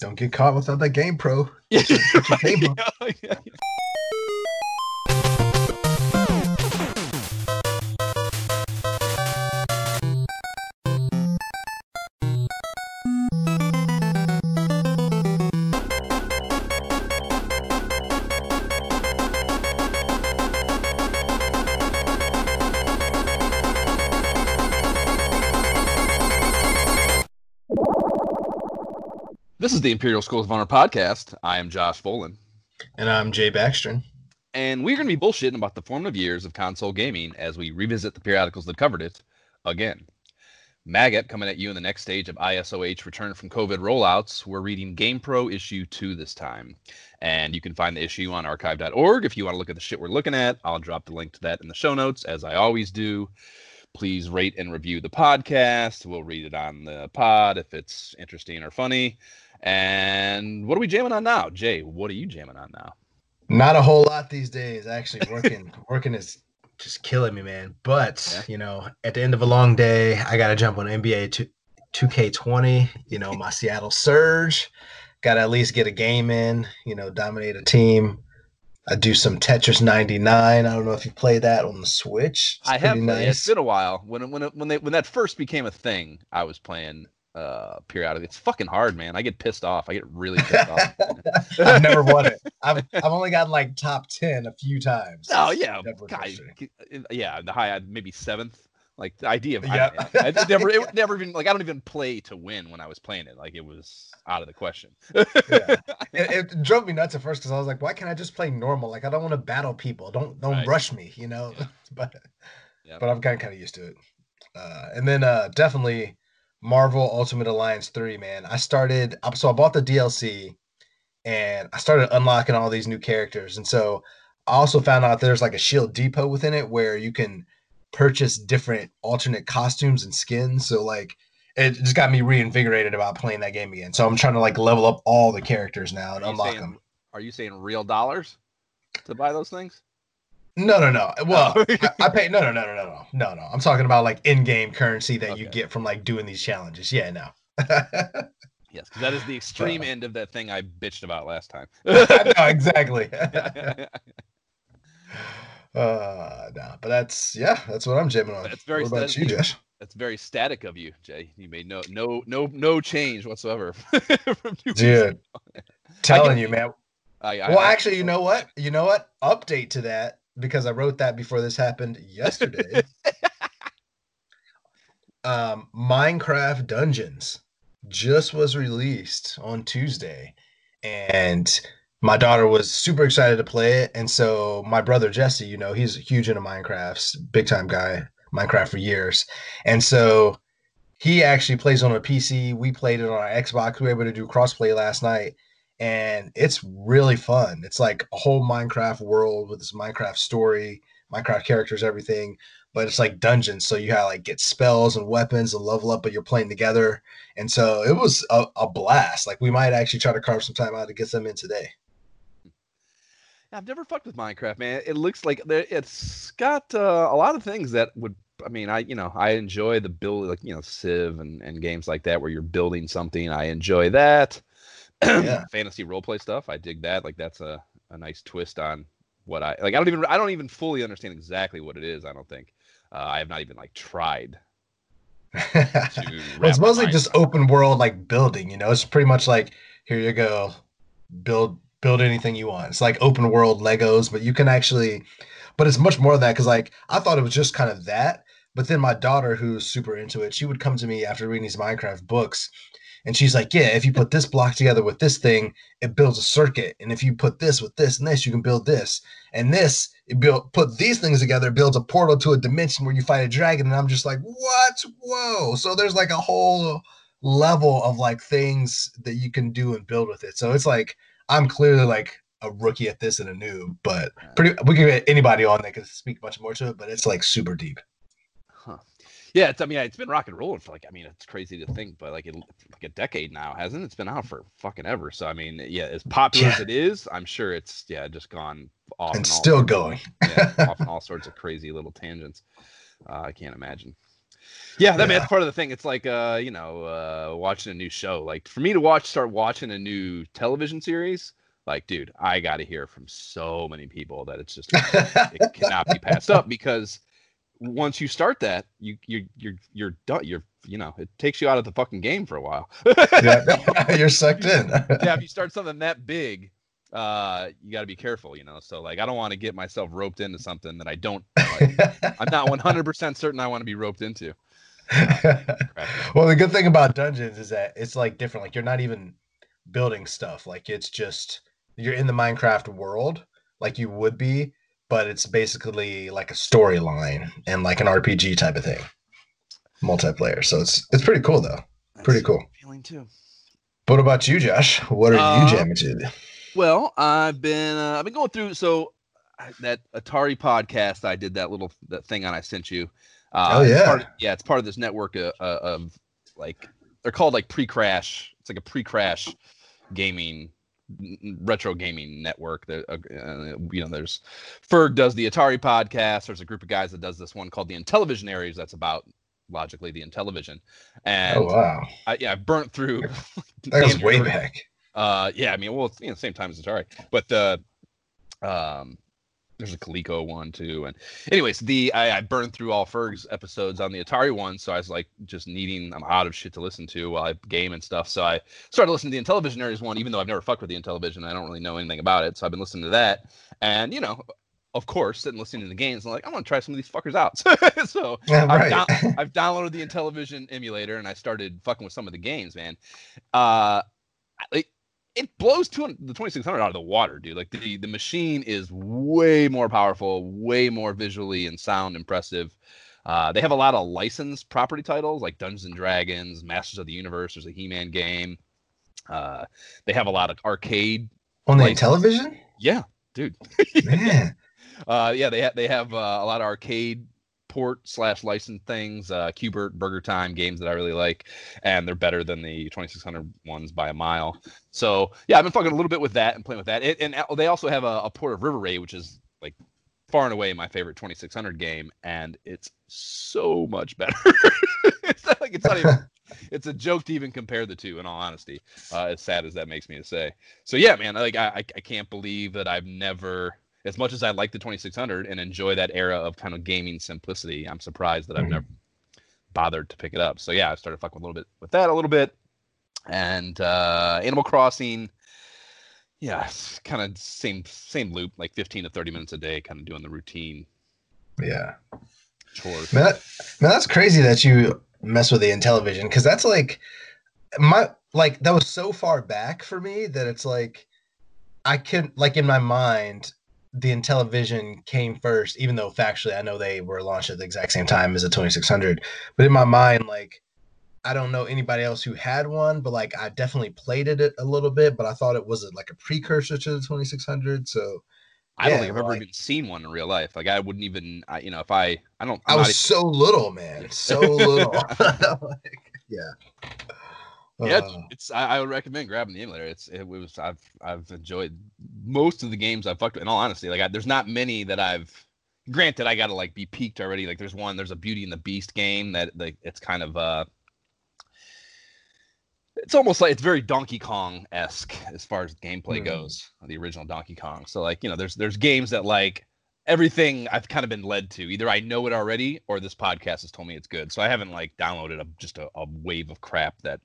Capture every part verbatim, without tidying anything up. don't get caught without that GamePro. Yeah, right. yeah, yeah, yeah. This is the Imperial School of Honor podcast. I am Josh Folan. And I'm Jay Baxter. And we're going to be bullshitting about the formative years of console gaming as we revisit the periodicals that covered it again. Maggot coming at you in the next stage of I S O H return from COVID rollouts. We're reading GamePro issue two this time. And you can find the issue on archive dot org. If you want to look at the shit we're looking at, I'll drop the link to that in the show notes as I always do. Please rate and review the podcast. We'll read it on the pod if it's interesting or funny. And what are we jamming on now? Jay, what are you jamming on now? Not a whole lot these days. Actually, working working is just killing me, man. But, yeah. you know, at the end of a long day, I got to jump on N B A two K twenty, you know, my Seattle Surge. Got to at least get a game in, you know, dominate a team. I do some Tetris ninety-nine. I don't know if you played that on the Switch. It's I have played. Nice. It's been a while. When when when they when that first became a thing, I was playing uh periodically. It's fucking hard, man. I get pissed off. I get really pissed off. I've never won it. I've I've only gotten like top ten a few times. Oh yeah, God, yeah. The high, maybe seventh. Like the idea of yeah. I, I never, it never even like I don't even play to win when I was playing it. Like it was out of the question. yeah. it, it drove me nuts at first because I was like, why can't I just play normal? Like I don't want to battle people. Don't don't right. rush me, you know. Yeah. but yeah. but I've gotten kind of used to it. Uh, and then uh, definitely. Marvel Ultimate Alliance three, man. I started up, so I bought the D L C, and I started unlocking all these new characters. And so I also found out there's like a Shield Depot within it where you can purchase different alternate costumes and skins. So like, it just got me reinvigorated about playing that game again. So I'm trying to like level up all the characters now and unlock saying, them. Are you saying real dollars to buy those things? No, no, no. Well, I, I pay. No, no, no, no, no, no, no, no. I'm talking about like in-game currency that okay. you get from like doing these challenges. Yeah, no. yes, because that is the extreme uh, end of that thing I bitched about last time. no, exactly. uh, no, but that's yeah, that's what I'm jamming on. That's very. What about you, Josh? That's very static of you, Jay. You made no, no, no, no change whatsoever. from Dude, telling you, man. I, I, well, I, actually, you know what? You know what? Update to that. Because I wrote that before this happened yesterday. um, Minecraft Dungeons just was released on Tuesday. And my daughter was super excited to play it. And so my brother, Jesse, you know, he's huge into Minecraft, big time guy, Minecraft for years. And so he actually plays on a P C. We played it on our Xbox. We were able to do crossplay last night. And it's really fun. It's like a whole Minecraft world with this Minecraft story, Minecraft characters, everything. But it's like dungeons. So you gotta like get spells and weapons and level up, but you're playing together. And so it was a, a blast. Like we might actually try to carve some time out to get them in today. I've never fucked with Minecraft, man. It looks like there, it's got uh, a lot of things that would, I mean, I, you know, I enjoy the build, like, you know, Civ and, and games like that where you're building something. I enjoy that. yeah. Fantasy roleplay stuff. I dig that. Like that's a, a nice twist on what I like. I don't even, I don't even fully understand exactly what it is. I don't think uh, I have not even like tried. well, it's mostly just open world, like building, you know, it's pretty much like, here you go, build, build anything you want. It's like open world Legos, but you can actually, but it's much more than that. Cause like, I thought it was just kind of that, but then my daughter who's super into it, she would come to me after reading these Minecraft books. And she's like, yeah, if you put this block together with this thing, it builds a circuit. And if you put this with this and this, you can build this. And this, it build, put these things together, it builds a portal to a dimension where you fight a dragon. And I'm just like, what? Whoa. So there's like a whole level of like things that you can do and build with it. So it's like, I'm clearly like a rookie at this and a noob, but pretty, we can get anybody on that can speak much more to it, but it's like super deep. Huh. Yeah, it's, I mean, it's been rock and rolling for like, I mean, it's crazy to think, but like, it, like a decade now, hasn't it? It's been out for fucking ever. So, I mean, yeah, as popular yeah. as it is, I'm sure it's, yeah, just gone off. And, and all still going. Of, yeah, off on all sorts of crazy little tangents. Uh, I can't imagine. Yeah, that, yeah. I mean, that's part of the thing. It's like, uh, you know, uh, watching a new show. Like, for me to watch, start watching a new television series, like, dude, I got to hear from so many people that it's just, it cannot be passed up, because once you start that, you, you, you're, you're done. You're, you know, it takes you out of the fucking game for a while. Yeah, you're sucked in. Yeah, if you start something that big, uh, you got to be careful, you know. So, like, I don't want to get myself roped into something that I don't, like, I'm not one hundred percent certain I want to be roped into. Well, the good thing about dungeons is that it's like different. Like, you're not even building stuff. Like, it's just, you're in the Minecraft world, like you would be, but it's basically like a storyline and like an R P G type of thing, multiplayer. So it's it's pretty cool though. That's pretty cool. Feeling too. What about you, Josh? What are uh, you jamming to? Well, I've been uh, I've been going through. So that Atari podcast I did, that little that thing on I sent you. Uh, oh yeah, it's part of, yeah. It's part of this network of, of like, they're called like pre-crash. It's like a pre-crash gaming, retro gaming network. That uh, you know, there's Ferg does the Atari podcast. There's a group of guys that does this one called the Intellivisionaries. That's about logically the Intellivision. And oh wow, I, yeah, I burnt through. That was way back. Uh, yeah, I mean, well, it's, you know, same time as Atari, but uh, um. There's a Coleco one too, and anyways, the I, I burned through all Ferg's episodes on the Atari one, so I was like, just needing, I'm out of shit to listen to while I game and stuff. So I started listening to the Intellivisionaries one, even though I've never fucked with the Intellivision, I don't really know anything about it. So I've been listening to that, and you know, of course, sitting listening to the games, I'm like, I'm gonna try some of these fuckers out. So yeah, right. I've, down, I've downloaded the Intellivision emulator, and I started fucking with some of the games, man. Uh, like. It blows two, the twenty-six hundred out of the water, dude. Like, the, the machine is way more powerful, way more visually and sound impressive. Uh, they have a lot of licensed property titles, like Dungeons and Dragons, Masters of the Universe. There's a He-Man game. Uh, they have a lot of arcade. On the Intellivision? Yeah, dude. Man. Uh, yeah, they, ha- they have uh, a lot of arcade port slash license things, uh, Qbert, Burger Time, games that I really like, and they're better than the twenty-six hundred ones by a mile. So yeah, I've been fucking a little bit with that and playing with that. It, and they also have a, a port of River Raid, which is like far and away my favorite twenty-six hundred game, and it's so much better. It's not like it's not even. It's a joke to even compare the two, in all honesty. Uh, as sad as that makes me to say. So yeah, man, like I I can't believe that I've never. As much as I like the twenty-six hundred and enjoy that era of kind of gaming simplicity, I'm surprised that I've mm. never bothered to pick it up. So yeah, I started fucking a little bit with that a little bit. And uh, Animal Crossing, yeah, kind of same same loop, like fifteen to thirty minutes a day, kind of doing the routine. Yeah. Chores. Man, that, man, that's crazy that you mess with the Intellivision, because that's like my like that was so far back for me that it's like I can like in my mind. The Intellivision came first, even though factually I know they were launched at the exact same time as the twenty-six hundred. But in my mind, like, I don't know anybody else who had one, but like I definitely played it a little bit, but I thought it was like a precursor to the twenty-six hundred. So I yeah, don't think I've ever like, even seen one in real life. Like I wouldn't even, I, you know, if I, I don't. I'm I was even... so little, man. So little. Like, yeah. Yeah, it's. I, I would recommend grabbing the emulator. It's. It was. I've. I've enjoyed most of the games I've fucked with. In all honesty, like I, there's not many that I've. Granted, I gotta like be peaked already. Like there's one. There's a Beauty and the Beast game that like it's kind of. Uh, it's almost like it's very Donkey Kong esque as far as gameplay mm-hmm. goes. The original Donkey Kong. So like you know, there's there's games that like everything I've kind of been led to. Either I know it already, or this podcast has told me it's good. So I haven't like downloaded a, just a, a wave of crap that.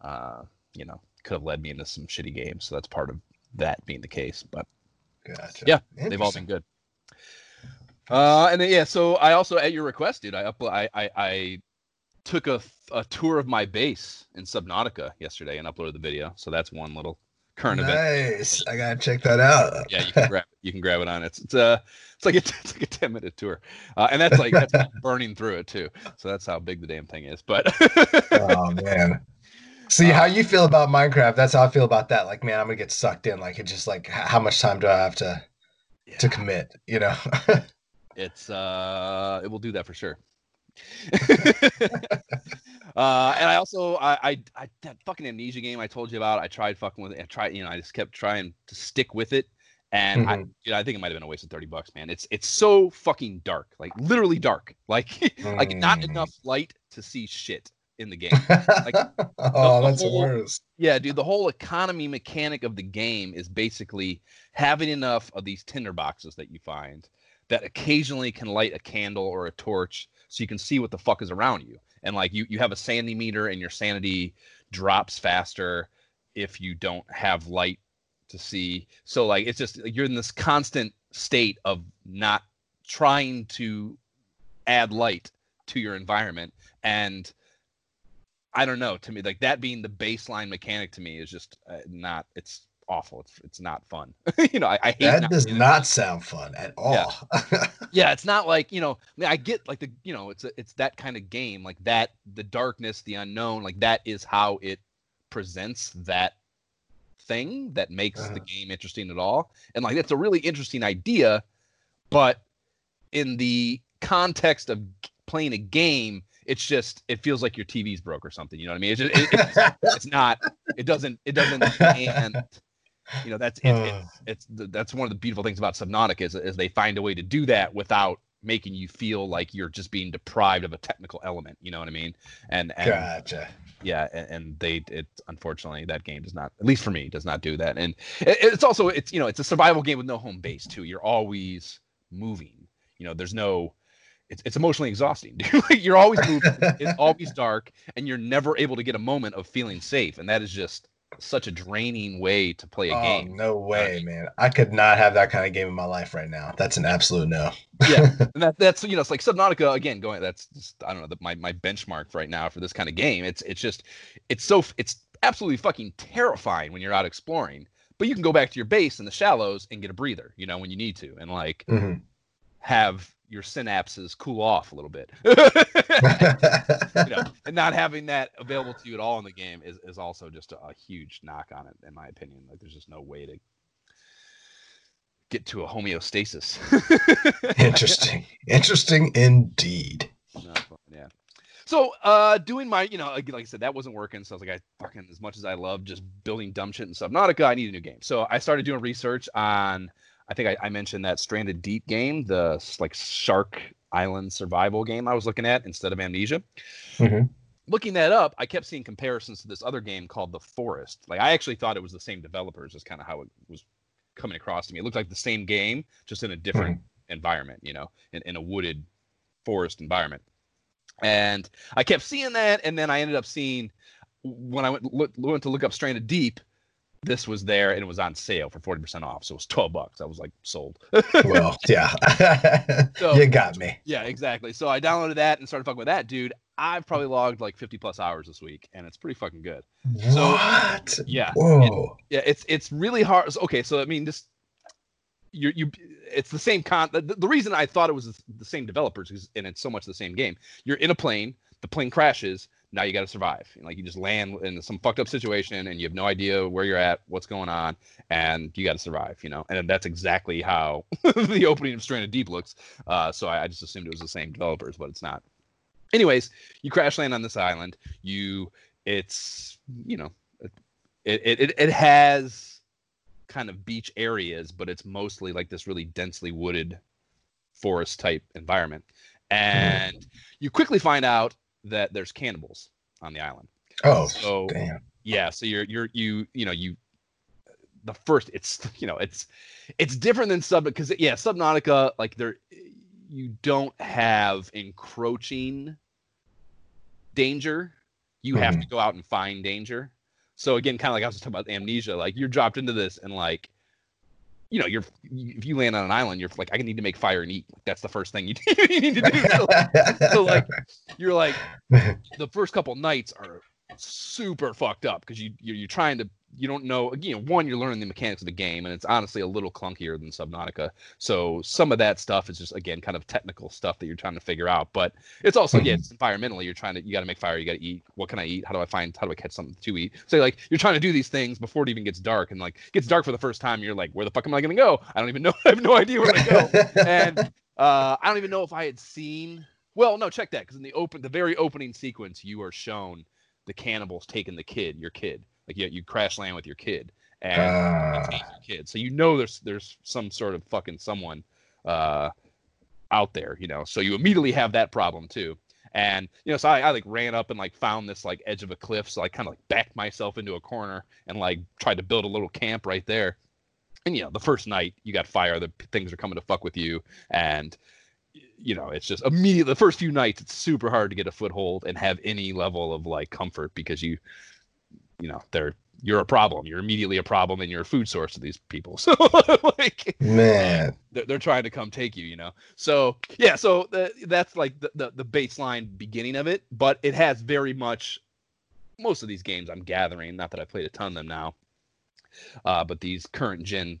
Uh, you know, could have led me into some shitty games. So that's part of that being the case. But gotcha. Yeah, they've all been good. Uh, and then, yeah, so I also, at your request, dude, I up, I, I, I took a, a tour of my base in Subnautica yesterday and uploaded the video. So that's one little current nice. event. Nice. I gotta check that out. Yeah, you can grab it. You can grab it on it's it's uh it's like a, it's like a ten minute tour, uh, and that's like that's burning through it too. So that's how big the damn thing is. But oh man. See, how you feel about Minecraft, that's how I feel about that. Like, man, I'm going to get sucked in. Like, it just, like, how much time do I have to yeah. to commit, you know? It's, uh, it will do that for sure. uh, and I also, I, I, I, that fucking Amnesia game I told you about, I tried fucking with it. I tried, you know, I just kept trying to stick with it. And mm-hmm. I, you know, I think it might have been a waste of thirty bucks, man. It's it's so fucking dark, like literally dark, like mm. like not enough light to see shit in the game. Like, oh, the, the that's whole, worse. Yeah, dude, the whole economy mechanic of the game is basically having enough of these tinder boxes that you find that occasionally can light a candle or a torch so you can see what the fuck is around you. And like you, you have a sanity meter, and your sanity drops faster if you don't have light to see. So like it's just like, you're in this constant state of not trying to add light to your environment. And I don't know, to me, like that being the baseline mechanic to me is just uh, not, it's awful. It's it's not fun. You know, I, I hate that. Not does not sound fun at all. Yeah. Yeah, it's not like, you know, I mean, I get like the, you know, it's a, it's that kind of game, like that, the darkness, the unknown, like that is how it presents that thing that makes uh-huh. the game interesting at all. And like, that's a really interesting idea, but in the context of playing a game, it's just, it feels like your T V's broke or something. You know what I mean? It's just, it, it's, it's not, it doesn't, it doesn't, and you know, that's, it, it, it's, that's one of the beautiful things about Subnautica is, is they find a way to do that without making you feel like you're just being deprived of a technical element. You know what I mean? And, and gotcha. Yeah. And, and they, it, unfortunately that game does not, at least for me, does not do that. And it, it's also, it's, you know, it's a survival game with no home base too. You're always moving, you know, there's no, it's, it's emotionally exhausting, dude. Like, you're always moving. It's always dark and you're never able to get a moment of feeling safe. And that is just such a draining way to play a oh, game. No way, right? Man. I could not have that kind of game in my life right now. That's an absolute no. Yeah. And that, that's, you know, it's like Subnautica again, going, that's just, I don't know, the, my, my benchmark right now for this kind of game. It's, it's just, it's so, it's absolutely fucking terrifying when you're out exploring, but you can go back to your base in the shallows and get a breather, you know, when you need to, and like mm-hmm. have your synapses cool off a little bit. You know, and not having that available to you at all in the game is, is also just a, a huge knock on it, in my opinion. Like, there's just no way to get to a homeostasis. Interesting. Interesting indeed. No, yeah. So uh, doing my, you know, like, like I said, that wasn't working. So I was like, I fucking, as much as I love just building dumb shit in Subnautica, I need a new game. So I started doing research on, I think I, I mentioned that Stranded Deep game, the like Shark Island survival game I was looking at instead of Amnesia. Mm-hmm. Looking that up, I kept seeing comparisons to this other game called The Forest. Like, I actually thought it was the same developers, is kind of how it was coming across to me. It looked like the same game, just in a different mm-hmm. environment, you know, in, in a wooded forest environment. And I kept seeing that, and then I ended up seeing, when I went, look, went to look up Stranded Deep, this was there, and it was on sale for forty percent off. So it was twelve bucks. I was like, sold. Well, yeah. So, you got me. Yeah, exactly. So I downloaded that and started fucking with that, dude. I've probably logged like fifty plus hours this week, and it's pretty fucking good. What? So, yeah. Whoa. It, yeah. It's, it's really hard. Okay. So, I mean, this, you, you, it's the same con. The, the reason I thought it was the same developers is, and it's so much the same game. You're in a plane, the plane crashes. Now you got to survive. And like, you just land in some fucked up situation and you have no idea where you're at, what's going on, and you got to survive, you know? And that's exactly how the opening of Stranded Deep looks. Uh, so I, I just assumed it was the same developers, but it's not. Anyways, you crash land on this island. You, it's, you know, it, it, it, it has kind of beach areas, but it's mostly like this really densely wooded forest type environment. And mm. you quickly find out that there's cannibals on the island. Oh, so damn. Yeah. So you're, you're, you, you know, you, the first, it's, you know, it's, it's different than Sub, because yeah, Subnautica, like there, you don't have encroaching danger. You mm-hmm. have to go out and find danger. So again, kind of like I was talking about Amnesia, like you're dropped into this and like, you know, you're, if you land on an island, you're like, I need to make fire and eat. That's the first thing you, do, you need to do. So like, so like, you're like, the first couple nights are super fucked up because you, you're, you're trying to, you don't know, you know, one, you're learning the mechanics of the game, and it's honestly a little clunkier than Subnautica. So some of that stuff is just, again, kind of technical stuff that you're trying to figure out. But it's also, mm-hmm. yeah, it's environmentally, you're trying to, you got to make fire, you got to eat. What can I eat? How do I find, how do I catch something to eat? So like, you're trying to do these things before it even gets dark, and like, gets dark for the first time. You're like, where the fuck am I going to go? I don't even know. I have no idea where to go. And uh, I don't even know if I had seen, well, no, check that. Because in the open, the very opening sequence, you are shown the cannibals taking the kid, your kid. Like you, you crash land with your kid, and uh. take your kids. So you know there's there's some sort of fucking someone uh, out there, you know. So you immediately have that problem too. And you know, so I, I like ran up and like found this like edge of a cliff. So I kind of like backed myself into a corner and like tried to build a little camp right there. And you know, the first night you got fire, the things are coming to fuck with you, and you know, it's just immediately the first few nights it's super hard to get a foothold and have any level of like comfort because you, you know, they're you're a problem. You're immediately a problem, and you're a food source to these people. So like, man, they're, they're trying to come take you, you know? So yeah, so the, that's like the, the, the baseline beginning of it, but it has very much, most of these games I'm gathering, not that I played a ton of them now, uh, but these current gen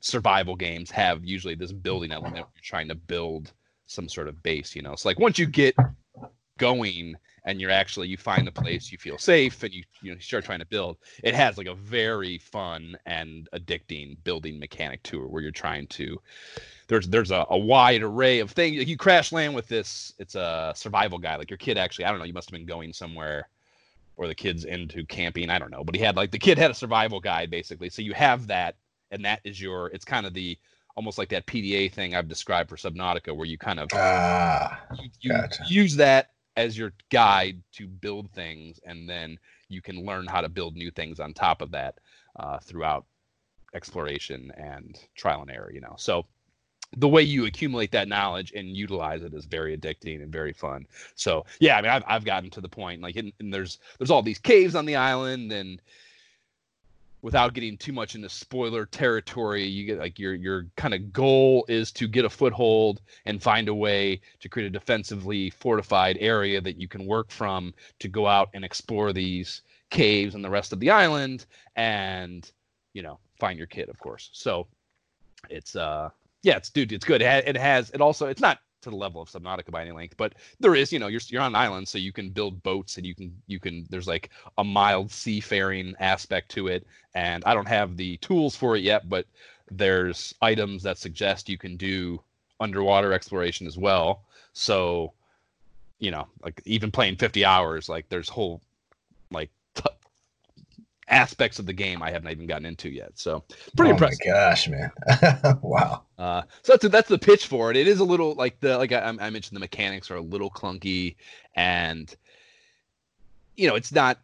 survival games have usually this building element where you're trying to build some sort of base, you know? It's like, once you get going and you're actually, you find the place, you feel safe, and you you know, start trying to build, it has like a very fun and addicting building mechanic to it, where you're trying to, there's there's a, a wide array of things. Like you crash land with this, it's a survival guide. Like your kid actually, I don't know, you must have been going somewhere, or the kid's into camping, I don't know, but he had like, the kid had a survival guide basically. So you have that, and that is your, it's kind of the, almost like that P D A thing I've described for Subnautica, where you kind of ah, you, you gotcha. use that as your guide to build things, and then you can learn how to build new things on top of that uh, throughout exploration and trial and error, you know. So the way you accumulate that knowledge and utilize it is very addicting and very fun. So yeah, I mean, I've I've gotten to the point like, and there's there's all these caves on the island, and without getting too much into spoiler territory, you get like your your kind of goal is to get a foothold and find a way to create a defensively fortified area that you can work from to go out and explore these caves and the rest of the island, and you know, find your kid, of course. So it's uh yeah, it's dude, it's good. It has it also it's not to the level of Subnautica by any length, but there is, you know, you're you're on an island, so you can build boats, and you can you can there's like a mild seafaring aspect to it, and I don't have the tools for it yet, but there's items that suggest you can do underwater exploration as well. So, you know, like even playing fifty hours, like there's whole like t- aspects of the game I haven't even gotten into yet. So pretty oh impressive. Oh my gosh, man. Wow. Uh, so that's, that's the pitch for it. It is a little like the, like I, I mentioned, the mechanics are a little clunky, and you know, it's not,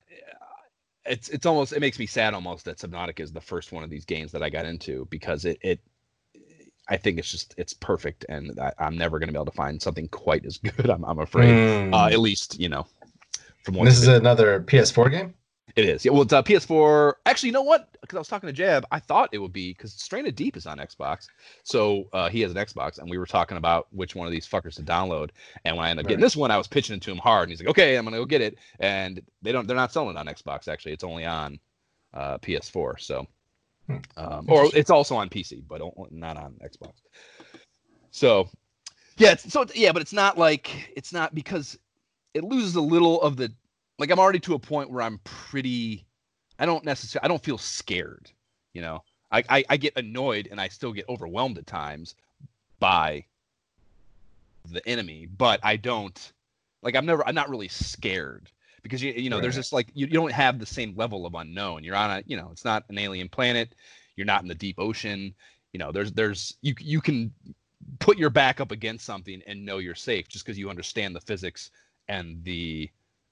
it's, it's almost, it makes me sad almost that Subnautica is the first one of these games that I got into, because it, it, I think it's just, it's perfect. And I, I'm never going to be able to find something quite as good. I'm, I'm afraid, mm. uh, at least, you know, from what this is another P S four game. It is. Yeah, well, it's uh, P S four. Actually, you know what? Because I was talking to Jab, I thought it would be, because Stranded Deep is on Xbox. So uh, he has an Xbox, and we were talking about which one of these fuckers to download. And when I ended up getting right. this one, I was pitching it to him hard, and he's like, "Okay, I'm gonna go get it." And they don't—they're not selling it on Xbox. Actually, it's only on uh, P S four. So, hmm. um, or it's also on P C, but not on Xbox. So, yeah. It's, so yeah, but it's not like it's not because it loses a little of the. Like, I'm already to a point where I'm pretty, I don't necessarily, I don't feel scared, you know? I, I, I get annoyed, and I still get overwhelmed at times by the enemy, but I don't, like, I'm never, I'm not really scared, because, you you know, right. there's just, like, you, you don't have the same level of unknown. You're on a, you know, it's not an alien planet. You're not in the deep ocean. You know, there's, there's, you, you can put your back up against something and know you're safe, just because you understand the physics and the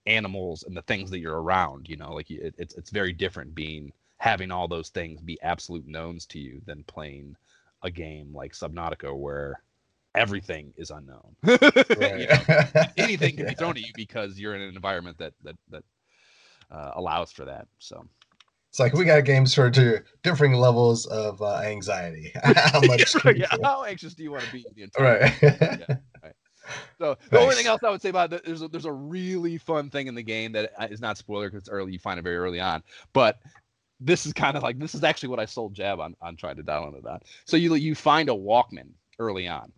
animals and the things that you're around, you know, like it, it's it's very different being having all those things be absolute knowns to you than playing a game like Subnautica where everything is unknown. You know, anything can yeah. be thrown at you because you're in an environment that that that uh, allows for that. So it's like we got games for two differing levels of uh, anxiety. How much? yeah, right, yeah. How anxious do you want to be? The entire right. yeah, right. So the nice. only thing else I would say about it, there's a, there's a really fun thing in the game that is not spoiler because it's early. You find it very early on, but this is kind of like this is actually what I sold Jab on on trying to download it on. So you you find a Walkman early on,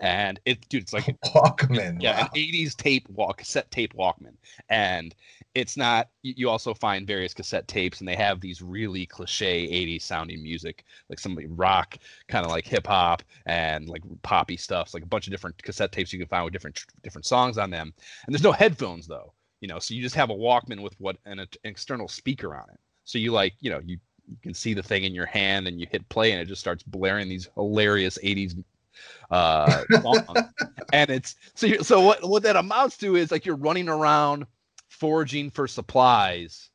and it dude it's like a Walkman, yeah, wow. an eighties tape walk cassette tape Walkman, and it's not. You also find various cassette tapes, and they have these really cliche eighties sounding music, like some rock, kind of like hip hop and like poppy stuff. It's like a bunch of different cassette tapes you can find with different different songs on them. And there's no headphones though, you know, so you just have a Walkman with what an, an external speaker on it. So you like, you know, you you can see the thing in your hand and you hit play and it just starts blaring these hilarious eighties uh songs. And it's so so what what that amounts to is like you're running around foraging for supplies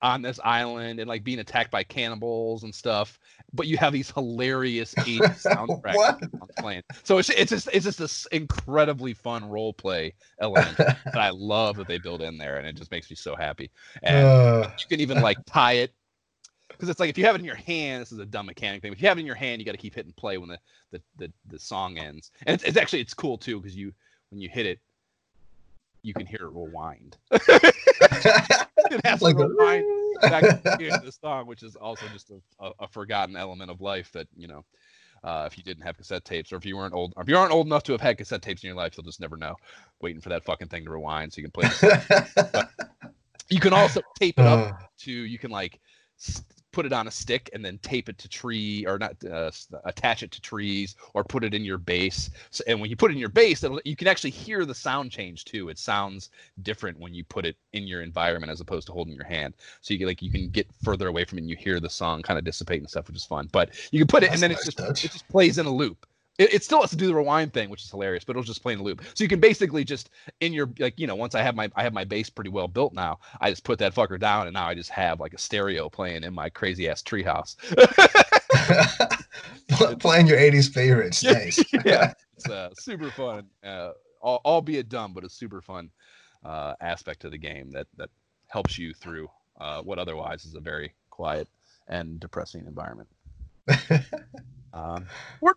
on this island and like being attacked by cannibals and stuff, but you have these hilarious eighties soundtracks playing. So it's it's just it's just this incredibly fun role play element that I love that they build in there, and it just makes me so happy. And uh. you can even like tie it, because it's like if you have it in your hand, this is a dumb mechanic thing. But if you have it in your hand, you got to keep hitting play when the the the, the song ends. And it's, it's actually it's cool too, because you when you hit it, you can hear it rewind. It has like to rewind back to hear the song, which is also just a, a, a forgotten element of life that, you know, uh, if you didn't have cassette tapes, or if you weren't old, or if you aren't old enough to have had cassette tapes in your life, you'll just never know. Waiting for that fucking thing to rewind so you can play the song. You can also tape it up to, you can like st- put it on a stick and then tape it to tree, or not uh, attach it to trees, or put it in your bass. So, and when you put it in your bass, it'll, you can actually hear the sound change too. It sounds different when you put it in your environment as opposed to holding your hand. So you can, like, you can get further away from it and you hear the song kind of dissipate and stuff, which is fun. But you can put it, That's and then nice it just touch. It just plays in a loop. It, it still has to do the rewind thing, which is hilarious, but it'll just play in a loop. So you can basically just in your, like, you know, once I have my, I have my bass pretty well built now, I just put that fucker down and now I just have like a stereo playing in my crazy ass treehouse. Playing your eighties favorites. Nice. Yeah. It's uh, super fun. Uh, all, albeit dumb, but a super fun uh, aspect of the game that, that helps you through uh, what otherwise is a very quiet and depressing environment. um, we're,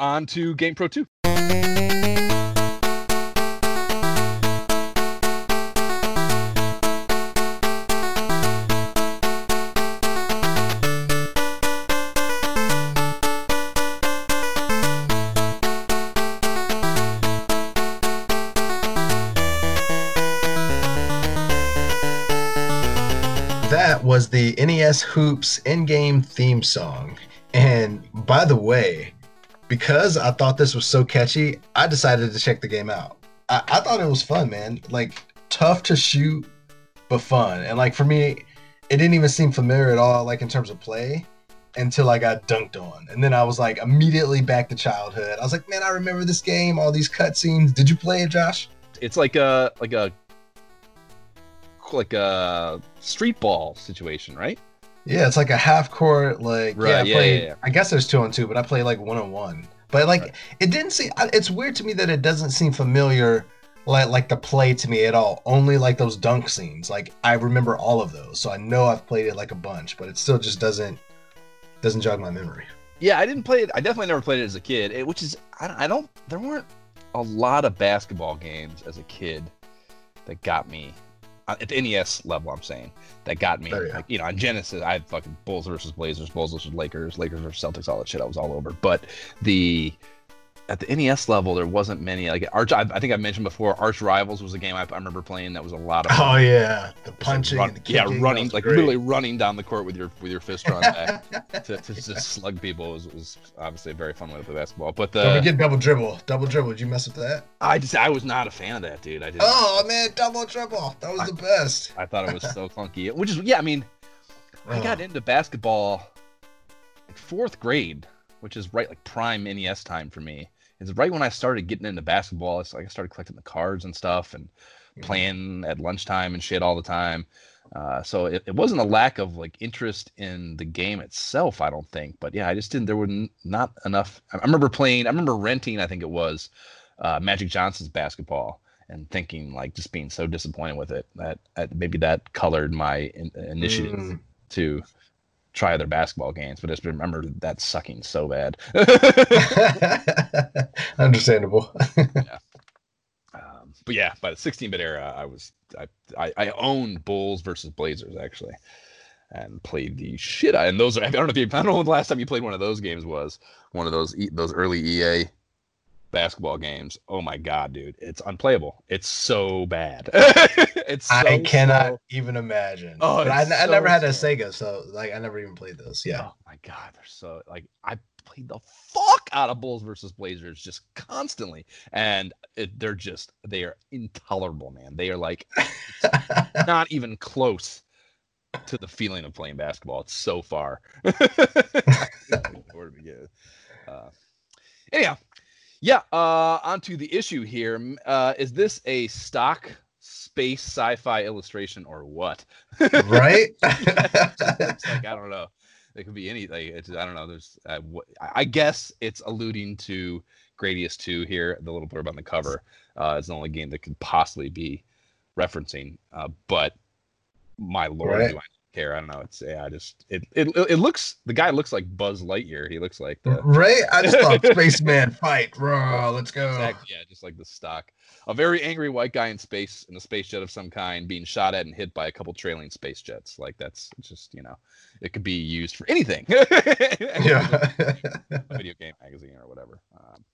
On to GamePro two. That was the N E S Hoops in-game theme song. And by the way, because I thought this was so catchy, I decided to check the game out. I, I thought it was fun, man. Like, tough to shoot, but fun. And, like, for me, it didn't even seem familiar at all, like, in terms of play, until I got dunked on. And then I was, like, immediately back to childhood. I was like, man, I remember this game, all these cutscenes. Did you play it, Josh? It's like a, like a, like a street ball situation, right? Yeah, it's like a half court, like, right, yeah, I, played, yeah, yeah, yeah. I guess there's two on two, but I play like one on one. But like, right. It didn't seem, it's weird to me that it doesn't seem familiar, like, like the play to me at all. Only like those dunk scenes. Like, I remember all of those. So I know I've played it like a bunch, but it still just doesn't, doesn't jog my memory. Yeah, I didn't play it. I definitely never played it as a kid, it, which is, I don't, I don't, there weren't a lot of basketball games as a kid that got me. At the N E S level, I'm saying, that got me. Oh, yeah. Like, you know, on Genesis, I had fucking Bulls versus Blazers, Bulls versus Lakers, Lakers versus Celtics, all that shit. I was all over. But the at the N E S level, there wasn't many. Like Arch, I, I think I mentioned before, Arch Rivals was a game I, I remember playing that was a lot of fun. Oh yeah, the punching, like run, and the kicking, yeah, running, like great. Literally running down the court with your with your fist drawn back to, to just slug people was was obviously a very fun way to play basketball. But the Don't forget double dribble, double dribble. Did you mess with that? I just I was not a fan of that, dude. I didn't. Oh man, double dribble, that was I, the best. I thought it was so clunky. Which is yeah, I mean, oh. I got into basketball like fourth grade, which is right like prime N E S time for me. It's right when I started getting into basketball. It's like I started collecting the cards and stuff and playing at lunchtime and shit all the time. Uh, so it, it wasn't a lack of like interest in the game itself, I don't think. But yeah, I just didn't. There were n- not enough. I remember playing. I remember renting. I think it was uh, Magic Johnson's basketball and thinking like just being so disappointed with it that uh, maybe that colored my in- initiative mm. to try other basketball games, but I just remember that sucking so bad. Understandable. Yeah. Um, but yeah, by the sixteen-bit era, I was I, I I owned Bulls versus Blazers actually, and played the shit out. And those are I don't know if you, I don't know when the last time you played one of those games was. One of those those early E A basketball games. Oh my god, dude, it's unplayable. It's so bad. It's so, I cannot so... even imagine. Oh, but I, so I never had a Sega, so like I never even played those. Yeah. Oh my god, they're so like I played the fuck out of Bulls versus Blazers just constantly, and it, they're just they are intolerable, man. They are like not even close to the feeling of playing basketball. It's so far. uh, anyhow, yeah, uh, onto the issue here. Uh, is this a stock space sci-fi illustration or what? Right? It's like, I don't know. It could be anything. It's, I don't know. There's, uh, I guess it's alluding to Gradius two here. The little blurb on the cover uh, is the only game that could possibly be referencing. Uh, but my lord, right. Do I care? I don't know. It's yeah. I just it, it it looks. The guy looks like Buzz Lightyear. He looks like the right. I just thought spaceman fight. Raw. Let's go. Exactly, yeah, just like the stock. A very angry white guy in space in a space jet of some kind being shot at and hit by a couple trailing space jets. Like that's just, you know, it could be used for anything. Yeah. A video game magazine or whatever. Um,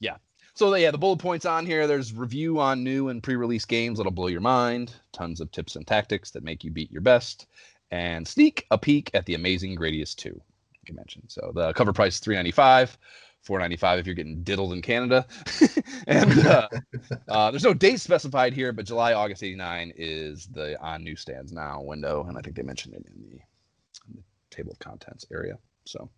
yeah. So, yeah, the bullet points on here, there's review on new and pre-release games that'll blow your mind, tons of tips and tactics that make you beat your best, and sneak a peek at the amazing Gradius two, like I mentioned. So, the cover price is three ninety-five, four ninety-five if you're getting diddled in Canada. and uh, uh, there's no date specified here, but July, August eighty-nine is the on newsstands now window, and I think they mentioned it in the, in the table of contents area. So,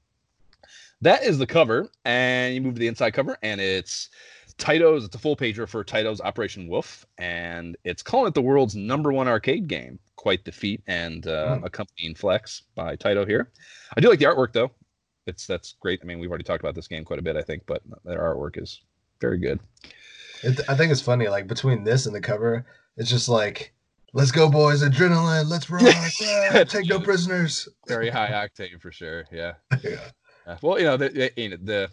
that is the cover, and you move to the inside cover, and it's Taito's. It's a full pager for Taito's Operation Wolf, and it's calling it the world's number one arcade game. Quite the feat and uh, mm. accompanying flex by Taito here. I do like the artwork, though. It's that's great. I mean, we've already talked about this game quite a bit, I think, but their artwork is very good. It, I think it's funny, like between this and the cover, it's just like, let's go, boys! Adrenaline, let's rock! Yeah, take no prisoners. Very high octane for sure. Yeah. Yeah. Uh, well, you know, the, the, the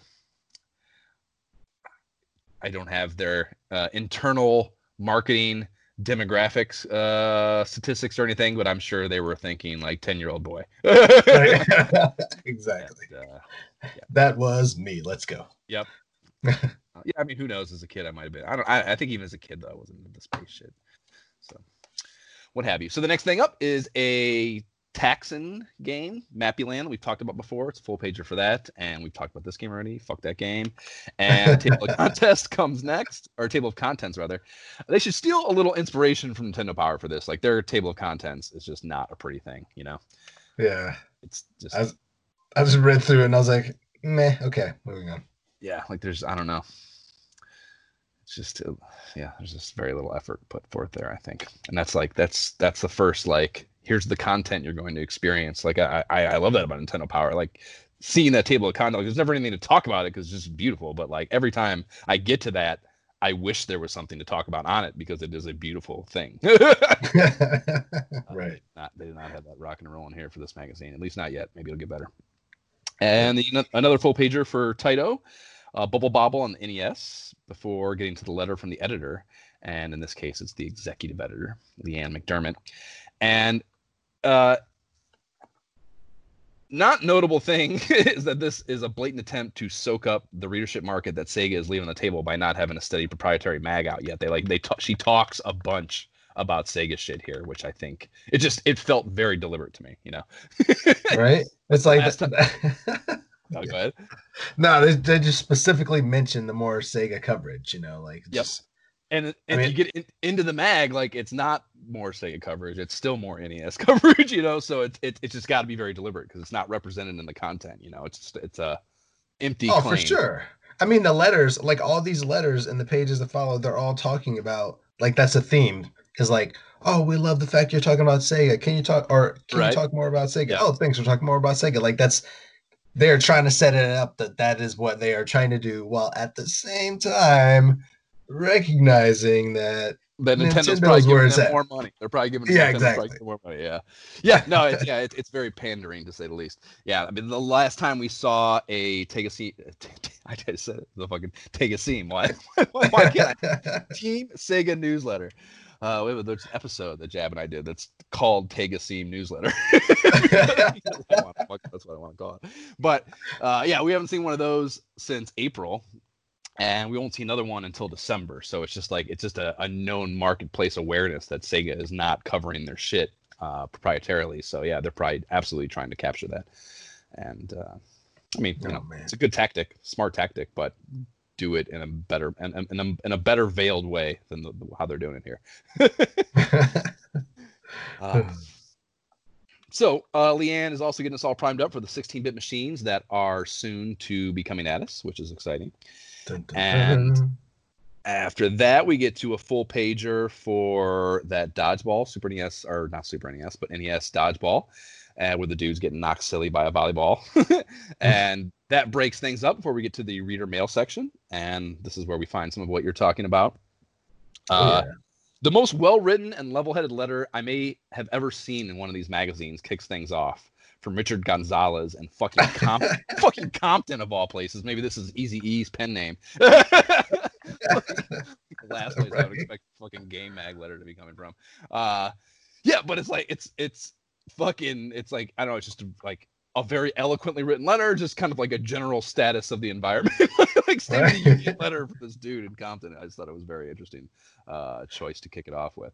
I don't have their uh, internal marketing demographics uh, statistics or anything, but I'm sure they were thinking like ten-year-old boy. Exactly. And, uh, yeah. That was me. Let's go. Yep. uh, yeah, I mean, who knows? As a kid, I might have been. I don't. I, I think even as a kid, though, I wasn't into the space shit. So, what have you? So the next thing up is a Taxon game, Mappyland, we've talked about before. It's a full pager for that, and we've talked about this game already. Fuck that game. And table of contest comes next, or table of contents rather. They should steal a little inspiration from Nintendo Power for this. Like their table of contents is just not a pretty thing, you know. Yeah, it's just. I, was, I just read through it and I was like, meh. Okay, moving on. Yeah, like there's, I don't know. It's just, uh, yeah, there's just very little effort put forth there, I think, and that's like that's that's the first like. Here's the content you're going to experience. Like, I, I, I love that about Nintendo Power. Like, seeing that table of content, like, there's never anything to talk about it because it's just beautiful. But, like, every time I get to that, I wish there was something to talk about on it because it is a beautiful thing. Right. Uh, not, they did not have that rock and roll in here for this magazine. At least not yet. Maybe it'll get better. And the, another full pager for Taito, uh, Bubble Bobble on the N E S before getting to the letter from the editor. And in this case, it's the executive editor, Leanne McDermott. And Uh, not notable thing is that this is a blatant attempt to soak up the readership market that Sega is leaving on the table by not having a steady proprietary mag out yet. They like they t- she talks a bunch about Sega shit here, which I think it just it felt very deliberate to me, you know. Right? It's like last time. No, go ahead. No, they they just specifically mention the more Sega coverage, you know, like just. Yep. And and I mean, you get in, into the mag, like it's not more Sega coverage; it's still more N E S coverage, you know. So it's it, it's just got to be very deliberate because it's not represented in the content, you know. It's just, it's a empty. Oh, claim. For sure. I mean, the letters, like all these letters and the pages that follow, they're all talking about like that's a theme. Is like, oh, we love the fact you're talking about Sega. Can you talk or can right. you talk more about Sega? Yeah. Oh, thanks for talking more about Sega. Like that's. They're trying to set it up that that is what they are trying to do, while at the same time. Recognizing that that Nintendo's, Nintendo's probably giving them at. more money. They're probably giving yeah, Nintendo exactly. probably more money. Yeah, yeah. No, it's, yeah, it's it's very pandering to say the least. Yeah, I mean, the last time we saw a take a seat, I just said it, the fucking take a seam. Why? Why, why can't I? Team Sega newsletter. Uh, we have an episode that Jab and I did that's called Take a Seam Newsletter. That's what I want to call it. But uh, yeah, we haven't seen one of those since April. And we won't see another one until December. So it's just like it's just a, a known marketplace awareness that Sega is not covering their shit uh, proprietarily. So, yeah, they're probably absolutely trying to capture that. And uh, I mean, you oh, know, man. It's a good tactic, smart tactic, but do it in a better and in, in, in a better veiled way than the, the, how they're doing it here. uh, So uh, Leanne is also getting us all primed up for the sixteen-bit machines that are soon to be coming at us, which is exciting. Dun, dun, and dun. After that, we get to a full pager for that Dodgeball, Super N E S, or not Super N E S, but N E S Dodgeball, uh, where the dude's getting knocked silly by a volleyball. And that breaks things up before we get to the reader mail section. And this is where we find some of what you're talking about. Uh, oh, yeah. The most well-written and level-headed letter I may have ever seen in one of these magazines kicks things off from Richard Gonzalez and fucking Comp- fucking Compton of all places. Maybe this is Easy E's pen name. Last place right. I would expect fucking Game Mag letter to be coming from. Uh, yeah, but it's like it's it's fucking it's like I don't know. It's just like a very eloquently written letter, just kind of like a general status of the environment. Like State of the Union letter for this dude in Compton. I just thought it was a very interesting uh, choice to kick it off with.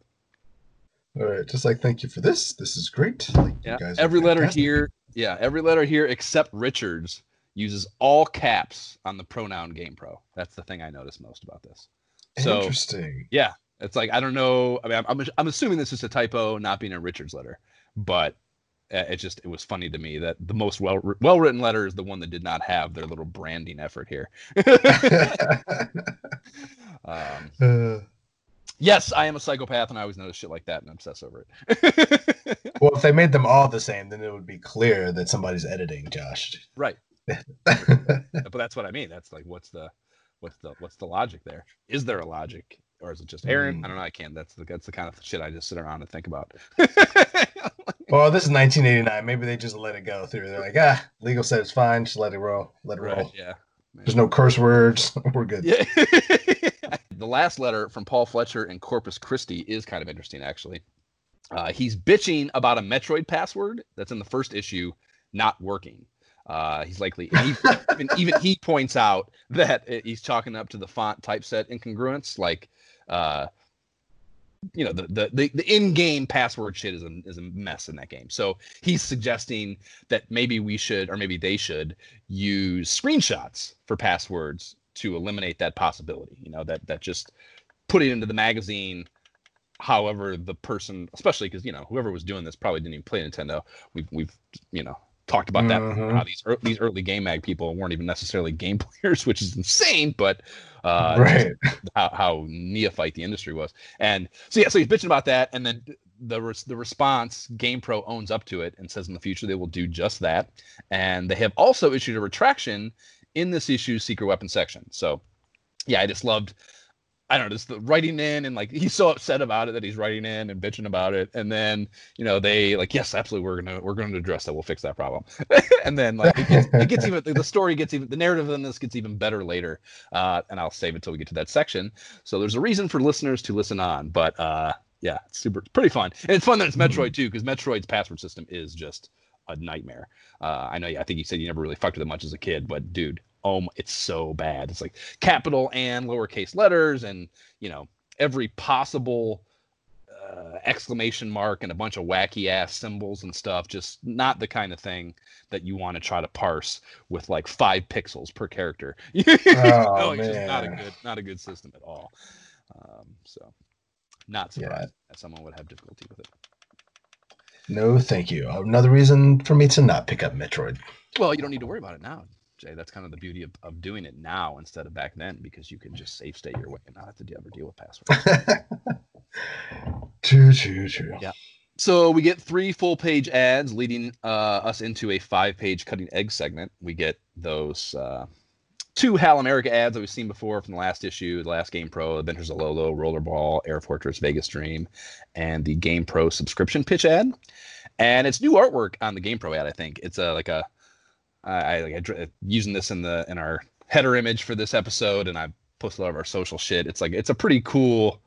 All right, just like thank you for this. This is great. Like, yeah, you guys every letter here, yeah, every letter here except Richard's uses all caps on the pronoun GamePro. That's the thing I noticed most about this. So, interesting. Yeah, it's like I don't know. I mean, I'm I'm, I'm assuming this is a typo, not being a Richard's letter, but it just it was funny to me that the most well well written letter is the one that did not have their little branding effort here. um, uh, yes, I am a psychopath, and I always notice shit like that and obsess over it. Well, if they made them all the same, then it would be clear that somebody's editing, Josh. Right. But that's what I mean. That's like, what's the what's the what's the logic there? Is there a logic, or is it just Aaron? Mm. I don't know. I can't. That's the that's the kind of shit I just sit around and think about. Well, this is nineteen eighty-nine. Maybe they just let it go through. They're like, ah, legal said it's fine. Just let it roll. Let it right, roll. Yeah. Maybe. There's no curse words. We're good. Yeah. The last letter from Paul Fletcher in Corpus Christi is kind of interesting, actually. Uh, he's bitching about a Metroid password that's in the first issue not working. Uh, he's likely, he, even, even he points out that he's chalking up to the font typeset incongruence, like, uh, you know, the, the, the, the in-game password shit is a, is a mess in that game. So he's suggesting that maybe we should, or maybe they should, use screenshots for passwords to eliminate that possibility. You know, that, that just put it into the magazine. However, the person, especially because, you know, whoever was doing this probably didn't even play Nintendo. We've, we've you know, talked about that. Mm-hmm. How these, these early Game Mag people weren't even necessarily game players, which is insane, but uh, right. how, how neophyte the industry was. And so, yeah, so he's bitching about that. And then the res- the response, GamePro owns up to it and says in the future they will do just that. And they have also issued a retraction in this issue's secret weapon section. So, yeah, I just loved, I don't know, just the writing in, and like he's so upset about it that he's writing in and bitching about it, and then, you know, they like, yes, absolutely, we're gonna we're gonna address that, we'll fix that problem. And then like it gets, it gets even the story gets even the narrative in this gets even better later, uh, and I'll save it till we get to that section. So there's a reason for listeners to listen on, but uh, yeah, it's super, pretty fun, and it's fun that it's Metroid too, because Metroid's password system is just a nightmare. Uh, I know. I think you said you never really fucked with it much as a kid, but dude, oh, it's so bad. It's like capital and lowercase letters, and you know every possible uh, exclamation mark and a bunch of wacky ass symbols and stuff. Just not the kind of thing that you want to try to parse with like five pixels per character. Oh, no, it's man. Just not a good, not a good system at all. Um, so, not surprised yeah. that someone would have difficulty with it. No, thank you. Another reason for me to not pick up Metroid. Well, you don't need to worry about it now, Jay. That's kind of the beauty of, of doing it now instead of back then, because you can just safe state your way and not have to ever deal with passwords. True, true, true. Yeah. So we get three full-page ads leading uh, us into a five-page cutting egg segment. We get those uh, two Hal America ads that we've seen before from the last issue, the last GamePro, Adventures of Lolo, Rollerball, Air Fortress, Vegas Dream, and the GamePro subscription pitch ad. And it's new artwork on the GamePro ad, I think. It's a, like a... I, I, I using this in the in our header image for this episode, and I post a lot of our social shit. It's like it's a pretty cool,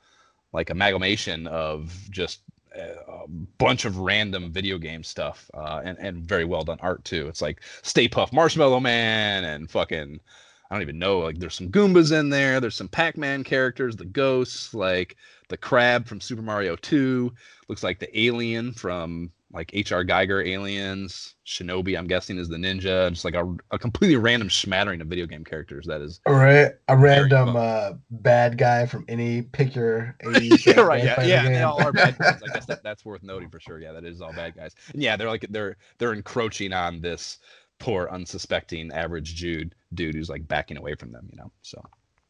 like amalgamation of just a, a bunch of random video game stuff, uh, and and very well done art too. It's like Stay Puft Marshmallow Man and fucking I don't even know. Like there's some Goombas in there. There's some Pac-Man characters, the ghosts, like the crab from Super Mario two. Looks like the alien from like H R. Geiger aliens, Shinobi, I'm guessing, is the ninja. Just like a, a completely random smattering of video game characters. That is right. A random uh, bad guy from any pick your eighties. yeah, right. Yeah, yeah they all are bad guys. I guess that, that's worth noting for sure. Yeah, that is all bad guys. And yeah, they're like they're they're encroaching on this poor, unsuspecting, average Jude dude who's like backing away from them. You know, so.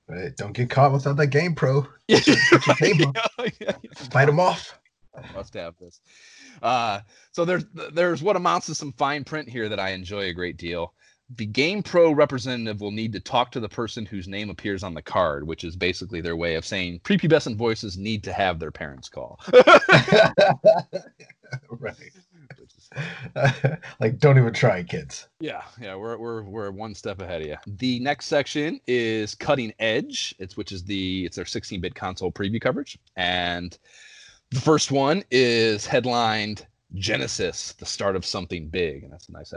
Right. Don't get caught without that game, pro. Yeah, right, yeah, yeah, yeah. Fight them off. I must have this. Uh, so there's there's what amounts to some fine print here that I enjoy a great deal. The GamePro representative will need to talk to the person whose name appears on the card, which is basically their way of saying prepubescent voices need to have their parents call. Right. Like, don't even try, kids. Yeah, yeah, we're we're we're one step ahead of you. The next section is Cutting Edge. It's which is the it's their sixteen-bit console preview coverage, and the first one is headlined Genesis, the start of something big, and that's a nice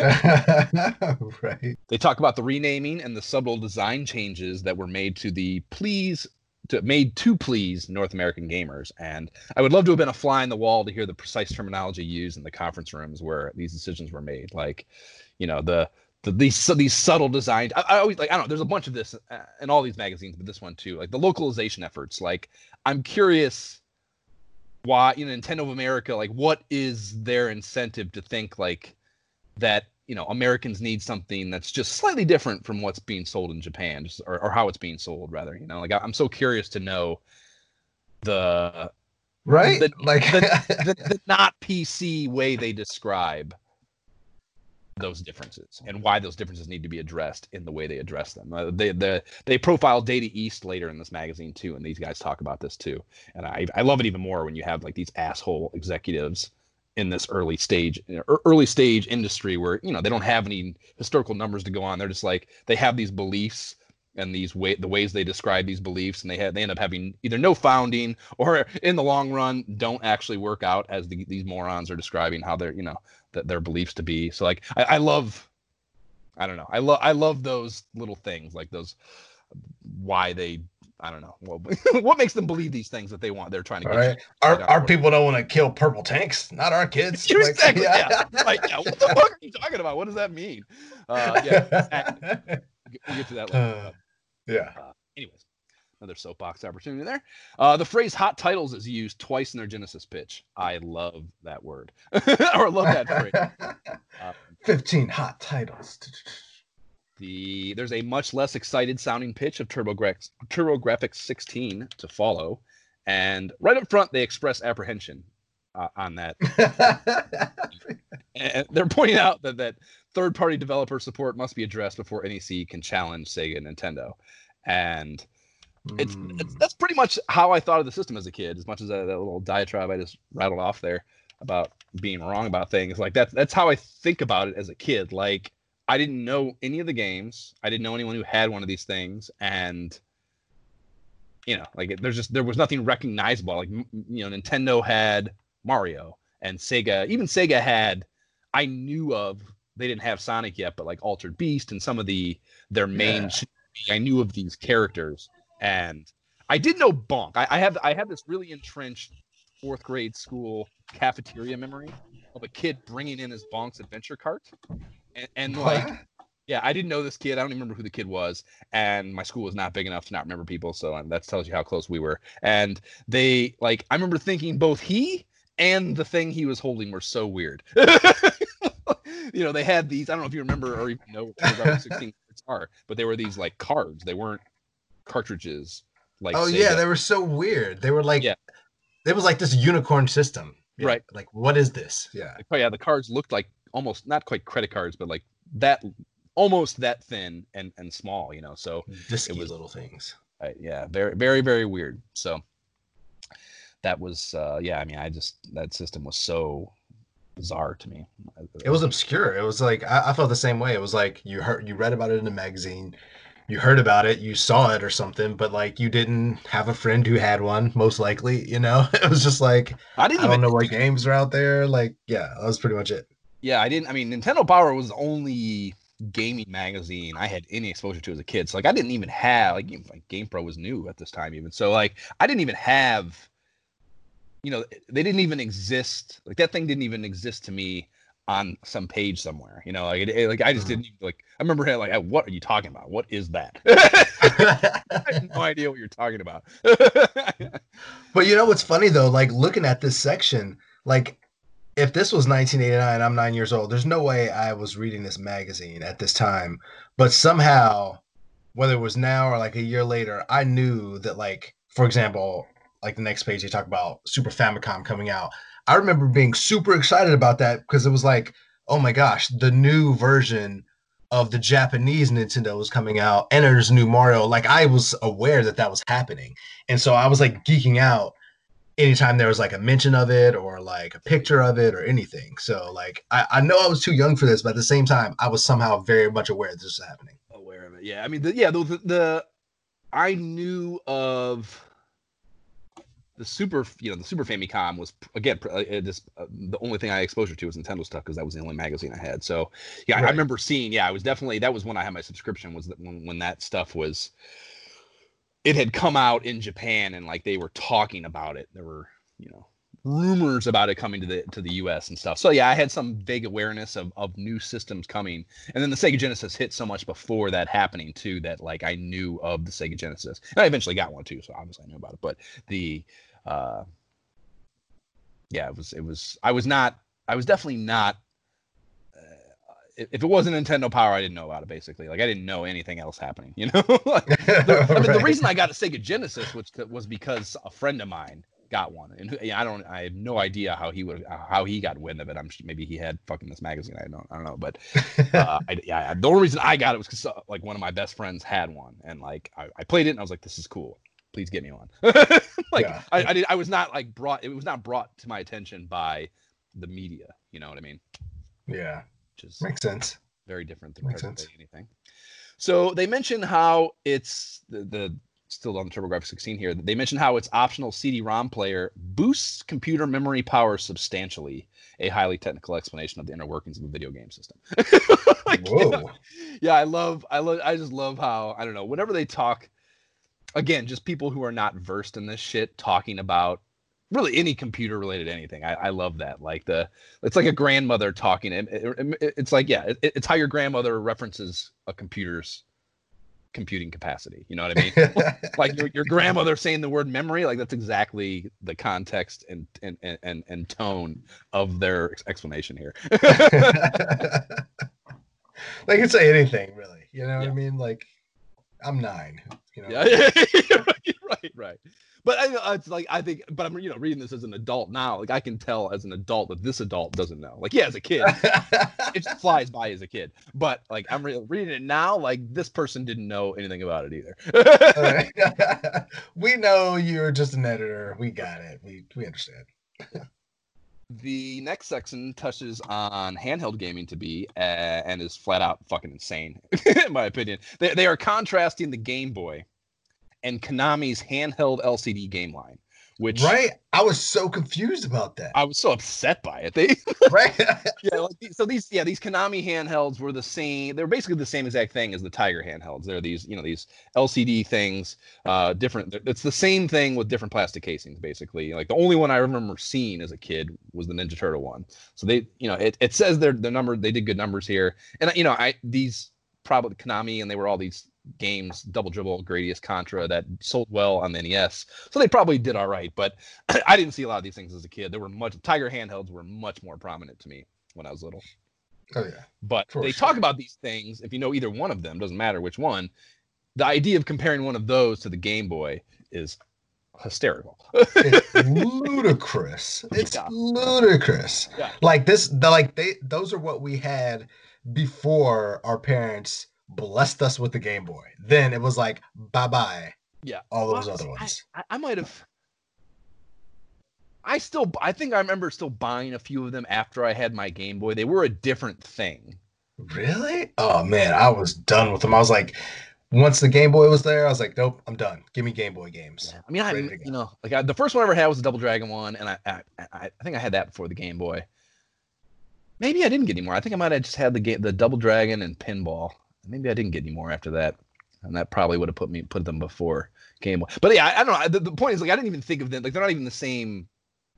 headline. Right. They talk about the renaming and the subtle design changes that were made to the please. To, made to please North American gamers, and I would love to have been a fly on the wall to hear the precise terminology used in the conference rooms where these decisions were made. Like, you know, the the these these subtle design. I, I always like I don't know. There's a bunch of this uh, in all these magazines, but this one too. Like the localization efforts. Like I'm curious why you know Nintendo of America. Like what is their incentive to think like that? You know, Americans need something that's just slightly different from what's being sold in Japan, just, or, or how it's being sold, rather. You know, like I, I'm so curious to know the right, the, like the, the, the not P C way they describe those differences and why those differences need to be addressed in the way they address them. Uh, they the they profile Data East later in this magazine too, and these guys talk about this too. And I I love it even more when you have like these asshole executives in this early stage, early stage industry where, you know, they don't have any historical numbers to go on. They're just like, they have these beliefs and these way, the ways they describe these beliefs, and they have, they end up having either no founding or in the long run, don't actually work out as the, these morons are describing how they're, you know, that their beliefs to be. So like, I, I love, I don't know. I love, I love those little things like those, why they, I don't know. Well, what makes them believe these things that they want? They're trying to. All get right. Our our work. People don't want to kill purple tanks. Not our kids. Exactly. Like, yeah. Yeah. Like, yeah. What the fuck are you talking about? What does that mean? Uh, yeah. Exactly. We'll get to that later. Uh, yeah. Uh, anyways, another soapbox opportunity there. Uh, the phrase "hot titles" is used twice in their Genesis pitch. I love that word. Or love that phrase. Uh, Fifteen hot titles. The, there's a much less excited sounding pitch of TurboGrafx, TurboGrafx sixteen to follow. And right up front, they express apprehension uh, on that. And they're pointing out that, that third-party developer support must be addressed before N E C can challenge Sega and Nintendo. And it's, mm. it's that's pretty much how I thought of the system as a kid, as much as that, that little diatribe I just rattled off there about being wrong about things. Like that, that's how I think about it as a kid. Like, I didn't know any of the games. I didn't know anyone who had one of these things, and you know, like there's just there was nothing recognizable. Like you know, Nintendo had Mario, and Sega, even Sega had I knew of. They didn't have Sonic yet, but like Altered Beast and some of the their main. Yeah. I knew of these characters, and I did know Bonk. I, I have I have this really entrenched fourth grade school cafeteria memory of a kid bringing in his Bonk's adventure cart. And, and like, yeah, I didn't know this kid. I don't even remember who the kid was. And my school was not big enough to not remember people. So that tells you how close we were. And they like, I remember thinking both he and the thing he was holding were so weird. You know, they had these, I don't know if you remember or even know what sixteen cards are, but they were these like cards. They weren't cartridges. Like, oh Sega. Yeah. They were so weird. They were like, yeah. It was like this unicorn system. Yeah. Right. Like, what is this? Yeah. Like, oh yeah. The cards looked like, almost not quite credit cards, but like that almost that thin and, and small, you know, so just it was little things. Uh, yeah. Very, very, very weird. So that was, uh, yeah, I mean, I just, that system was so bizarre to me. It was obscure. It was like, I, I felt the same way. It was like, you heard, you read about it in a magazine, you heard about it, you saw it or something, but like, you didn't have a friend who had one most likely, you know, it was just like, I didn't I don't even know what games are out there. Like, yeah, that was pretty much it. Yeah, I didn't. I mean, Nintendo Power was the only gaming magazine I had any exposure to as a kid. So, like, I didn't even have like, like GamePro was new at this time, even so. Like, I didn't even have you know, they didn't even exist. Like, that thing didn't even exist to me on some page somewhere, you know, like, it, it, like I just didn't even, like, I remember him, like, what are you talking about? What is that? I have no idea what you're talking about. But you know what's funny though, like, looking at this section, like, if this was nineteen eighty-nine, I'm nine years old, there's no way I was reading this magazine at this time. But somehow, whether it was now or like a year later, I knew that, like, for example, like the next page, they talk about Super Famicom coming out. I remember being super excited about that because it was like, oh my gosh, the new version of the Japanese Nintendo was coming out and there's new Mario. Like, I was aware that that was happening. And so I was like geeking out anytime there was like a mention of it or like a picture of it or anything. So like, I, I know I was too young for this, but at the same time, I was somehow very much aware that this was happening. Aware of it. Yeah. I mean, the, yeah, the, the, the, I knew of the Super, you know, the Super Famicom was, again, just uh, the only thing I had exposure to was Nintendo stuff because that was the only magazine I had. So, yeah, right. I remember seeing, yeah, I was definitely, that was when I had my subscription, was that when, when that stuff was, it had come out in Japan and, like, they were talking about it. There were, you know, rumors about it coming to the to the U S and stuff. So, yeah, I had some vague awareness of, of new systems coming. And then the Sega Genesis hit so much before that happening, too, that, like, I knew of the Sega Genesis. And I eventually got one, too, so obviously I knew about it. But the... Uh, yeah, it was, it was, I was not, I was definitely not, uh, if, if it wasn't Nintendo Power, I didn't know about it, basically. Like, I didn't know anything else happening, you know? Like, the, I mean, right. The reason I got a Sega Genesis which was because a friend of mine got one, and I don't, I have no idea how he would, how he got wind of it. I'm sure maybe he had fucking this magazine. I don't, I don't know, but uh, I, yeah, the only reason I got it was because, uh, like, one of my best friends had one, and, like, I, I played it, and I was like, this is cool. Please get me one. Like, yeah. I, I, did, I was not like brought, it was not brought to my attention by the media. You know what I mean? Yeah. Just makes sense. Very different than anything. So they mention how it's the, the still on the TurboGrafx sixteen here. They mention how its optional C D ROM player boosts computer memory power substantially. A highly technical explanation of the inner workings of a video game system. Like, whoa. You know, yeah. I love, I love, I just love how, I don't know, whenever they talk, again, just people who are not versed in this shit talking about really any computer related anything. I, I love that. Like, the, it's like a grandmother talking. It, it, it, it's like, yeah, it, it's how your grandmother references a computer's computing capacity. You know what I mean? Like, your, your grandmother saying the word memory, like, that's exactly the context and, and, and, and tone of their explanation here. They could say anything, really. You know what yeah. I mean? Like, I'm nine. You know? Yeah, right, right, right. But I, it's like I think, but I'm you know reading this as an adult now. Like, I can tell as an adult that this adult doesn't know. Like, yeah, as a kid, it just flies by as a kid. But like I'm re- reading it now, like this person didn't know anything about it either. We know you're just an editor. We got it. We we understand. The next section touches on handheld gaming to be uh, and is flat out fucking insane, in my opinion. They, they are contrasting the Game Boy and Konami's handheld L C D game line, which right? I was so confused about that. I was so upset by it. They right? Yeah. Like, so these yeah these Konami handhelds were the same. They're basically the same exact thing as the Tiger handhelds. They're these you know these L C D things, uh, different. It's the same thing with different plastic casings, basically. Like the only one I remember seeing as a kid was the Ninja Turtle one. So they you know it, it says they're the number they did good numbers here, and you know I these probably Konami and they were all these games, Double Dribble, Gradius, Contra, that sold well on the N E S, so they probably did all right. But I didn't see a lot of these things as a kid. There were much Tiger handhelds were much more prominent to me when I was little. Oh yeah, but they sure. talk about these things. If you know either one of them, doesn't matter which one. The idea of comparing one of those to the Game Boy is hysterical. It's ludicrous. It's yeah. ludicrous. Yeah. Like this, the, like they, those are what we had before our parents blessed us with the Game Boy. Then it was like bye bye. Yeah, all those well, other ones. I, I might have. I still, I think I remember still buying a few of them after I had my Game Boy. They were a different thing. Really? Oh man, I was done with them. I was like, once the Game Boy was there, I was like, nope, I'm done. Give me Game Boy games. Yeah. I mean, I you know, like I, the first one I ever had was the Double Dragon one, and I, I, I think I had that before the Game Boy. Maybe I didn't get any more. I think I might have just had the game, the Double Dragon and Pinball. Maybe I didn't get any more after that, and that probably would have put me put them before Game Boy. But yeah, I, I don't know. The, the point is, like, I didn't even think of them. Like, they're not even the same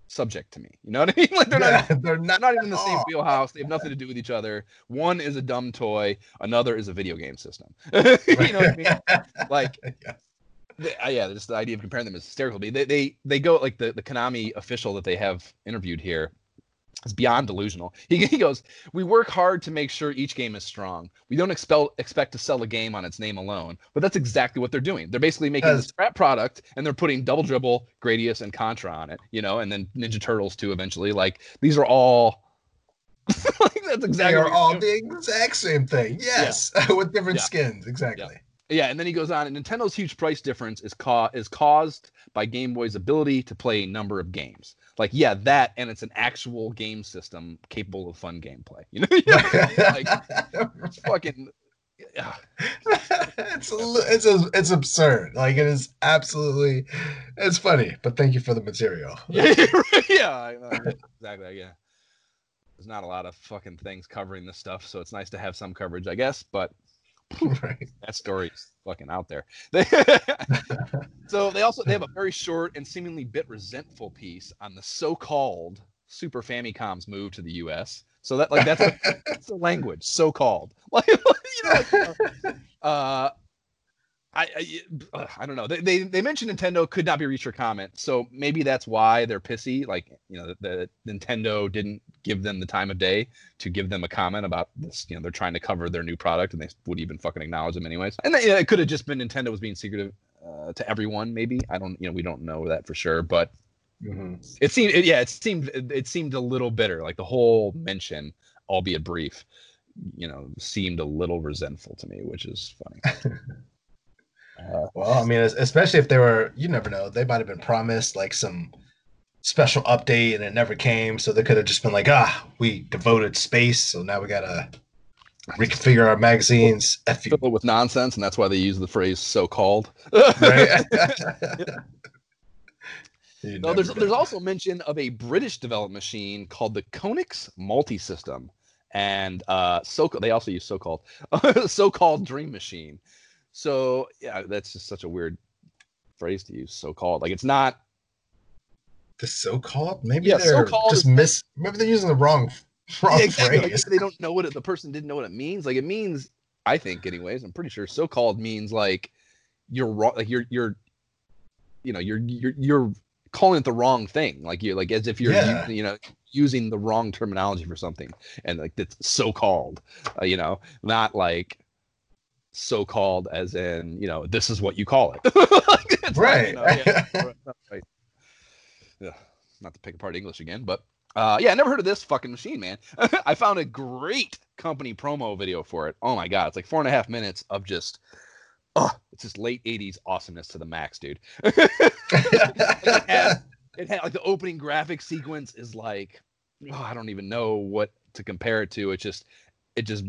subject to me. You know what I mean? Like they're yeah, not they're not, not even in the same wheelhouse. They have nothing to do with each other. One is a dumb toy. Another is a video game system. You know what I mean? Like, yeah, they, uh, yeah, just the idea of comparing them is hysterical. They they they go like the the Konami official that they have interviewed here. It's beyond delusional. He, he goes, we work hard to make sure each game is strong. We don't expel, expect to sell a game on its name alone, but that's exactly what they're doing. They're basically making this scrap product, and they're putting Double Dribble, Gradius, and Contra on it, you know, and then Ninja Turtles too eventually. Like, these are all... like, that's exactly They are all doing. the exact same thing, yes, yeah. with different yeah. skins, exactly. Yeah. Yeah, and then he goes on, and Nintendo's huge price difference is, ca- is caused by Game Boy's ability to play a number of games. Like, yeah, that, and it's an actual game system capable of fun gameplay. You know, like, it's fucking... Uh. it's, it's, it's absurd. Like, it is absolutely... It's funny, but thank you for the material. yeah, yeah, exactly, yeah. There's not a lot of fucking things covering this stuff, so it's nice to have some coverage, I guess, but... Right. That story's fucking out there. So they also they have a very short and seemingly bit resentful piece on the so-called Super Famicom's move to the U S. So that like that's, a, that's the language, so-called. Like, you know, like, uh, uh, I I, I don't know. They, they they mentioned Nintendo could not be reached for comment, so maybe that's why they're pissy. Like, you know, the, the Nintendo didn't give them the time of day to give them a comment about this. You know, they're trying to cover their new product, and they wouldn't even fucking acknowledge them anyways. And they, you know, it could have just been Nintendo was being secretive uh, to everyone. Maybe I don't. You know, we don't know that for sure, but mm-hmm. it seemed. It, yeah, it seemed. It, it seemed a little bitter. Like the whole mention, albeit brief, you know, seemed a little resentful to me, which is funny. Uh, well, I mean, especially if they were, you never know, they might have been promised like some special update and it never came. So they could have just been like, ah, we devoted space. So now we got to reconfigure our magazines. Fill it with nonsense. And that's why they use the phrase so-called. Right? No, there's, there's also mention of a British developed machine called the Konix Multisystem. And uh, so they also use so-called, so-called Dream Machine. So, yeah, that's just such a weird phrase to use, so-called. Like, it's not... The so-called? Maybe yeah, they're so-called just is... mis... Maybe they're using the wrong, wrong yeah, exactly. phrase. Like, they don't know what it... The person didn't know what it means. Like, it means... I think, anyways, I'm pretty sure so-called means, like, you're wrong... Like, you're... you're you know, you're you're you're calling it the wrong thing. Like, you're... Like, as if you're, yeah. you, you know, using the wrong terminology for something. And, like, that's so-called. Uh, you know? Not, like... so-called as in, you know, this is what you call it. Like, right. Like, you know, yeah, not, right. Ugh, not to pick apart English again, but uh, yeah, I never heard of this fucking machine, man. I found a great company promo video for it. Oh my God. It's like four and a half minutes of just, oh, it's just late eighties awesomeness to the max, dude. it, had, it had like the opening graphic sequence is like, oh, I don't even know what to compare it to. It's just, it just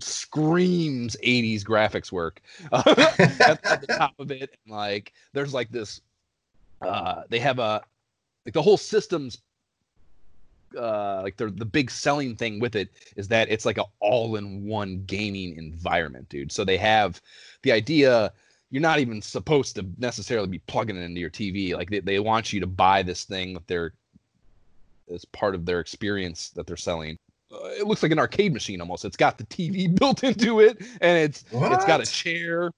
screams eighties graphics work uh, at, at the top of it. And like, there's like this, uh, they have a, like the whole system's, uh, like the the big selling thing with it is that it's like a all-in-one gaming environment, dude. So they have the idea, you're not even supposed to necessarily be plugging it into your T V. Like they, they want you to buy this thing that they're, as part of their experience that they're selling. It looks like an arcade machine almost. It's got the T V built into it, and it's what? it's got a chair.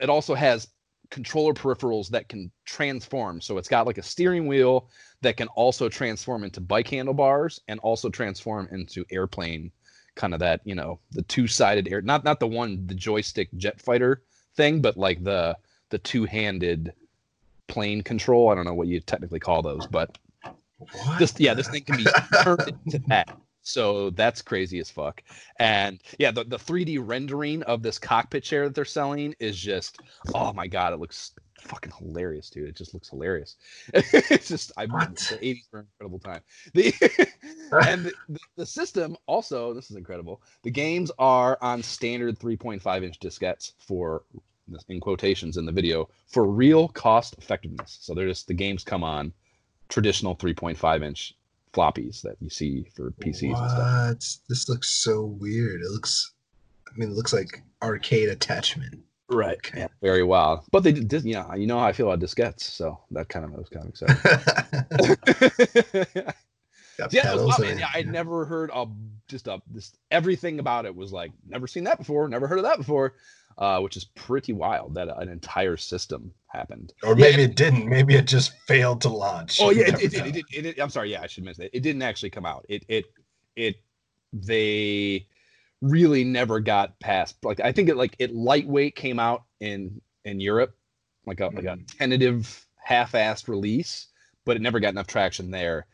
It also has controller peripherals that can transform. So it's got like a steering wheel that can also transform into bike handlebars and also transform into airplane, kind of that, you know, the two-sided air, not not the one, the joystick jet fighter thing, but like the the two-handed plane control. I don't know what you technically call those, but what? this yeah, this thing can be turned into that. So that's crazy as fuck. And yeah, the, the three D rendering of this cockpit chair that they're selling is just, oh my God, it looks fucking hilarious, dude. It just looks hilarious. It's just, I mean, the eighties were an incredible time. The, and the, the system also, this is incredible, the games are on standard three point five inch diskettes for, in quotations in the video, for real cost effectiveness. So they're just, the games come on traditional three point five inch floppies that you see for P Cs what? and stuff. This looks so weird. It looks, I mean, it looks like arcade attachment. Right. Yeah, very well. But they did, yeah, you know how I feel about diskettes, so that kind of was kind of exciting. Yeah, was, I mean, yeah, I'd yeah. never heard of just a just everything about it was like never seen that before, never heard of that before, uh, which is pretty wild that an entire system happened. Or maybe yeah, it didn't. Maybe it just failed to launch. Oh yeah, it, it, it, it, it, it, I'm sorry. Yeah, I should mention that it didn't actually come out. It it it they really never got past. Like I think it like it lightweight came out in in Europe, like a mm-hmm. like a tentative half-assed release, but it never got enough traction there.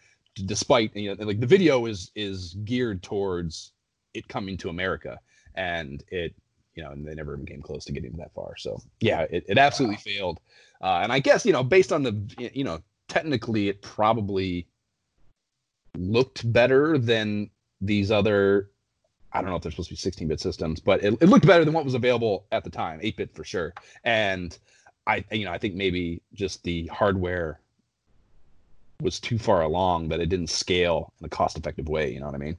Despite, you know, like the video is is geared towards it coming to America, and it, you know, and they never even came close to getting that far. So yeah, it, it absolutely wow. failed. Uh, and I guess, you know, based on the, you know, technically it probably looked better than these other, I don't know if they're supposed to be sixteen-bit systems, but it, it looked better than what was available at the time, eight-bit for sure. And I, you know, I think maybe just the hardware was too far along that it didn't scale in a cost-effective way. You know what I mean?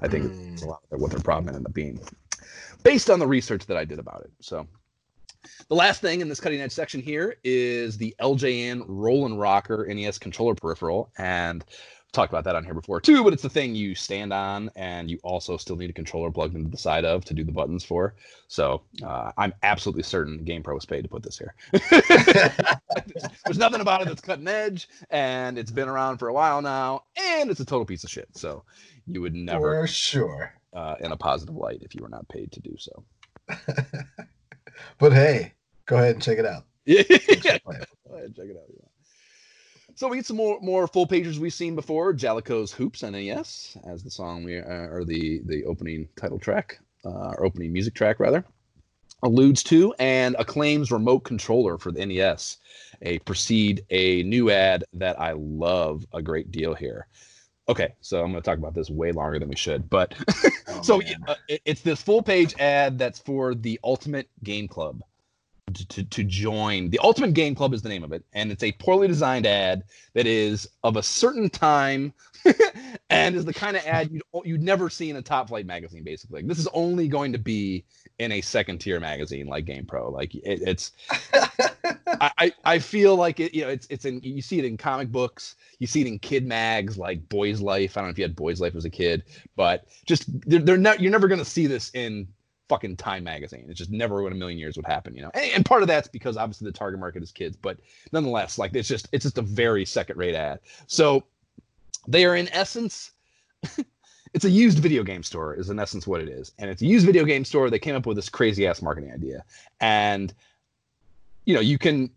I think mm. it's a lot of what their problem ended up being, based on the research that I did about it. So, the last thing in this cutting-edge section here is the L J N Rollin' Rocker N E S controller peripheral, and I've talked about that on here before too. But it's the thing you stand on, and you also still need a controller plugged into the side of to do the buttons for. So, uh, I'm absolutely certain GamePro was paid to put this here. There's nothing about it that's cutting edge, and it's been around for a while now, and it's a total piece of shit. So you would never, for sure, uh, in a positive light, if you were not paid to do so. But hey, go ahead and check it out. Yeah, go ahead and check it out. Yeah. So we get some more more full pages we've seen before. Jaleco's Hoops on N E S, as the song we uh, or the the opening title track, uh, or opening music track rather, alludes to, and Acclaim's remote controller for the N E S. A proceed a new ad that I love a great deal here. Okay, so I'm going to talk about this way longer than we should, but oh, so yeah, uh, it, it's this full page ad that's for the Ultimate Game Club to, to to join. The Ultimate Game Club is the name of it, and it's a poorly designed ad that is of a certain time and is the kind of ad you'd, you'd never see in a Top Flight magazine. Basically, like, this is only going to be in a second tier magazine like GamePro. Like it, it's. I, I feel like it, you know, it's it's in, you see it in comic books, you see it in kid mags like Boys Life. I don't know if you had Boys Life as a kid, but just they're, they're not, you're never going to see this in fucking Time magazine. It's just never what a million years would happen, you know. And, and part of that's because obviously the target market is kids, but nonetheless, like it's just it's just a very second rate ad. So they are in essence it's a used video game store is in essence what it is. And it's a used video game store. They came up with this crazy ass marketing idea, and you know, you can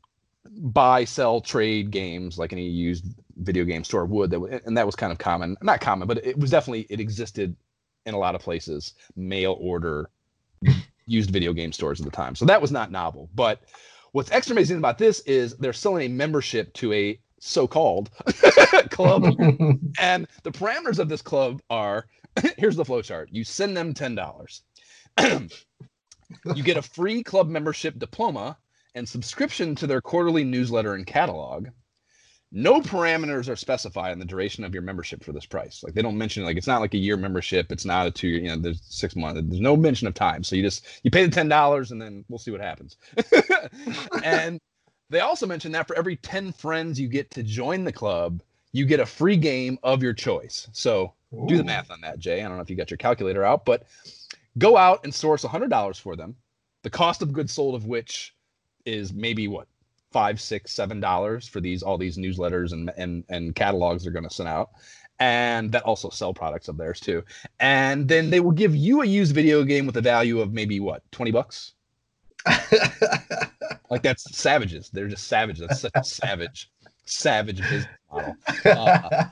buy, sell, trade games like any used video game store would. That, and that was kind of common. Not common, but it was definitely, it existed in a lot of places. Mail order used video game stores at the time. So that was not novel. But what's extra amazing about this is they're selling a membership to a so-called club. And the parameters of this club are, here's the flowchart. You send them ten dollars. You get a free club membership diploma and subscription to their quarterly newsletter and catalog. No parameters are specified on the duration of your membership for this price. Like they don't mention, like, it's not like a year membership. It's not a two year, you know, there's six months. There's no mention of time. So you just, you pay the ten dollars and then we'll see what happens. And they also mention that for every ten friends you get to join the club, you get a free game of your choice. So ooh, do the math on that, Jay. I don't know if you got your calculator out, but go out and source one hundred dollars for them. The cost of goods sold of which is maybe what five, six, seven dollars for these all these newsletters and and and catalogs they're going to send out, and that also sell products of theirs too. And then they will give you a used video game with a value of maybe what twenty bucks. Like that's savages. They're just savage. That's such a savage, savage business model. Uh,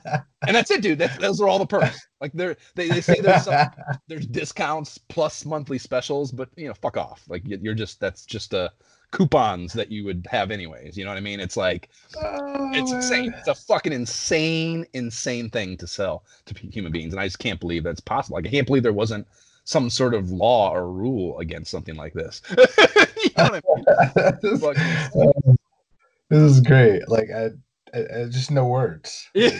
and that's it, dude. That's, those are all the perks. Like they're, they they say there's some, there's discounts plus monthly specials, but you know, fuck off. Like you're just that's just a coupons that you would have anyways, you know what I mean? It's like, oh, it's insane. Man. It's a fucking insane, insane thing to sell to human beings. And I just can't believe that's possible. Like, I can't believe there wasn't some sort of law or rule against something like this. You know what I mean? Like, this is great. Like, I, I, I just no words. Yeah.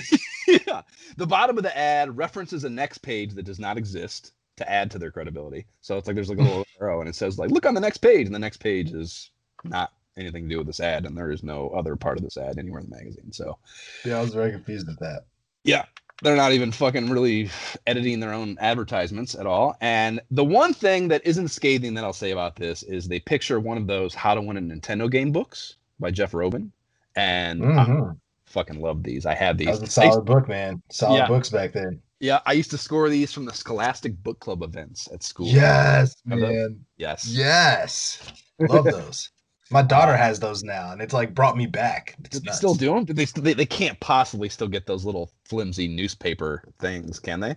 The bottom of the ad references a next page that does not exist. to add to their credibility. So it's like there's like a little arrow and it says like, look on the next page, and the next page is not anything to do with this ad, and there is no other part of this ad anywhere in the magazine. So yeah, I was very confused at that. Yeah. They're not even fucking really editing their own advertisements at all. And the one thing that isn't scathing that I'll say about this is they picture one of those How to Win a Nintendo Game books by Jeff Robin. And mm-hmm. I fucking love these. I had these. That was a solid I, book, man. Solid yeah. books back then. Yeah, I used to score these from the Scholastic Book Club events at school. Yes, remember man. Those? Yes. Yes. Love those. My daughter has those now, and it's like brought me back. It's Did nuts. They still do them? Did they, they they can't possibly still get those little flimsy newspaper things, can they?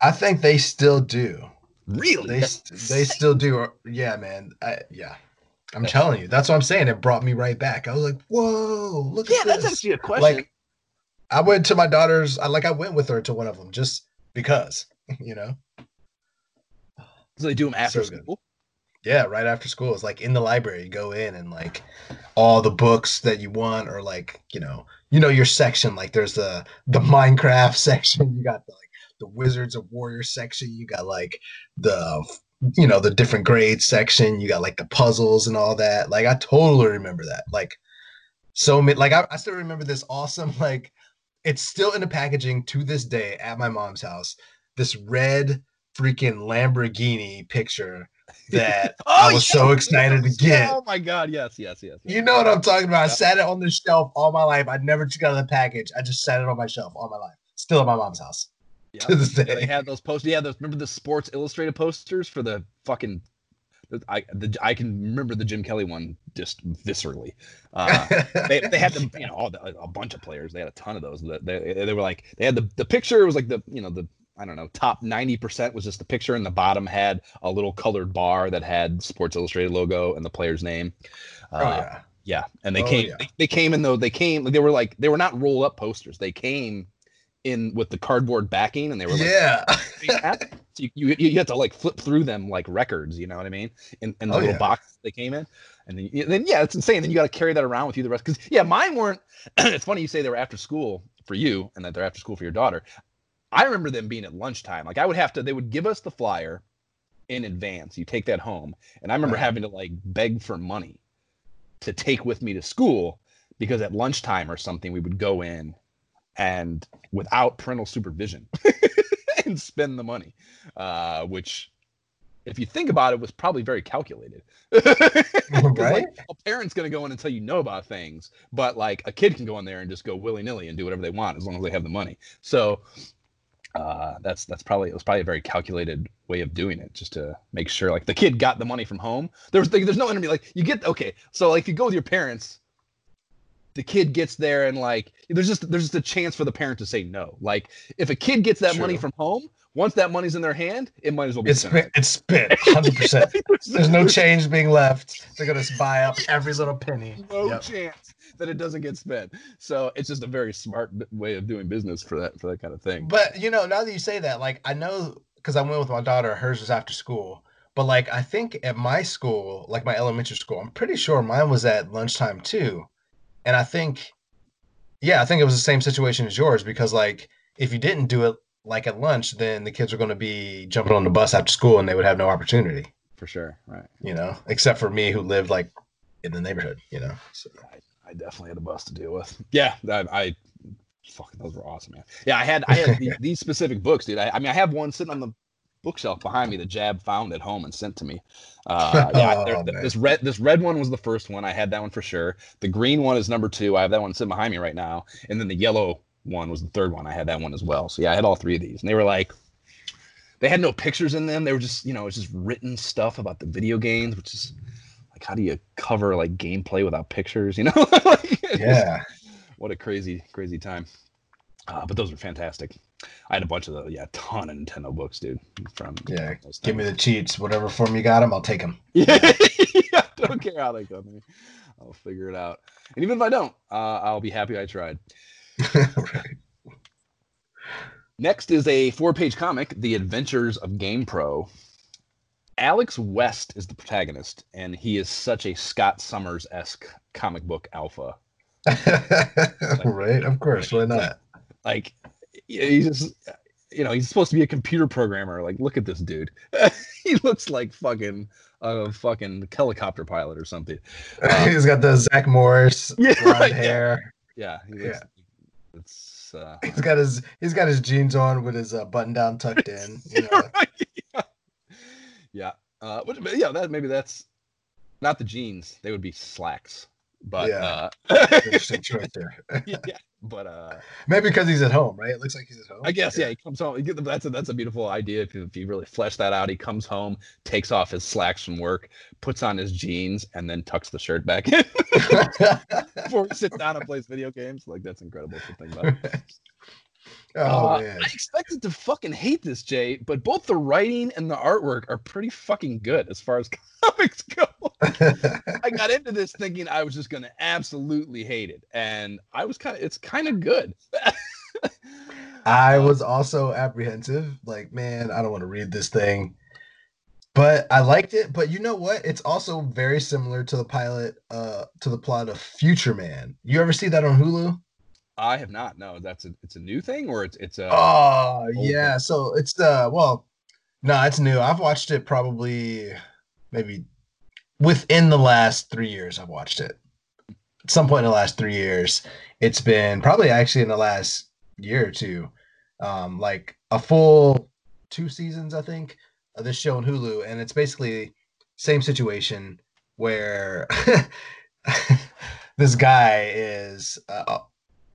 I think they still do. Really? They they still do. Yeah, man. I, yeah, I'm that's telling you. That's what I'm saying. It brought me right back. I was like, whoa, look yeah, at this. Yeah, that's actually a question. Like, I went to my daughter's. I like I went with her to one of them just because, you know. So they do them after so school. Yeah, right after school. It's like in the library, you go in and like all the books that you want, or like, you know, you know your section. Like there's the the Minecraft section, you got the, like the Wizards of Warrior section, you got like the, you know, the different grades section, you got like the puzzles and all that. Like I totally remember that. Like so many, like I, I still remember this awesome, like it's still in the packaging to this day at my mom's house, this red freaking Lamborghini picture that oh, I was yes, so excited yes. to get. Oh my god, yes, yes, yes. yes. You know what I'm talking about. I sat it on the shelf all my life. I never took out of the package. I just sat it on my shelf all my life. Still at my mom's house. Yeah. To this day. They had those posters. Yeah, those remember the Sports Illustrated posters for the fucking I the, I can remember the Jim Kelly one just viscerally. Uh, they they had them, you know, all the, a bunch of players. They had a ton of those. They they, they were like they had the, the picture was like the, you know, the I don't know, top ninety percent was just the picture, and the bottom had a little colored bar that had Sports Illustrated logo and the player's name. Uh, oh, yeah. Yeah. And they oh, came, yeah. they, they came in though. They came, they were like, they were not roll up posters. They came in with the cardboard backing, and they were like, yeah. so you, you, you had to like flip through them like records, you know what I mean? In, in the oh, little yeah. box they came in. And then, then, yeah, it's insane. Then you got to carry that around with you the rest. Cause yeah, mine weren't, it's funny you say they were after school for you and that they're after school for your daughter. I remember them being at lunchtime. Like I would have to, they would give us the flyer in advance. You take that home. And I remember right. having to like beg for money to take with me to school, because at lunchtime or something, we would go in and without parental supervision and spend the money, uh, which if you think about it, was probably very calculated. Right? Like, a parent's going to go in and tell you no about things, but like a kid can go in there and just go willy nilly and do whatever they want as long as they have the money. So, Uh, that's that's probably it was probably a very calculated way of doing it, just to make sure like the kid got the money from home. There was there's no enemy like you get okay. So like if you go with your parents, the kid gets there and like there's just there's just a chance for the parent to say no. Like if a kid gets that True. money from home, once that money's in their hand, it might as well be it's spent. It's spent, hundred percent. There's no change being left. They're gonna buy up every little penny. No yep. chance that it doesn't get spent. So it's just a very smart way of doing business for that for that kind of thing. But you know, now that you say that, like I know because I went with my daughter. Hers was after school, but like I think at my school, like my elementary school, I'm pretty sure mine was at lunchtime too. And I think, yeah, I think it was the same situation as yours, because like if you didn't do it like at lunch, then the kids are going to be jumping on the bus after school and they would have no opportunity for sure. Right. You know, except for me who lived like in the neighborhood, you know, so I, I definitely had a bus to deal with. Yeah. I, I fucking, those were awesome, man. Yeah. I had, I had these, these specific books, dude. I, I mean, I have one sitting on the bookshelf behind me that Jab found at home and sent to me. Uh, yeah, oh, there, this red, this red one was the first one. I had that one for sure. The green one is number two. I have that one sitting behind me right now. And then the yellow one was the third one. I had that one as well. So yeah, I had all three of these, and they were like, they had no pictures in them. They were just, you know, it's just written stuff about the video games, which is like, how do you cover like gameplay without pictures? You know? Like, yeah. What a crazy, crazy time. Uh, but those were fantastic. I had a bunch of those. Yeah, a ton of Nintendo books, dude. From yeah, from give me the cheats. Whatever form you got them, I'll take them. Yeah, I don't care how they come to me. I'll figure it out. And even if I don't, uh, I'll be happy I tried. Right. Next is a four-page comic, The Adventures of GamePro. Alex West is the protagonist, and he is such a Scott Summers-esque comic book alpha. Like, right, of course, like, why not? Like, like he just you know, he's supposed to be a computer programmer. Like, look at this dude. He looks like fucking a fucking helicopter pilot or something. Um, he's got the Zach Morris yeah, blonde right, hair. Yeah, yeah, he looks, yeah. It's, uh, he's got his he's got his jeans on with his uh, button down tucked in. You know? Right, yeah, yeah. Uh, which, yeah, that maybe that's not the jeans. They would be slacks. But yeah, uh, interesting choice there. Yeah, but uh, maybe because he's at home, right? It looks like he's at home. I guess, yeah, yeah he comes home. That's a, that's a beautiful idea. If you, if you really flesh that out, he comes home, takes off his slacks from work, puts on his jeans, and then tucks the shirt back in before he sits down and plays video games. Like, that's incredible to think about. Oh, uh, man. I expected to fucking hate this, Jay, but both the writing and the artwork are pretty fucking good as far as comics go. I got into this thinking I was just going to absolutely hate it, and I was kind of, it's kind of good. I was also apprehensive, like, man, I don't want to read this thing, but I liked it. But you know what? It's also very similar to the pilot, uh, to the plot of Future Man. You ever see that on Hulu? I have not. No, that's a, it's a new thing, or it's it's a. Oh yeah, thing? So it's uh well, no, nah, it's new. I've watched it probably maybe within the last three years. I've watched it at some point in the last three years. It's been probably actually in the last year or two, um, like a full two seasons, I think, of this show on Hulu, and it's basically same situation where this guy is. Uh,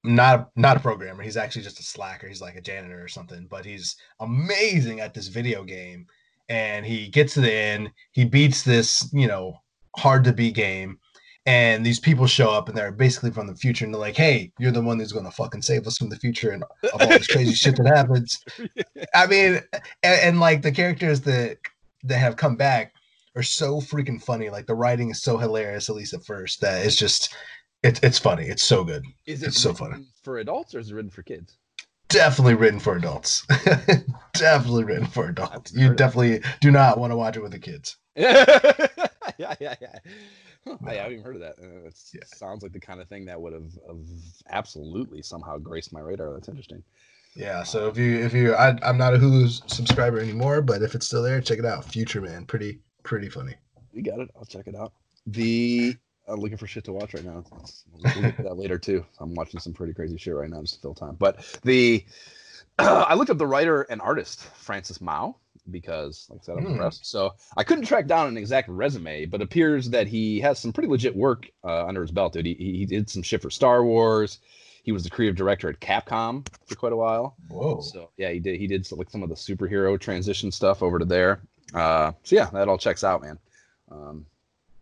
Not not a programmer. He's actually just a slacker. He's like a janitor or something. But he's amazing at this video game. And he gets to the end. He beats this, you know, hard to beat game. And these people show up, and they're basically from the future. And they're like, "Hey, you're the one who's going to fucking save us from the future and of all this crazy shit that happens." I mean, and, and like the characters that that have come back are so freaking funny. Like the writing is so hilarious, at least at first, that it's just. It's it's funny. It's so good. Is it it's so funny for adults, or is it written for kids? Definitely written for adults. Definitely written for adults. You definitely do not want to watch it with the kids. yeah, yeah, yeah. Huh, no. I haven't even heard of that. Uh, it yeah. sounds like the kind of thing that would have, have absolutely somehow graced my radar. That's interesting. Yeah. So if you if you, I, I'm not a Hulu subscriber anymore, but if it's still there, check it out. Future Man, pretty pretty funny. You got it. I'll check it out. The I'm looking for shit to watch right now. We'll look at that later too. I'm watching some pretty crazy shit right now just to fill time. But the uh, I looked up the writer and artist Francis Mao because, like I said, I'm mm. impressed. So I couldn't track down an exact resume, but appears that he has some pretty legit work uh, under his belt, dude. He, he did some shit for Star Wars. He was the creative director at Capcom for quite a while. Whoa. So yeah, he did. He did like some of the superhero transition stuff over to there. Uh, so yeah, that all checks out, man. Um,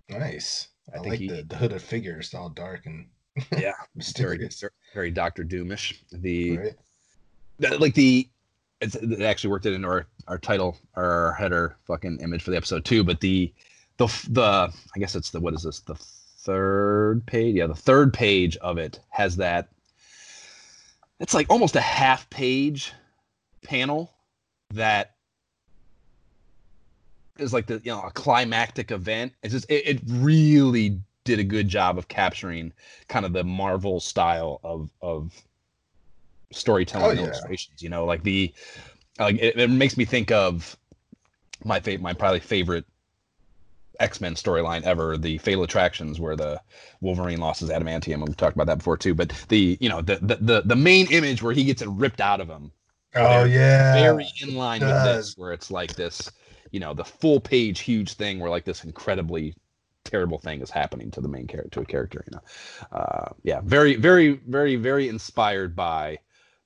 nice. I, I think like he, the, the hooded figure is all dark and yeah, mysterious, very, very Doctor Doomish. The right. that, like the it's, it actually worked it into our, our title, our header, fucking image for the episode too. But the the the I guess it's the what is this the third page? Yeah, the third page of it has that. It's like almost a half page panel that. Is like the you know a climactic event. It's just it, it really did a good job of capturing kind of the Marvel style of of storytelling oh, yeah. illustrations. You know, like the like it, it makes me think of my favorite, my probably favorite X-Men storyline ever, the Fatal Attractions, where the Wolverine lost his adamantium. We've talked about that before too. But the you know the the the, the main image where he gets it ripped out of him. Oh yeah, very in line with this, where it's like this. You know, the full page huge thing where like this incredibly terrible thing is happening to the main character, to a character, you know. Uh, yeah, very, very, very, very inspired by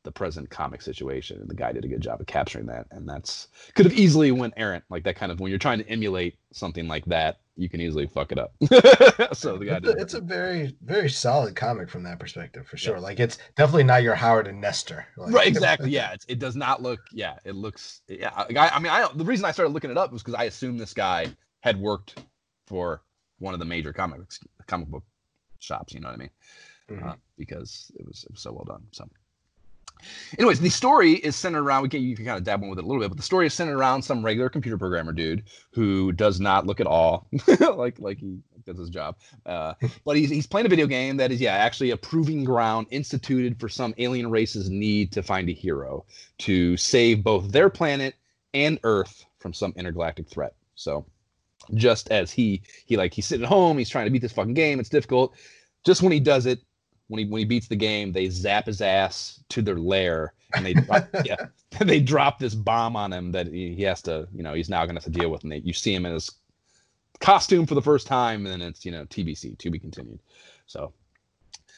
the present comic situation. And the guy did a good job of capturing that. And that's could have easily went errant, like that kind of when you're trying to emulate something like that, you can easily fuck it up. So the guy it's, did a, it's a very, very solid comic from that perspective, for sure. Yeah. Like it's definitely not your Howard and Nestor. Like, right, exactly. Yeah, it's, it does not look. Yeah, it looks. Yeah, I, I mean, I the reason I started looking it up was because I assumed this guy had worked for one of the major comic comic book shops. You know what I mean? Mm-hmm. Uh, because it was it was so well done. So Anyways, the story is centered around, we can, you can kind of dabble with it a little bit, but the story is centered around some regular computer programmer dude who does not look at all like like he does his job. Uh, but he's he's playing a video game that is, yeah, actually a proving ground instituted for some alien race's need to find a hero to save both their planet and Earth from some intergalactic threat. So just as he, he like, he's sitting at home, he's trying to beat this fucking game, it's difficult. Just when he does it, When he when he beats the game, they zap his ass to their lair, and they drop, yeah, they drop this bomb on him that he, he has to, you know, he's now gonna have to deal with. And they, you see him in his costume for the first time, and then it's, you know, T B C, to be continued. So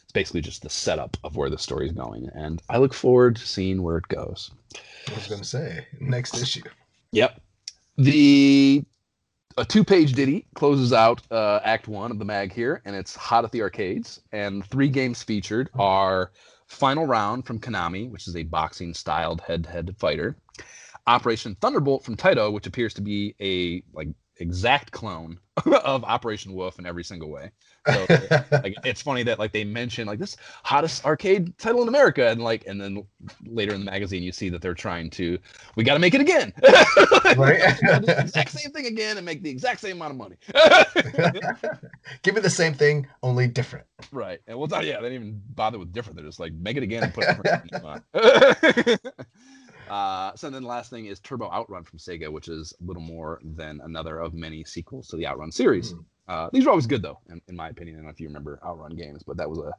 it's basically just the setup of where the story's going, and I look forward to seeing where it goes. I was gonna say, next issue. Yep, the a two-page ditty closes out uh, Act One of the mag here, and it's Hot at the Arcades. And three games featured are Final Round from Konami, which is a boxing-styled head-to-head fighter; Operation Thunderbolt from Taito, which appears to be a like exact clone of Operation Wolf in every single way. So like, it's funny that like they mention like this hottest arcade title in America, and like, and then later in the magazine you see that they're trying to, we got to make it again, right? The exact same thing again and make the exact same amount of money. Give me the same thing, only different, right? And well, not, yeah, they didn't even bother with different. They're just like, make it again and put it on. Uh, so then the last thing is Turbo Outrun from Sega, which is a little more than another of many sequels to the Outrun series. Mm. Uh, these are always good, though, in, in my opinion. I don't know if you remember Outrun games, but that was a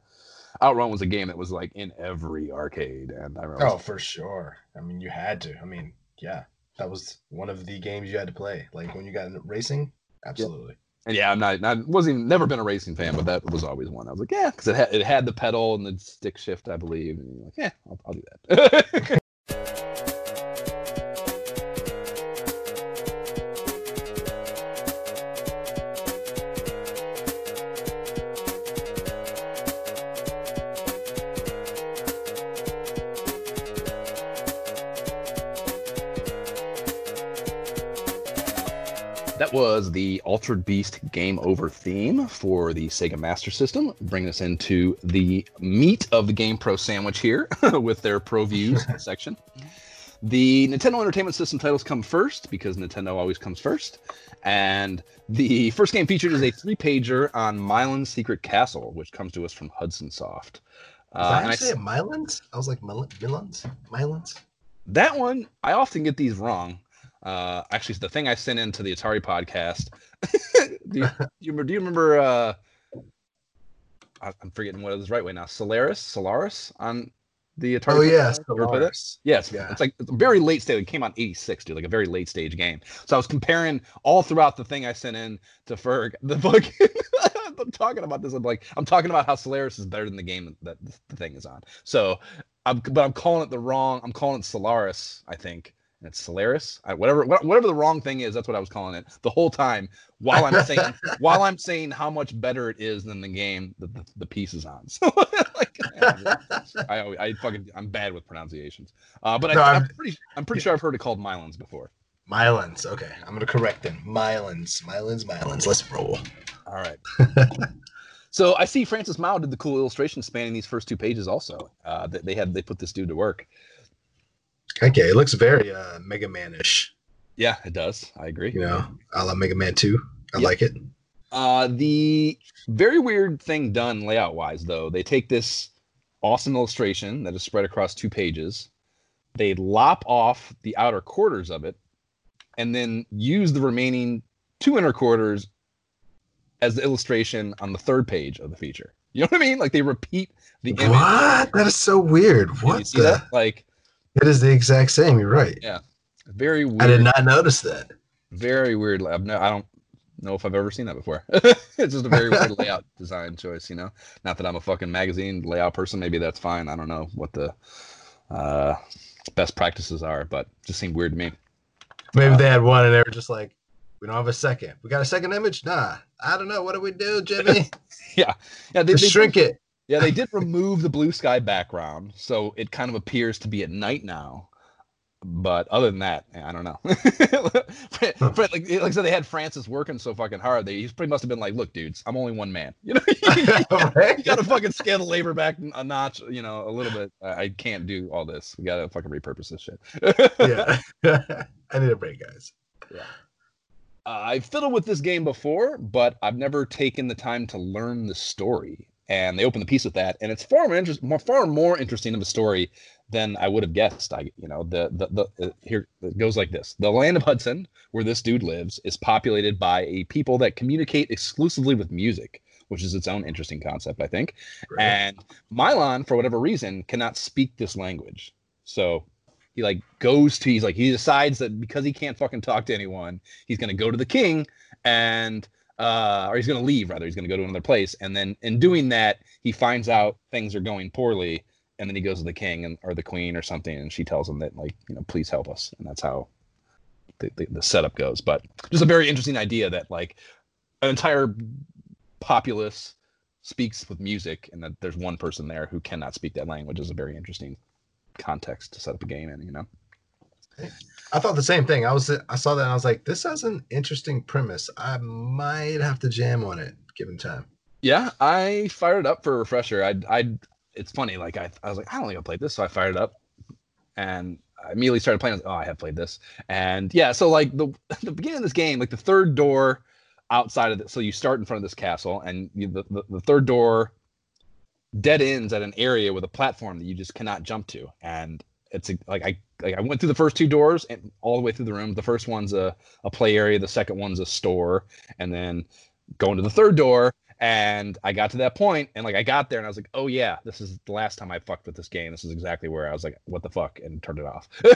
Outrun was a game that was like in every arcade. And I remember oh, for sure. I mean, you had to. I mean, yeah, that was one of the games you had to play. Like when you got into racing, absolutely. Yep. And yeah, I'm not, not wasn't even, never been a racing fan, but that was always one. I was like, yeah, because it had it had the pedal and the stick shift, I believe. And you're like, yeah, I'll, I'll do that. Was the Altered Beast Game Over theme for the Sega Master System, bringing us into the meat of the GamePro sandwich here with their Pro Views section. The Nintendo Entertainment System titles come first because Nintendo always comes first, and the first game featured is a three-pager on Milon's Secret Castle, which comes to us from Hudson Soft. Uh, Did I say I, Milon's? I was like, Milon's? Milon's? That one, I often get these wrong. Uh, actually, the thing I sent into the Atari podcast. do, you, do you do you remember? Uh, I, I'm forgetting what it is right way now. Solaris, Solaris on the Atari. Oh yeah, Solaris. Yes, yeah. It's like it's a very late stage. It came out eighty-six, dude. Like a very late stage game. So I was comparing all throughout the thing I sent in to Ferg. The book. I'm talking about this. I'm like, I'm talking about how Solaris is better than the game that the thing is on. So, I'm, but I'm calling it the wrong. I'm calling it Solaris, I think. It's Solaris, I, whatever whatever the wrong thing is. That's what I was calling it the whole time while I'm saying while I'm saying how much better it is than the game that the, the piece is on. So like, I, I I fucking I'm bad with pronunciations. Uh, but no, I, I'm, I'm pretty I'm pretty yeah. sure I've heard it called Milon's before. Milon's, okay. I'm gonna correct them. Milon's, Milon's, Milon's. Let's roll. All right. So I see Francis Mao did the cool illustration spanning these first two pages. Also, uh, that they had they put this dude to work. Okay, it looks very uh, Mega Man-ish. Yeah, it does. I agree. You know, a la Mega Man two. I yep. like it. Uh, the very weird thing done layout-wise, though, they take this awesome illustration that is spread across two pages, they lop off the outer quarters of it, and then use the remaining two inner quarters as the illustration on the third page of the feature. You know what I mean? Like, they repeat the image. What? That is so weird. What you see the... That? Like... It is the exact same. You're right. Yeah, very weird. I did not notice that. Very weird. I've no, I don't know if I've ever seen that before. It's just a very weird layout design choice, you know. Not that I'm a fucking magazine layout person. Maybe that's fine. I don't know what the uh, best practices are, but it just seemed weird to me. Maybe uh, they had one and they were just like, we don't have a second. We got a second image? Nah. I don't know. What do we do, Jimmy? yeah, yeah. They, they shrink it. Yeah, they did remove the blue sky background, so it kind of appears to be at night now. But other than that, I don't know. Fred, Fred, like, like I said, they had Francis working so fucking hard. They, he pretty must have been like, look, dudes, I'm only one man. You know, you gotta, you gotta fucking scale the labor back a notch, you know, a little bit. I can't do all this. We gotta fucking repurpose this shit. Yeah. I need a break, guys. Yeah. Uh, I've fiddled with this game before, but I've never taken the time to learn the story. And they open the piece with that, and it's far more interest, more, far more interesting of a story than I would have guessed. I, you know, the the the uh, here it goes like this: the land of Hudson, where this dude lives, is populated by a people that communicate exclusively with music, which is its own interesting concept, I think. Right. And Milon, for whatever reason, cannot speak this language, so he like goes to he's like he decides that because he can't fucking talk to anyone, he's gonna go to the king and. Uh, or he's going to leave, rather. He's going to go to another place. And then in doing that, he finds out things are going poorly. And then he goes to the king and or the queen or something. And she tells him that, like, you know, please help us. And that's how the, the, the setup goes. But just a very interesting idea that, like, an entire populace speaks with music. And that there's one person there who cannot speak that language is a very interesting context to set up a game in, you know? I thought the same thing. I was I saw that and I was like, this has an interesting premise. I might have to jam on it given time. Yeah, I fired it up for a refresher. I I it's funny, like I I was like, I don't think I played this, so I fired it up and I immediately started playing. I was like, oh, I have played this. And yeah, so like the the beginning of this game, like the third door outside of this, so you start in front of this castle and you, the, the, the third door dead ends at an area with a platform that you just cannot jump to. And it's like I like I went through the first two doors and all the way through the room. The first one's a, a play area. The second one's a store. And then going to the third door. And I got to that point and like I got there and I was like, oh, yeah, this is the last time I fucked with this game. This is exactly where I was like, what the fuck? And turned it off. So,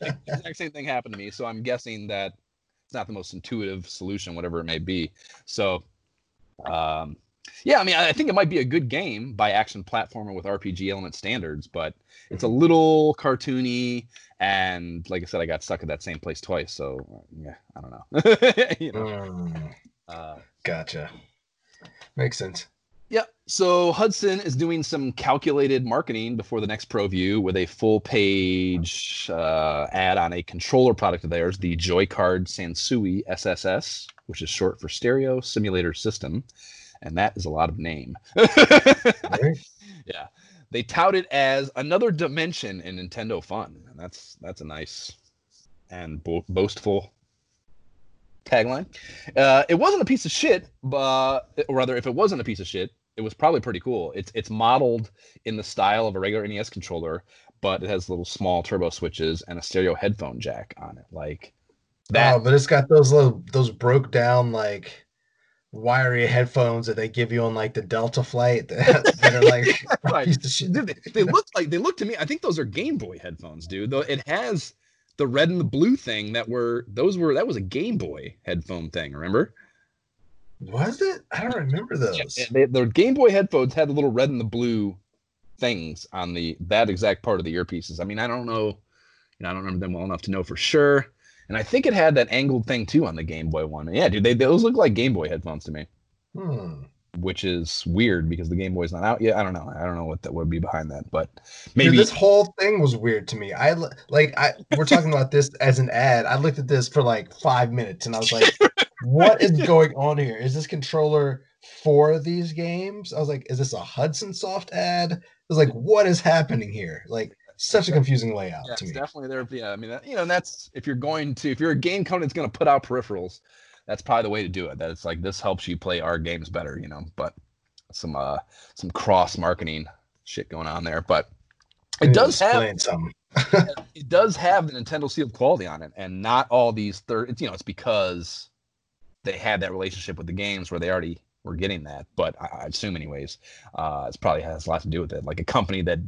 like, the exact same thing happened to me. So I'm guessing that it's not the most intuitive solution, whatever it may be. So, um, yeah, I mean, I think it might be a good game by action platformer with R P G element standards, but it's a little cartoony, and like I said, I got stuck at that same place twice, so yeah, I don't know. You know. Mm. Uh, gotcha. Makes sense. Yeah, so Hudson is doing some calculated marketing before the next Pro View with a full-page uh, ad on a controller product of theirs, the Joy-Card Sansui S S S, which is short for Stereo Simulator System. And that is a lot of name. Right. Yeah. They tout it as another dimension in Nintendo fun. And that's that's a nice and bo- boastful tagline. Uh, it wasn't a piece of shit, but, or rather, if it wasn't a piece of shit, it was probably pretty cool. It's it's modeled in the style of a regular N E S controller, but it has little small turbo switches and a stereo headphone jack on it. Like that. Oh, but it's got those little, those broke down, like, wiry headphones that they give you on like the Delta flight that, that are like right. Dude, they, they look like they look to me I think those are Game Boy headphones, dude. Though it has the red and the blue thing that were those were that was a Game Boy headphone thing, remember? Was it? I don't remember those. Yeah, they, their Game Boy headphones had the little red and the blue things on the that exact part of the earpieces. I mean, I don't know, you know, I don't remember them well enough to know for sure. And I think it had that angled thing, too, on the Game Boy one. Yeah, dude, they, those look like Game Boy headphones to me. Hmm. Which is weird because the Game Boy's not out yet. I don't know. I don't know what that would be behind that, but maybe. Dude, this whole thing was weird to me. I like, I we're talking about this as an ad. I looked at this for like five minutes, and I was like, what is going on here? Is this controller for these games? I was like, is this a Hudson Soft ad? I was like, what is happening here? Like. Such a confusing layout yeah, to me. Definitely there. Yeah, I mean, that, you know, that's if you're going to if you're a game company that's going to put out peripherals, that's probably the way to do it. That it's like this helps you play our games better, you know. But some uh some cross marketing shit going on there. But it Maybe does have some. It does have the Nintendo seal of quality on it, and not all these third. It's, you know, it's because they had that relationship with the games where they already were getting that. But I, I assume, anyways, uh, it probably has a lot to do with it. Like a company that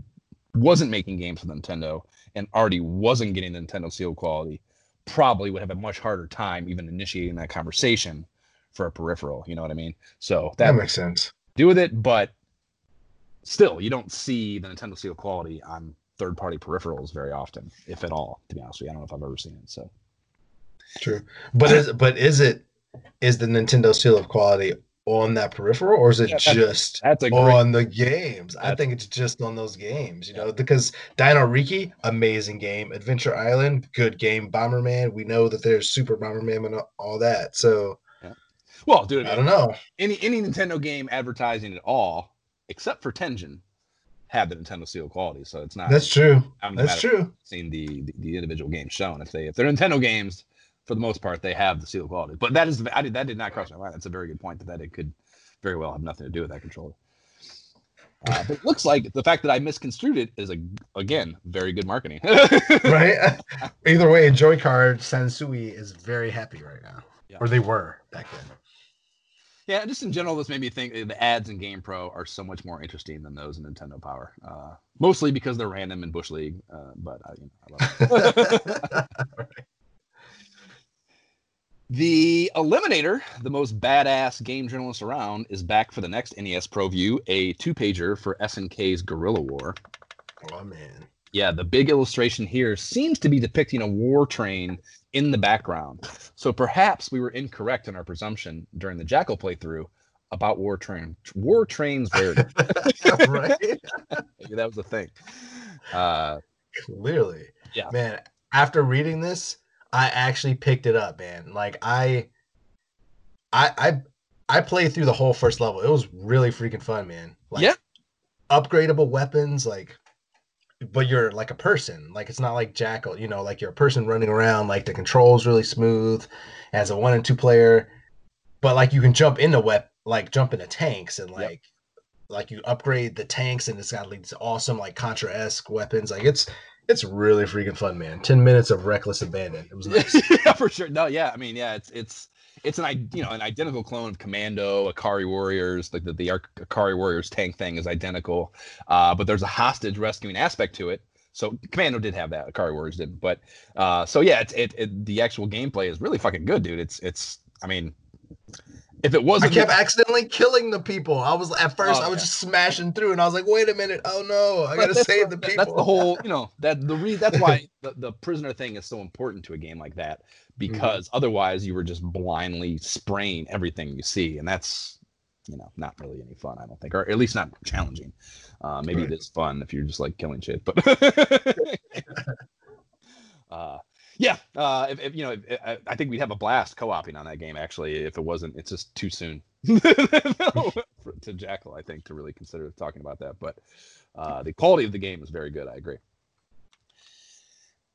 wasn't making games for Nintendo and already wasn't getting the Nintendo seal quality, probably would have a much harder time even initiating that conversation for a peripheral. You know what I mean? So that, that makes sense. Do with it, but still, you don't see the Nintendo seal quality on third-party peripherals very often, if at all. To be honest with you, I don't know if I've ever seen it. So true, but is but is it is the Nintendo seal of quality on that peripheral, or is it yeah, that's, just that's a on great, the games? I think it's just on those games, you yeah. know, because Dino Riki, amazing game. Adventure Island, good game. Bomberman, we know that there's Super Bomberman and all that. So, yeah. well, dude, I don't know. Any any Nintendo game advertising at all, except for Tengen, had the Nintendo seal quality. So it's not. That's true. I'm that's true. Seeing the, the the individual games shown, if they if they're Nintendo games. For the most part, they have the seal quality, but that is I did that did not cross my mind. That's a very good point that, that it could very well have nothing to do with that controller. Uh, but it looks like the fact that I misconstrued it is a again very good marketing. Right? Either way, Joy-Card Sansui is very happy right now, yeah. or they were back then. Yeah, just in general, this made me think the ads in GamePro are so much more interesting than those in Nintendo Power, uh, mostly because they're random in Bush League. Uh, but I, you know, I love it. Right. The Eliminator, the most badass game journalist around, is back for the next N E S Pro View, a two-pager for S N K's Guerrilla War. Oh, man. Yeah, the big illustration here seems to be depicting a war train in the background. So perhaps we were incorrect in our presumption during the Jackal playthrough about war train war trains rarity. Right? Maybe that was a thing. Uh, Clearly. Yeah. Man, after reading this, I actually picked it up, man. Like I, I, I, I played through the whole first level. It was really freaking fun, man. Like, yeah. Upgradable weapons, like, but you're like a person. Like it's not like Jackal, you know. Like you're a person running around. Like the controls really smooth as a one and two player. But like you can jump into wep, like jump into tanks and like, yep. like you upgrade the tanks and it's got like these awesome like Contra-esque weapons. Like it's. It's really freaking fun, man. Ten minutes of reckless abandon. It was nice. Yeah, for sure. No, yeah. I mean, yeah. It's it's it's an you know an identical clone of Commando, Ikari Warriors. Like the, the Ikari Warriors tank thing is identical, uh, but there's a hostage rescuing aspect to it. So Commando did have that. Ikari Warriors didn't. But uh, so yeah, it's it, it the actual gameplay is really fucking good, dude. It's it's. I mean. If it wasn't, I kept accidentally killing the people. I was at first, oh, I was yeah. just smashing through, and I was like, "Wait a minute! Oh no, I but gotta save the, the people." That's the whole, you know, that the re- that's why the, the prisoner thing is so important to a game like that, because mm-hmm. otherwise you were just blindly spraying everything you see, and that's, you know, not really any fun, I don't think, or at least not challenging. Uh, maybe right. It is fun if you're just like killing shit, but. uh, Yeah, uh, if, if you know, if, if, I think we'd have a blast co-oping on that game. Actually, if it wasn't, it's just too soon to Jackal, I think, to really consider talking about that. But uh, the quality of the game is very good. I agree.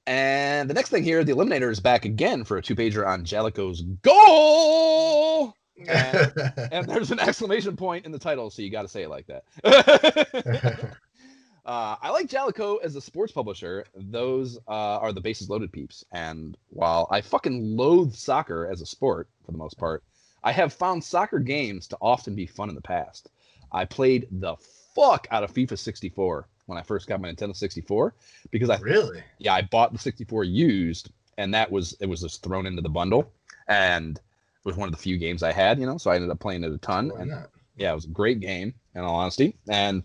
And the next thing here, the Eliminator is back again for a two-pager on Jaleco's goal, and, and there's an exclamation point in the title, so you got to say it like that. Uh, I like Jaleco as a sports publisher. Those uh, are the bases loaded peeps. And while I fucking loathe soccer as a sport, for the most part, I have found soccer games to often be fun in the past. I played the fuck out of FIFA sixty-four when I first got my Nintendo sixty-four. Because I Really? Yeah, I bought the sixty-four used, and that was it was just thrown into the bundle. And it was one of the few games I had, you know, so I ended up playing it a ton. Why and not? Yeah, it was a great game, in all honesty. And...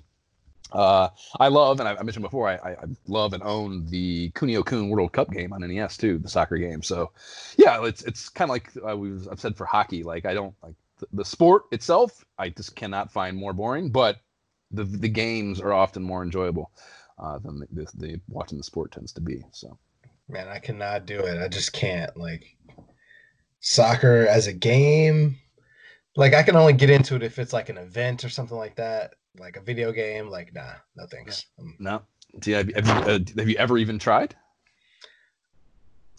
Uh, I love, and I, I mentioned before, I, I, I love and own the Kunio-kun World Cup game on N E S too, the soccer game. So, yeah, it's it's kind of like uh, we've I've said for hockey. Like I don't like th- the sport itself. I just cannot find more boring, but the the games are often more enjoyable uh, than the, the, the watching the sport tends to be. So, man, I cannot do it. I just can't like soccer as a game. Like I can only get into it if it's like an event or something like that. Like a video game, like nah, no thanks. Um, no, yeah, have, have, uh, have you ever even tried?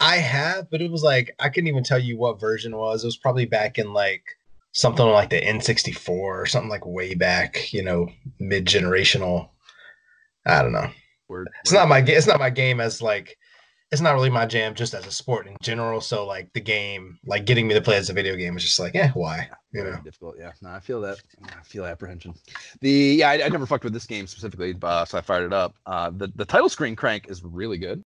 I have, but it was like I couldn't even tell you what version it was. It was probably back in like something like the N sixty-four or something like way back, you know, mid-generational. I don't know. Word, it's word. not my game. It's not my game as like. It's not really my jam, just as a sport in general. So like the game, like getting me to play as a video game was just like, eh, why? You know, difficult. Yeah, no, I feel that. I feel apprehension. The yeah, I, I never fucked with this game specifically, uh, so I fired it up. Uh, the the title screen crank is really good.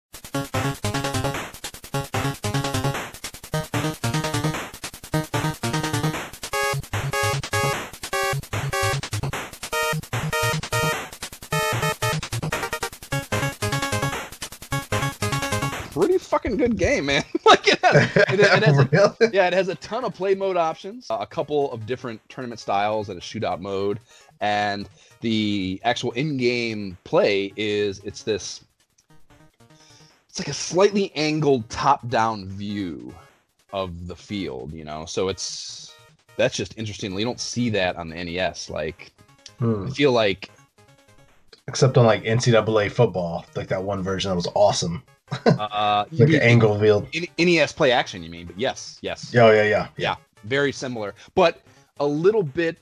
Good game, man. Like it does. It, it has a, really? Yeah, it has a ton of play mode options, a couple of different tournament styles, and a shootout mode. And the actual in-game play is it's this. It's like a slightly angled top-down view of the field, you know. So it's that's just interesting. You don't see that on the N E S. Like, hmm. I feel like, except on like N C double A football, like that one version that was awesome. Uh, like mean, the angle field. N E S Play Action, you mean? But yes, yes. Oh, yeah, yeah, yeah. Very similar, but a little bit.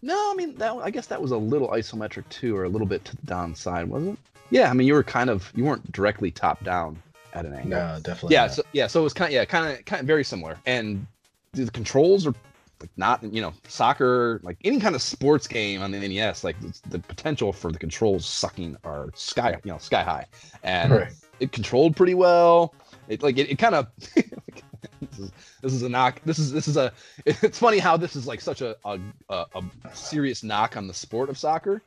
No, I mean that. I guess that was a little isometric too, or a little bit to the downside, wasn't it? Yeah, I mean you were kind of you weren't directly top down at an angle. No, definitely. Yeah, not. so yeah, so it was kind of yeah, kind of kind of very similar, and the controls are. Like not, you know, soccer, like any kind of sports game on the N E S, like the potential for the controls sucking are sky, you know, sky high. And right. it controlled pretty well. It like it, it kind of this, is, this is a knock. This is this is a. It's funny how this is like such a a, a a serious knock on the sport of soccer,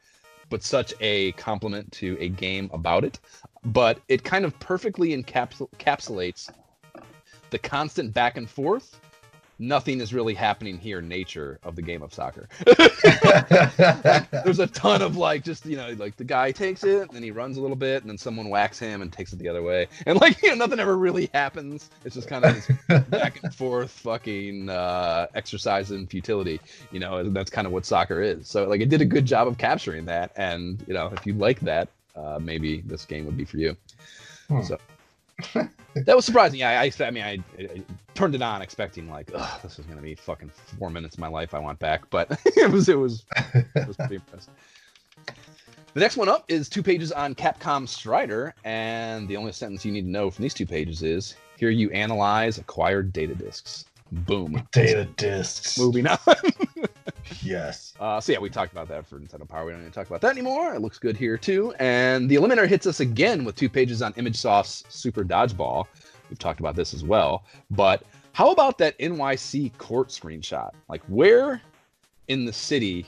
but such a compliment to a game about it. But it kind of perfectly encapsul encapsulates the constant back and forth. Nothing is really happening here. Nature of the game of soccer. Like, there's a ton of like, just you know, like the guy takes it, and then he runs a little bit, and then someone whacks him and takes it the other way, and like you know, nothing ever really happens. It's just kind of this back and forth, fucking uh, exercise in futility. You know, and that's kind of what soccer is. So like, it did a good job of capturing that, and you know, if you like that, uh, maybe this game would be for you. Hmm. So. That was surprising. Yeah, I, I mean, I, I turned it on expecting like, oh, this is gonna be fucking four minutes of my life I want back. But it was, it was, it was pretty impressive. The next one up is two pages on Capcom Strider, and the only sentence you need to know from these two pages is: here you analyze acquired data discs. Boom. Data discs. Moving on. Yes. Uh, so yeah, we talked about that for Nintendo Power. We don't need to talk about that anymore. It looks good here too. And the Eliminator hits us again with two pages on ImageSoft's Super Dodgeball. We've talked about this as well. But how about that N Y C court screenshot? Like, where in the city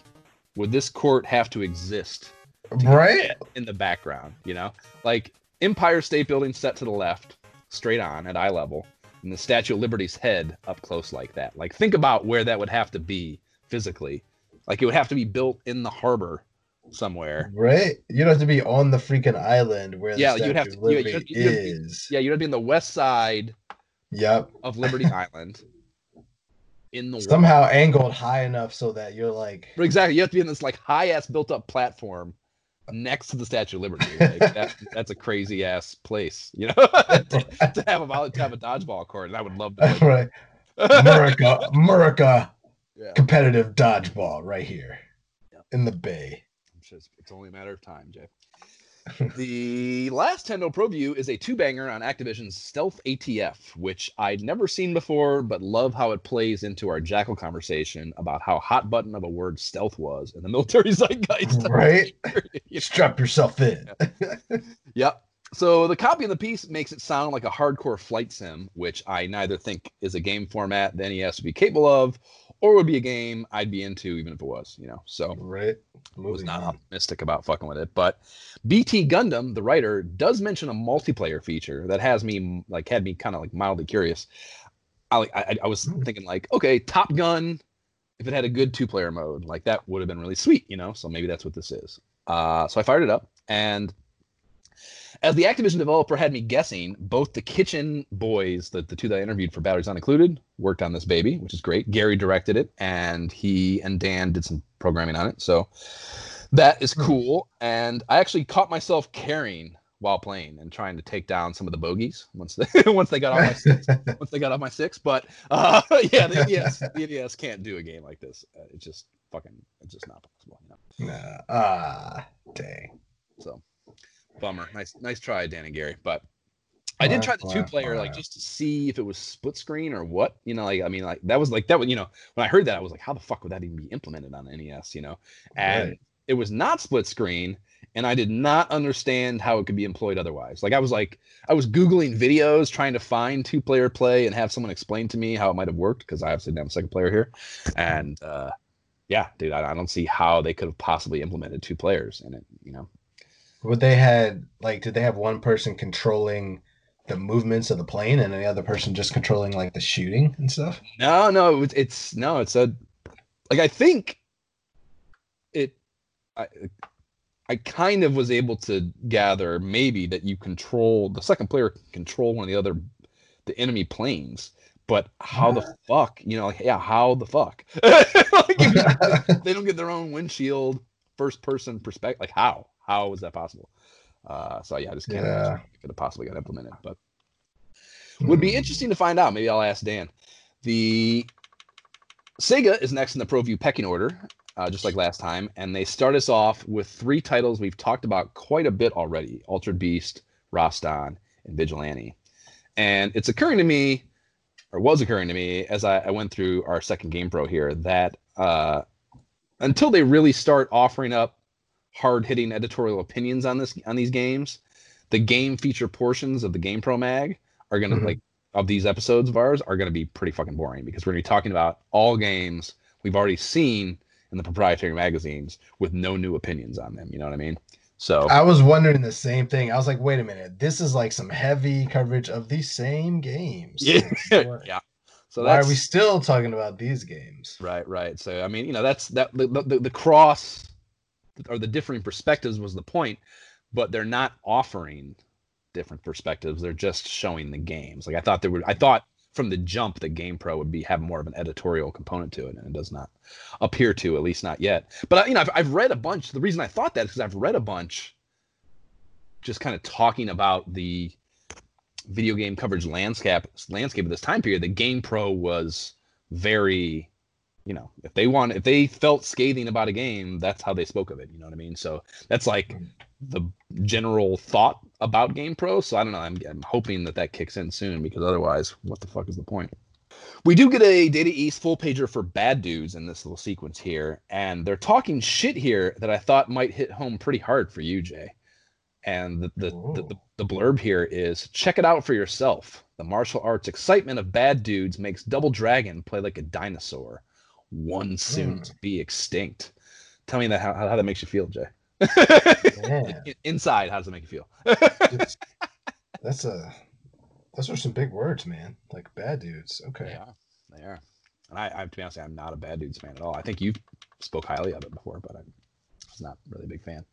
would this court have to exist? To right. In the background, you know? Like, Empire State Building set to the left, straight on at eye level. And the Statue of Liberty's head up close like that. Like, think about where that would have to be physically. Like, it would have to be built in the harbor somewhere. Right? You'd have to be on the freaking island where yeah, the Statue you'd have to, of Liberty you'd have to, you'd have to, you'd have to, is. Yeah, you'd have to be on the west side yep. of Liberty Island. In the Somehow water. Angled high enough so that you're like... But exactly. You have to be in this, like, high-ass built-up platform next to the Statue of Liberty. Like, that, that's a crazy ass place, you know, to, to have a to have a dodgeball court, and I would love to. Right, Murica, Murica, yeah. Competitive dodgeball right here yeah. in the Bay. It's, just, it's only a matter of time, Jay. The last Nintendo Pro View is a two banger on Activision's Stealth A T F, which I'd never seen before, but love how it plays into our Jackal conversation about how hot button of a word stealth was in the military zeitgeist. Right? You strap yourself in. Yeah. Yep. So the copy of the piece makes it sound like a hardcore flight sim, which I neither think is a game format the N E S would be capable of, or would be a game I'd be into even if it was, you know. So right. I was not optimistic about fucking with it. But B T Gundam, the writer, does mention a multiplayer feature that has me like had me kind of like mildly curious. I like I, I was thinking like, okay, Top Gun, if it had a good two-player mode, like that would have been really sweet, you know. So maybe that's what this is. Uh, so I fired it up, and as the Activision developer had me guessing, both the Kitchen Boys, the, the two that I interviewed for Batteries Not Included, worked on this baby, which is great. Gary directed it, and he and Dan did some programming on it. So that is cool. And I actually caught myself caring while playing and trying to take down some of the bogeys once they, once they got off my six. Once they got off my six. But uh, yeah, the N E S, the N E S can't do a game like this. Uh, it's just fucking, it's just not possible. You know? Nah. Ah, dang. So. Bummer. Nice, nice try, Dan and Gary. But I did try the two-player, like just to see if it was split screen or what. You know, like I mean, like that was like that was, you know, when I heard that, I was like, how the fuck would that even be implemented on N E S? You know, and right. It was not split screen, and I did not understand how it could be employed otherwise. Like I was like, I was googling videos trying to find two-player play and have someone explain to me how it might have worked because I obviously didn't have a second player here, and uh, yeah, dude, I, I don't see how they could have possibly implemented two players in it. You know. What they had, like, did they have one person controlling the movements of the plane and the other person just controlling like the shooting and stuff? No, no, it's no, it's a like I think it I I kind of was able to gather maybe that you control the second player can control one of the other the enemy planes. But how yeah. the fuck, you know, like, yeah, how the fuck? Like, if they don't get their own windshield, first-person perspective. Like, how? How is that possible? Uh, so, yeah, I just can't yeah. imagine if it could have possibly got implemented. But hmm. would be interesting to find out. Maybe I'll ask Dan. The Sega is next in the ProView pecking order, uh, just like last time. And they start us off with three titles we've talked about quite a bit already. Altered Beast, Rastan, and Vigilante. And it's occurring to me... or was occurring to me as I, I went through our second Game Pro here, that uh, until they really start offering up hard-hitting editorial opinions on this on these games, the game feature portions of the Game Pro mag are going to, mm-hmm. like, of these episodes of ours, are going to be pretty fucking boring, because we're going to be talking about all games we've already seen in the proprietary magazines with no new opinions on them, you know what I mean? So I was wondering the same thing. I was like, wait a minute. This is like some heavy coverage of these same games. Yeah. yeah. So that's, why are we still talking about these games? Right, right. So, I mean, you know, that's that the, the, the cross or the differing perspectives was the point, but they're not offering different perspectives. They're just showing the games. Like I thought there would, I thought from the jump that GamePro would be have more of an editorial component to it, and it does not appear to, at least not yet. But you know, I've, I've read a bunch. The reason I thought that is because I've read a bunch, just kind of talking about the video game coverage landscape landscape of this time period. The GamePro was very, you know, if they want, if they felt scathing about a game, that's how they spoke of it. You know what I mean? So that's like the general thought about GamePro. So I don't know. I'm, I'm hoping that that kicks in soon, because otherwise, what the fuck is the point? We do get a Data East full pager for Bad Dudes in this little sequence here, and they're talking shit here that I thought might hit home pretty hard for you, Jay. And the the, the, the the blurb here is, check it out for yourself. The martial arts excitement of Bad Dudes makes Double Dragon play like a dinosaur, one soon mm. to be extinct. Tell me that how, how that makes you feel, Jay. Yeah. Inside, how does it make you feel? that's a those are some big words, man. Like Bad Dudes. Okay. They are. They are. And I, I to be honest, I'm not a Bad Dudes fan at all. I think you spoke highly of it before, but I was not really a big fan.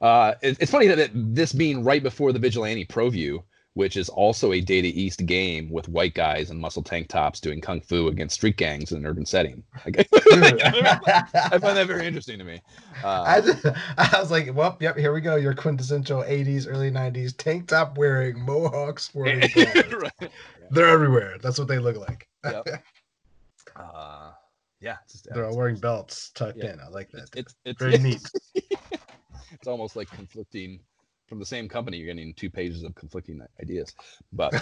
Uh, it, it's funny that it, this being right before the Vigilante ProView, which is also a Data East game with white guys in muscle tank tops doing kung fu against street gangs in an urban setting. Like, I find that very interesting to me. Uh, I, just, I was like, well, yep, here we go. Your quintessential eighties, early nineties tank top wearing mohawks. Wearing right. They're everywhere. That's what they look like. Yep. uh, yeah. Just, They're all wearing belts tucked yeah. in. I like that. It's, it's, it's very it's, neat. It's almost like conflicting... from the same company, you're getting two pages of conflicting ideas. But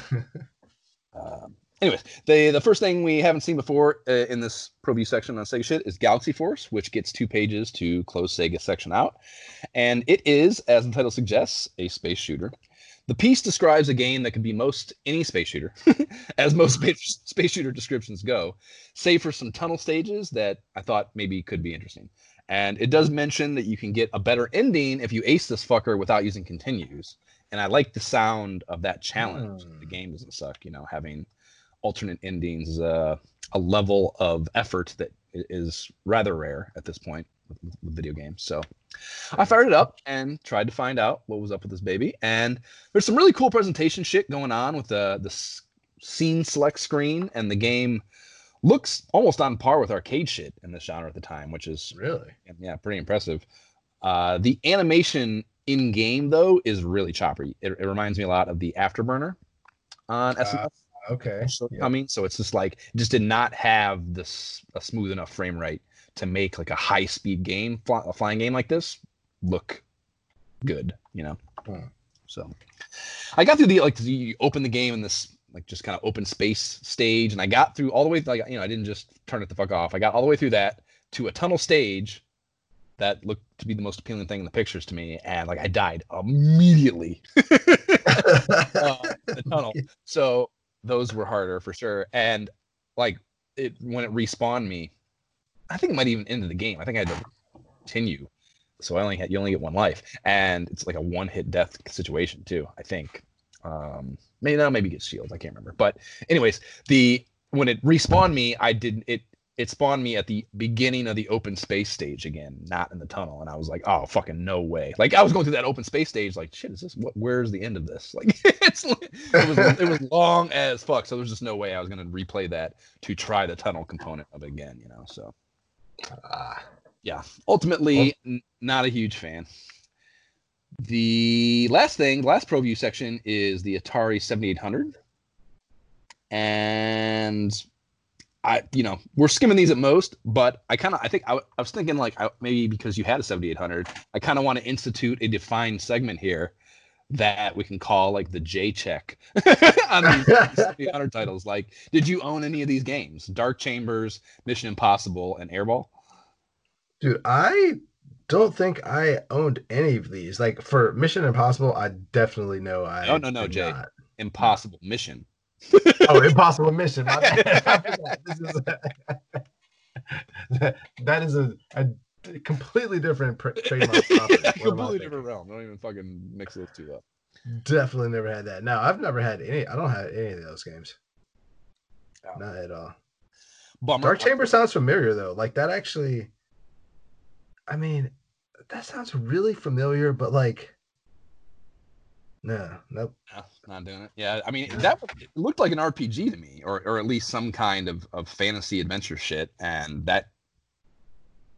um, anyways, they, the first thing we haven't seen before uh, in this ProView section on Sega shit is Galaxy Force, which gets two pages to close Sega section out. And it is, as the title suggests, a space shooter. The piece describes a game that could be most any space shooter, as most space, space shooter descriptions go, save for some tunnel stages that I thought maybe could be interesting. And it does mention that you can get a better ending if you ace this fucker without using continues. And I like the sound of that challenge. Mm. The game doesn't suck, you know, having alternate endings is uh, a level of effort that is rather rare at this point with, with video games. So I fired it up and tried to find out what was up with this baby. And there's some really cool presentation shit going on with the, the scene select screen, and the game looks almost on par with arcade shit in this genre at the time, which is really, yeah, pretty impressive. Uh, the animation in game though is really choppy. It, it reminds me a lot of the Afterburner on S N E S. Uh, okay, so yeah. I mean, so it's just like it just did not have this a smooth enough frame rate to make like a high speed game, fly, a flying game like this look good, you know. Hmm. So I got through the like you open the game in this. Like just kind of open space stage. And I got through all the way, like, you know, I didn't just turn it the fuck off. I got all the way through that to a tunnel stage that looked to be the most appealing thing in the pictures to me. And like, I died immediately uh, the tunnel. So those were harder for sure. And like it, when it respawned me, I think it might even end the game. I think I had to continue. So I only had, you only get one life, and it's like a one hit death situation too, I think. Um, Maybe no, maybe get shields. I can't remember. But anyways, the when it respawned me, I didn't it it spawned me at the beginning of the open space stage again, not in the tunnel. And I was like, oh, fucking no way. Like, I was going through that open space stage like, shit, is this what where's the end of this? Like, it's it was it was long as fuck. So there's just no way I was gonna replay that to try the tunnel component of it again, you know. So uh, yeah. Ultimately, well, n- not a huge fan. The last thing, the last Pro View section is the Atari seventy-eight hundred. And I, you know, we're skimming these at most, but I kind of, I think I, I was thinking like I, maybe because you had a seventy-eight hundred, I kind of want to institute a defined segment here that we can call like the J check on these seventy-eight hundred titles. Like, did you own any of these games? Dark Chambers, Mission Impossible, and Airball? Dude, I don't think I owned any of these. Like, for Mission Impossible, I definitely know I No, no, no, did Jay. Not. Impossible Mission. Oh, Impossible Mission. My bad. This is a, that is a, a completely different pr- trademark topic. Yeah, completely different realm. Don't even fucking mix those two up. Definitely never had that. No, I've never had any. I don't have any of those games. Oh. Not at all. Bummer. Dark Chamber sounds familiar, though. Like, that actually... I mean, that sounds really familiar, but like, no, nope. No, not doing it. Yeah, I mean, that looked like an R P G to me, or or at least some kind of, of fantasy adventure shit, and that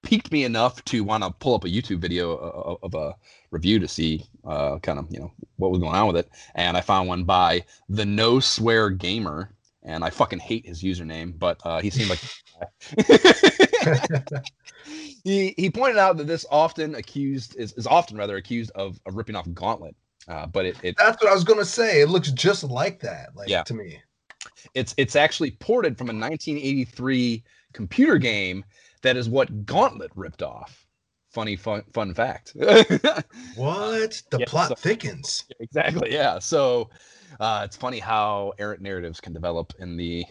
piqued me enough to want to pull up a YouTube video of, of a review to see uh, kind of, you know, what was going on with it, and I found one by the No Swear Gamer, and I fucking hate his username, but uh, he seemed like... He he pointed out that this often accused is, is often rather accused of, of ripping off Gauntlet, uh, but it, it that's what I was gonna say. It looks just like that, like yeah. to me. It's it's actually ported from a nineteen eighty-three computer game that is what Gauntlet ripped off. Funny fun fun fact. What the yeah, plot so, thickens? Exactly. Yeah. So uh, it's funny how errant narratives can develop in the.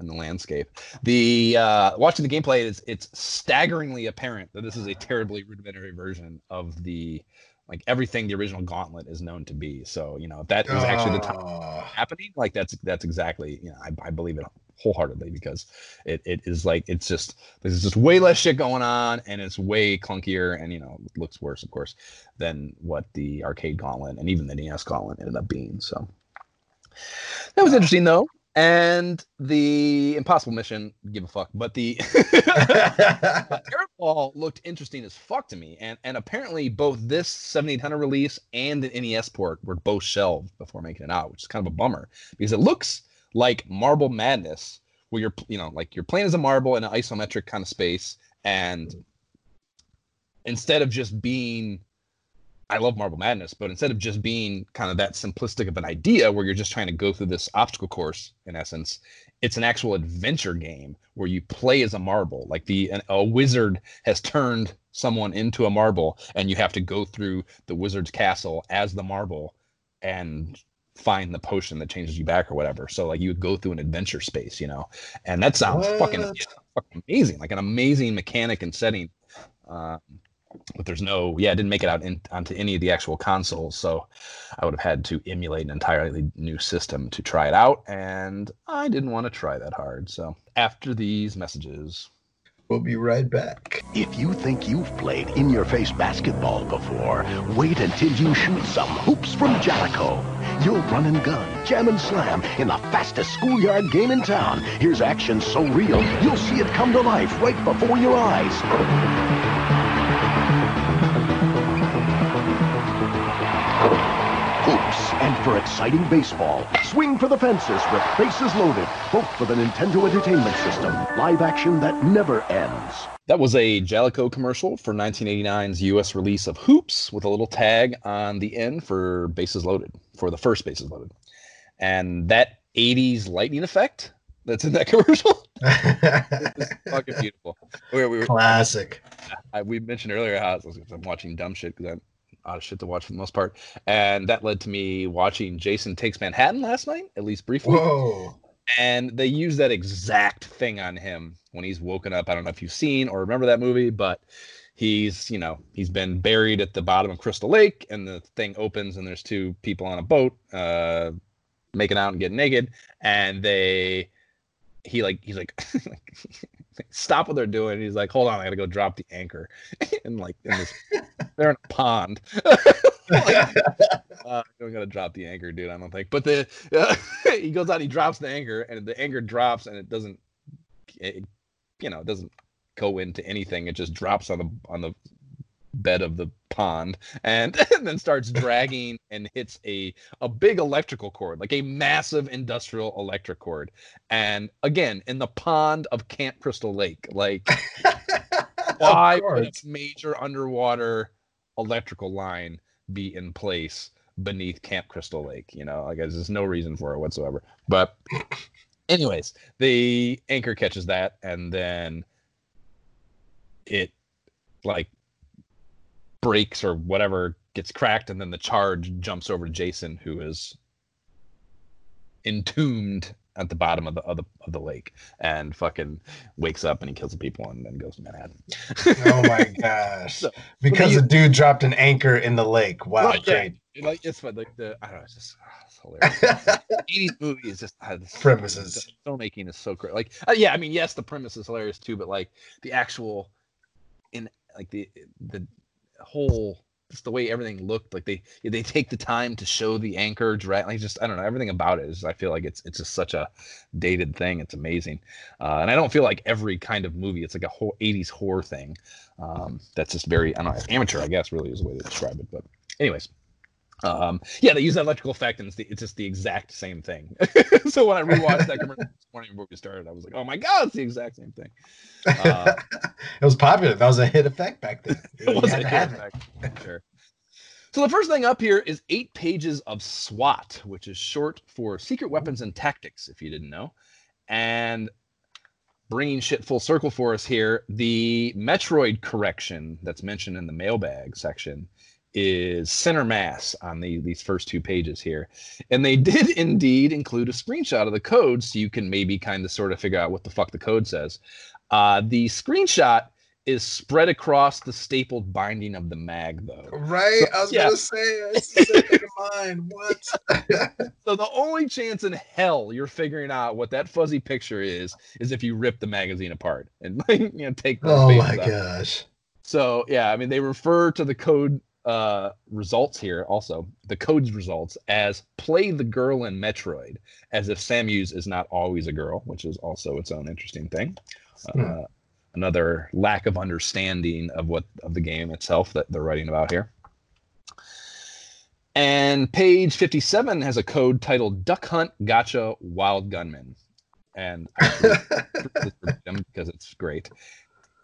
in the landscape. The uh, watching the gameplay, is it's staggeringly apparent that this is a terribly rudimentary version of the like everything the original Gauntlet is known to be. So, you know, if that was actually the time happening, like that's that's exactly, you know, I, I believe it wholeheartedly because it, it is like it's just there's just way less shit going on and it's way clunkier and, you know, looks worse, of course, than what the arcade Gauntlet and even the N E S Gauntlet ended up being. So that was interesting though. And the Impossible Mission, give a fuck, but the Airball looked interesting as fuck to me. And and apparently both this seventy-eight hundred release and the N E S port were both shelved before making it out, which is kind of a bummer because it looks like Marble Madness where you're, you know, like you're playing as a marble in an isometric kind of space. And instead of just being, I love Marble Madness, but instead of just being kind of that simplistic of an idea where you're just trying to go through this obstacle course, in essence, it's an actual adventure game where you play as a marble. Like the an, a wizard has turned someone into a marble, and you have to go through the wizard's castle as the marble and find the potion that changes you back or whatever. So like you would go through an adventure space, you know, and that sounds fucking, yeah, fucking amazing, like an amazing mechanic and setting. Uh, But there's no, yeah, I didn't make it out in, onto any of the actual consoles, so I would have had to emulate an entirely new system to try it out, and I didn't want to try that hard. So after these messages, we'll be right back. If you think you've played in-your-face basketball before, wait until you shoot some hoops from Jaleco. You'll run and gun, jam and slam in the fastest schoolyard game in town. Here's action so real, you'll see it come to life right before your eyes. And for exciting baseball, swing for the fences with bases loaded, both for the Nintendo Entertainment System. Live action that never ends. That was a Jaleco commercial for nineteen eighty-nine's U S release of Hoops with a little tag on the end for Bases Loaded, for the first Bases Loaded. And that eighties lightning effect that's in that commercial is fucking beautiful. We, we, Classic. I, we mentioned earlier how I'm watching dumb shit because I'm out of shit to watch for the most part, and that led to me watching Jason Takes Manhattan last night, at least briefly. Whoa. And they use that exact thing on him when he's woken up. I don't know if you've seen or remember that movie, but he's, you know, he's been buried at the bottom of Crystal Lake, and the thing opens and there's two people on a boat, uh making out and getting naked, and they he like he's like stop what they're doing. He's like, hold on, I gotta go drop the anchor, and like in this, they're in a pond. Like, uh, we gotta drop the anchor, dude. I don't think. But the uh, he goes out, he drops the anchor, and the anchor drops, and it doesn't, it, you know, it doesn't go into anything. It just drops on the on the bed of the pond, and, and then starts dragging and hits a a big electrical cord, like a massive industrial electric cord, and again in the pond of Camp Crystal Lake, like why would a major underwater electrical line be in place beneath Camp Crystal Lake? You know, I guess there's no reason for it whatsoever. But anyways, the anchor catches that, and then it like breaks or whatever, gets cracked, and then the charge jumps over to Jason, who is entombed at the bottom of the of the, of the lake, and fucking wakes up and he kills the people and then goes to Manhattan. Oh my gosh. So, because the dude dropped an anchor in the lake. Wow. Right, great. Yeah. Like, it's like the, I don't know, it's just oh, it's hilarious. Like, eighties movie is just uh, this, premises. The filmmaking is so great. Like, uh, yeah, I mean, yes, the premise is hilarious too, but like the actual in like the the whole just the way everything looked, like they they take the time to show the anchor drag, like just I don't know, everything about it is I feel like it's it's just such a dated thing. It's amazing, uh, and I don't feel like every kind of movie. It's like a whole eighties horror thing. Um, that's just very I don't know amateur, I guess, really is the way to describe it. But anyways, um, yeah, they use that electrical effect, and it's, the, it's just the exact same thing. So when I rewatched that commercial this morning before we started, I was like, oh my god, it's the exact same thing. Uh, it was popular. That was a hit effect back then. It was a hit effect. Sure. So the first thing up here is eight pages of SWAT, which is short for Secret Weapons and Tactics, if you didn't know. And bringing shit full circle for us here, the Metroid correction that's mentioned in the mailbag section is center mass on the, these first two pages here. And they did indeed include a screenshot of the code, so you can maybe kind of sort of figure out what the fuck the code says. Uh, the screenshot is spread across the stapled binding of the mag, though. Right? So, I was yeah. going to say, I said in mind, what? So the only chance in hell you're figuring out what that fuzzy picture is, is if you rip the magazine apart and, you know, take the Oh, my out. gosh. So, yeah, I mean, they refer to the code uh results here also the code's results as play the girl in Metroid, as if Samus is not always a girl, which is also its own interesting thing. uh, hmm. Another lack of understanding of what of the game itself that they're writing about here. And page fifty-seven has a code titled Duck Hunt Gotcha Wild Gunman, and because it's great.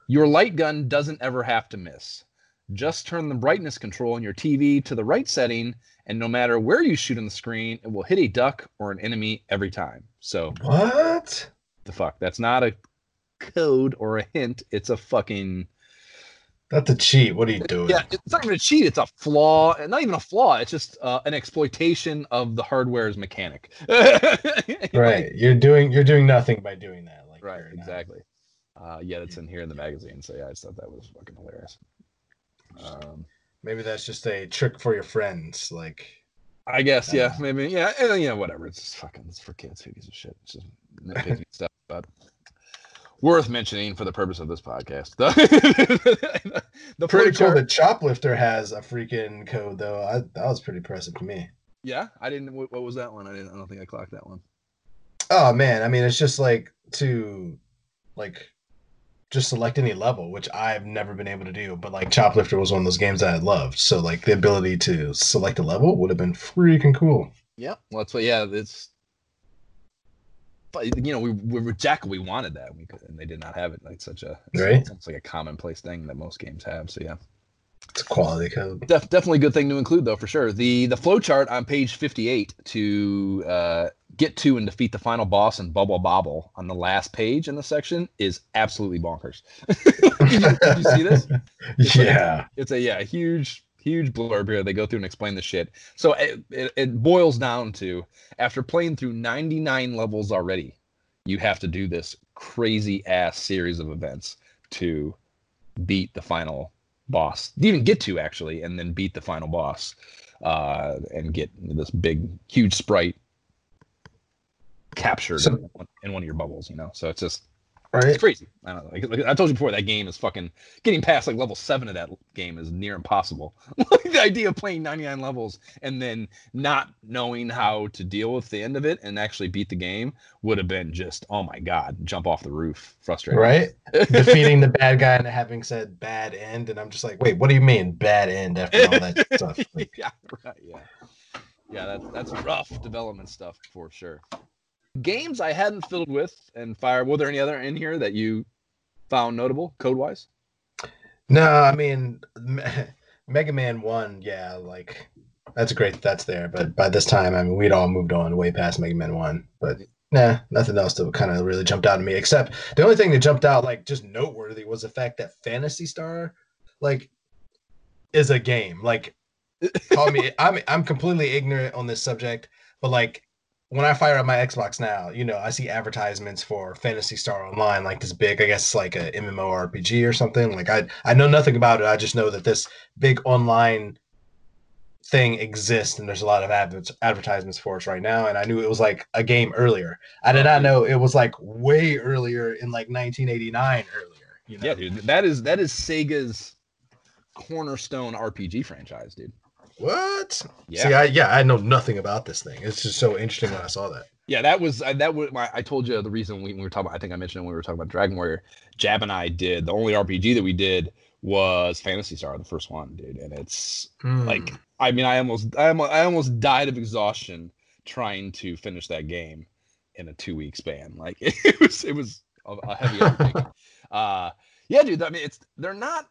Your light gun doesn't ever have to miss. Just turn the brightness control on your T V to the right setting, and no matter where you shoot on the screen, it will hit a duck or an enemy every time. So what the fuck? That's not a code or a hint. It's a fucking. That's a cheat. What are you doing? Yeah, it's not even a cheat. It's a flaw, and not even a flaw. It's just uh, an exploitation of the hardware's mechanic. Right. Like, you're doing. You're doing nothing by doing that. Like right. Exactly. Uh, yeah, that's in here in the magazine. So yeah, I just thought that was fucking hilarious. Um, maybe that's just a trick for your friends, like I guess. Yeah, know. maybe. Yeah, yeah, whatever. It's just fucking it's for kids. Who gives a shit? It's just nitpicking stuff, but worth mentioning for the purpose of this podcast. the, the pretty cool. Chart. The Choplifter has a freaking code, though. I, that was pretty impressive to me. Yeah, I didn't. What, what was that one? I didn't. I don't think I clocked that one. Oh man, I mean, it's just like to, like. just select any level, which I've never been able to do, but like Choplifter was one of those games that I loved. So like the ability to select a level would have been freaking cool. Yeah. Well, that's what, yeah, it's, but you know, we, we were Jack, we wanted that we could, and they did not have it. Like such a, right? It's, it's like a commonplace thing that most games have. So yeah, it's a quality code. Def, definitely a good thing to include though, for sure. The, the flowchart on page fifty-eight to, uh, get to and defeat the final boss and Bubble Bobble on the last page in the section is absolutely bonkers. did, you, did you see this? It's yeah. Like, it's a yeah huge, huge blurb here. They go through and explain the shit. So it, it, it boils down to, after playing through ninety-nine levels already, you have to do this crazy ass series of events to beat the final boss. Even get to actually, and then beat the final boss uh, and get this big, huge sprite captured so, in, one, in one of your bubbles, you know? So it's just, right? It's crazy. I don't know. Like, like I told you before, that game is fucking, getting past like level seven of that game is near impossible. Like, the idea of playing ninety-nine levels and then not knowing how to deal with the end of it and actually beat the game would have been just, oh my God, jump off the roof, frustrating. Right? Defeating the bad guy and having said bad end, and I'm just like, wait, what do you mean bad end after all that stuff? Like, yeah, right, yeah. Yeah, that, that's rough development stuff for sure. Games I hadn't filled with and fire. Were there any other in here that you found notable code-wise? No, I mean, Me- Mega Man one, yeah, like, that's great that's there. But by this time, I mean, we'd all moved on way past Mega Man one. But, nah, nothing else that kind of really jumped out to me. Except the only thing that jumped out, like, just noteworthy was the fact that Phantasy Star, like, is a game. Like, call me, I'm I'm completely ignorant on this subject, but like when I fire up my Xbox now, you know, I see advertisements for Phantasy Star Online, like this big, I guess it's like a MMORPG or something. Like I I know nothing about it. I just know that this big online thing exists and there's a lot of ad- advertisements for us right now. And I knew it was like a game earlier. I did not know it was like way earlier in like nineteen eighty-nine earlier. You know? Yeah, dude, that is that is Sega's cornerstone R P G franchise, dude. What? Yeah. See, I, yeah, I know nothing about this thing. It's just so interesting when I saw that. Yeah, that was that was my. I told you the reason we, we were talking about. I think I mentioned when we were talking about Dragon Warrior. Jab and I did the only R P G that we did was Phantasy Star, the first one, dude. And it's mm. like, I mean, I almost, I almost, I almost died of exhaustion trying to finish that game in a two week span. Like it was, it was a, a heavy undertaking. uh, yeah, dude. I mean, it's they're not.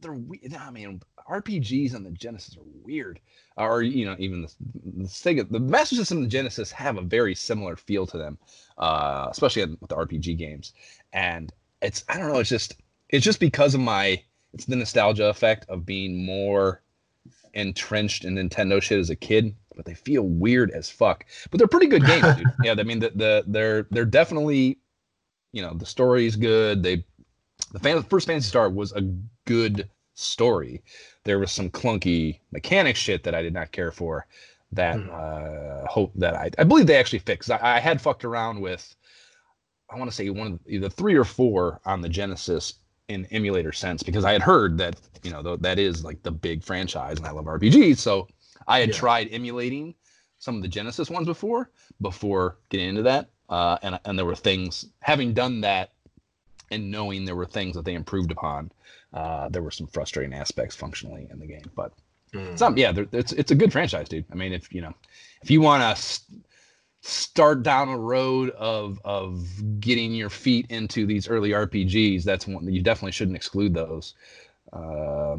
They're weird. I mean, R P Gs on the Genesis are weird. Or, you know, even the, the Sega, the Master System and the Genesis have a very similar feel to them, uh, especially with the R P G games. And it's, I don't know, it's just, it's just because of my, it's the nostalgia effect of being more entrenched in Nintendo shit as a kid. But they feel weird as fuck. But they're pretty good games, dude. Yeah, I mean, the, the they're they're definitely, you know, the story's good. They, the fan, first Phantasy Star was a good story. There was some clunky mechanic shit that I did not care for that uh hope that I I believe they actually fixed. I, I had fucked around with, I want to say one of the, either three or four on the Genesis in emulator sense, because I had heard that, you know, th- that is like the big franchise and I love R P Gs. So I had yeah. tried emulating some of the Genesis ones before, before getting into that. Uh, and, and there were things, having done that, and knowing there were things that they improved upon, uh, there were some frustrating aspects functionally in the game. But mm. some, yeah, it's it's a good franchise, dude. I mean, if you know, if you want to st- start down a road of of getting your feet into these early R P Gs, that's one that you definitely shouldn't exclude those, uh,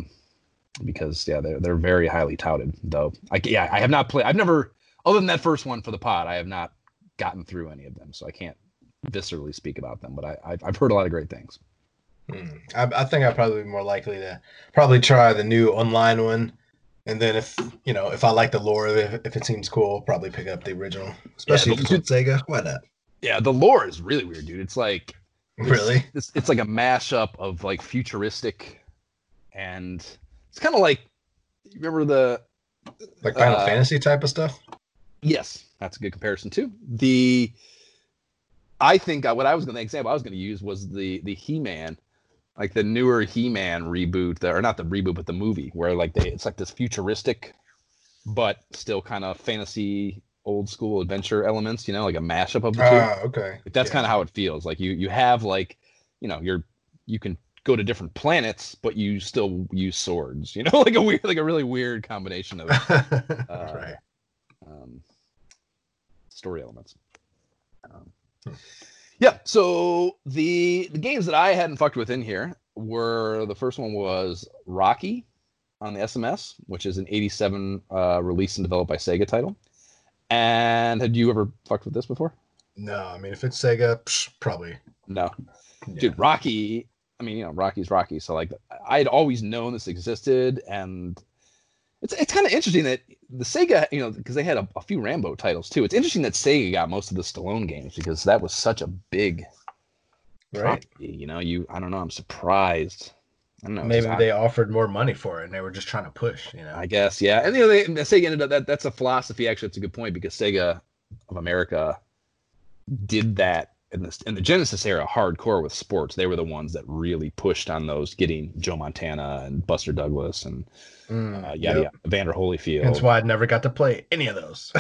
because yeah, they're they're very highly touted. Though, I, yeah, I have not played. I've never, other than that first one for the pod, I have not gotten through any of them, so I can't viscerally speak about them, but I, I've, I've heard a lot of great things. Hmm. I, I think I'd probably be more likely to probably try the new online one, and then if you know if I like the lore of it, if it seems cool, probably pick up the original. Especially yeah, if it's on Sega, why not? Yeah, the lore is really weird, dude. It's like it's, really, it's, it's like a mashup of like futuristic, and it's kind of like, you remember the like Final uh, Fantasy type of stuff. Yes, that's a good comparison too. The I think I, what I was going to example I was going to use was the the He-Man, like the newer He-Man reboot, the, or not the reboot, but the movie where like they it's like this futuristic, but still kind of fantasy, old school adventure elements, you know, like a mashup of the two. Ah, okay. But that's yeah. kind of how it feels. Like you you have like, you know, you're you can go to different planets, but you still use swords. You know, like a weird, like a really weird combination of uh, right. um, story elements. Um, Yeah, so the the games that I hadn't fucked with in here were, the first one was Rocky on the S M S, which is an eighty-seven uh, released and developed by Sega title. And had you ever fucked with this before? No, I mean, if it's Sega, psh, probably. No. Yeah. Dude, Rocky, I mean, you know, Rocky's Rocky, so like I had always known this existed, and it's it's kind of interesting that the Sega, you know, because they had a, a few Rambo titles too. It's interesting that Sega got most of the Stallone games, because that was such a big, right? Property, you know, you I don't know. I'm surprised. I don't know. Maybe they I, offered more money for it, and they were just trying to push. You know, I guess, yeah. And you know, they, Sega ended up that that's a philosophy. Actually, it's a good point, because Sega of America did that in the, in the Genesis era hardcore with sports. They were the ones that really pushed on those, getting Joe Montana and Buster Douglas and mm, uh, yada, yep. yada, Evander Holyfield. That's why I never got to play any of those.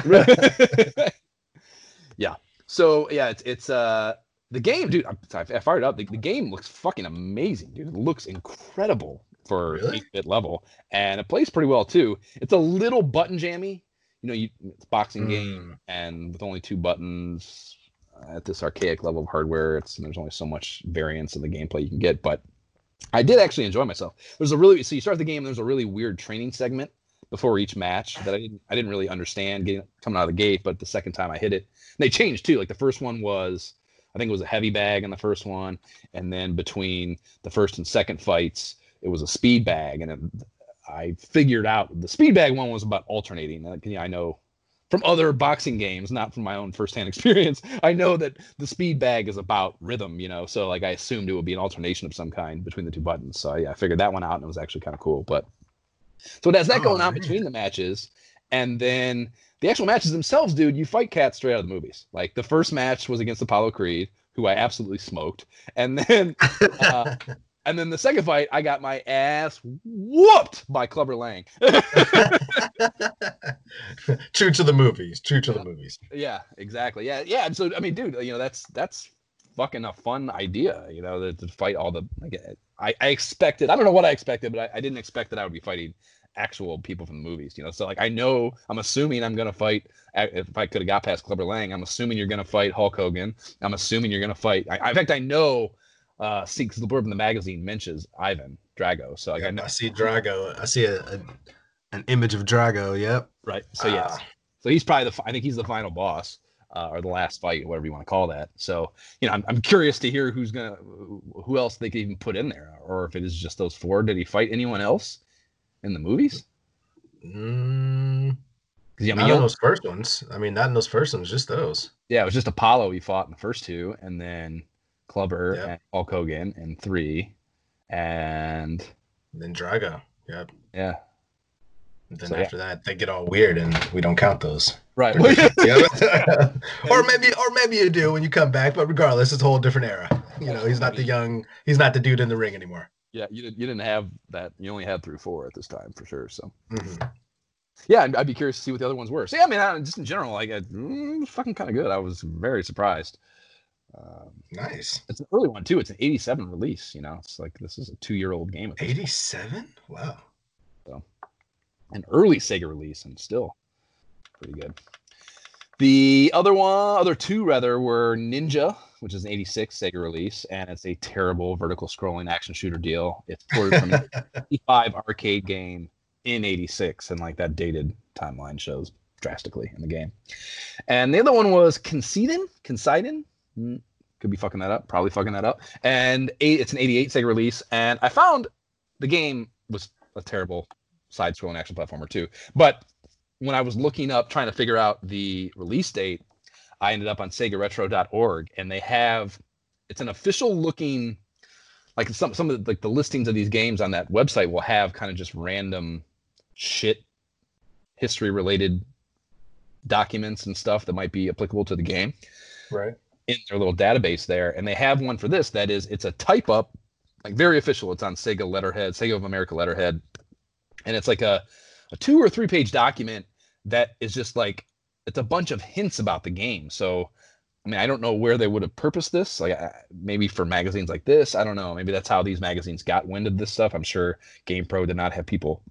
Yeah. So, yeah, it's, it's uh, the game, dude, I, I fired up. The, the game looks fucking amazing, dude. It looks incredible for really? eight-bit level. And it plays pretty well, too. It's a little button jammy. You know, you, it's a boxing mm. game, and with only two buttons... at this archaic level of hardware, it's there's only so much variance in the gameplay you can get, but I did actually enjoy myself. There's a really so you start the game, there's a really weird training segment before each match that I didn't I didn't really understand getting coming out of the gate, but the second time I hit it, and they changed too. Like the first one was, I think it was a heavy bag in the first one, and then between the first and second fights, it was a speed bag, and it, I figured out the speed bag one was about alternating. Like, yeah, I know. From other boxing games, not from my own firsthand experience, I know that the speed bag is about rhythm, you know. So, like, I assumed it would be an alternation of some kind between the two buttons. So, yeah, I figured that one out, and it was actually kind of cool. But so it has that oh, going on man. between the matches, and then the actual matches themselves, dude. You fight cats straight out of the movies. Like the first match was against Apollo Creed, who I absolutely smoked, and then. Uh, And then the second fight, I got my ass whooped by Clubber Lang. True to the movies. True to yeah. the movies. Yeah, exactly. Yeah, yeah. And so, I mean, dude, you know, that's that's fucking a fun idea, you know, to, to fight all the. Like, I, I expected, I don't know what I expected, but I, I didn't expect that I would be fighting actual people from the movies, you know. So, like, I know, I'm assuming I'm going to fight, if I could have got past Clubber Lang, I'm assuming you're going to fight Hulk Hogan. I'm assuming you're going to fight. I, in fact, I know. Uh, see, because the blurb in the magazine mentions Ivan Drago, so like, yep, I, know. I see Drago. I see a, a an image of Drago. Yep. Right. So yes. Uh, so he's probably the. I think he's the final boss, uh, or the last fight, whatever you want to call that. So you know, I'm I'm curious to hear who's gonna, who else they could even put in there, or if it is just those four. Did he fight anyone else in the movies? Mm, yeah, I mean, not in those first ones. I mean, not in those first ones. Just those. Yeah, it was just Apollo he fought in the first two, and then. Clubber yep. and Hulk Hogan and three, and then Drago. Yep. Yeah. And then so, after yeah. that, they get all weird, and we don't count those. Right. or maybe, or maybe you do when you come back. But regardless, it's a whole different era. You know, he's not the young, he's not the dude in the ring anymore. Yeah, you didn't, you didn't have that. You only had through four at this time for sure. So. Mm-hmm. Yeah, and I'd be curious to see what the other ones were. So yeah, I mean, I, just in general, like, I, it was fucking kind of good. I was very surprised. Um, nice. It's an early one too. It's an eighty-seven release. You know, it's like this is a two-year-old game. eighty-seven? Wow. So, an early Sega release, and still pretty good. The other one, other two rather, were Ninja, which is an eighty-six Sega release, and it's a terrible vertical scrolling action shooter deal. It's ported from an eighty-five arcade game in eighty-six, and like that dated timeline shows drastically in the game. And the other one was Considine, Considine. Could be fucking that up. Probably fucking that up. And eight, it's an eighty-eight Sega release. And I found the game was a terrible side-scrolling action platformer too. But when I was looking up, trying to figure out the release date, I ended up on Sega Retro dot org, and they have it's an official-looking like some some of the, like the listings of these games on that website will have kind of just random shit history-related documents and stuff that might be applicable to the game. Right. In their little database there, and they have one for this that is it's a type up, like very official. It's on Sega letterhead, Sega of America letterhead, and it's like a, a two or three page document that is just like it's a bunch of hints about the game. So I mean, I don't know where they would have purposed this, like I, maybe for magazines like this. I don't know, maybe that's how these magazines got wind of this stuff. I'm sure GamePro did not have people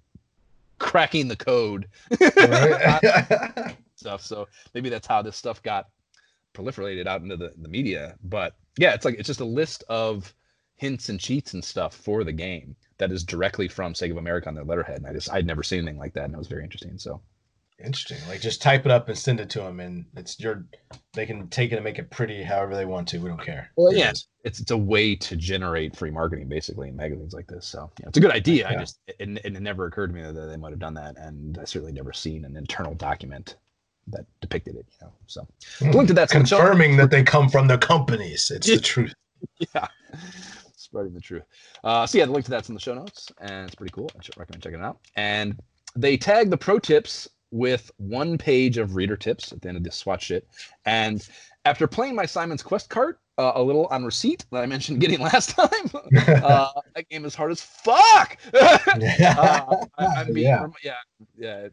cracking the code right. stuff, so maybe that's how this stuff got proliferated out into the, the media. But yeah, it's like it's just a list of hints and cheats and stuff for the game that is directly from Sega of America on their letterhead, and I just I'd never seen anything like that, and it was very interesting. So interesting, like just type it up and send it to them, and it's your they can take it and make it pretty however they want to. We don't care. Well, yeah, it's it's a way to generate free marketing basically in magazines like this. So yeah, it's a good idea. Yeah. I just it, it, it never occurred to me that they might have done that, and I certainly never seen an internal document that depicted it, you know. So mm. link to that. Confirming that they come from the companies. It's yeah. the truth. Yeah. Spreading the truth. Uh, so yeah, the link to that's in the show notes, and it's pretty cool. I should recommend checking it out. And they tag the pro tips with one page of reader tips at the end of this SWAT shit. And After playing my Simon's Quest cart, uh, a little on receipt that I mentioned getting last time, uh, that game is hard as fuck. yeah. Uh, I, I'm being, yeah. yeah, yeah.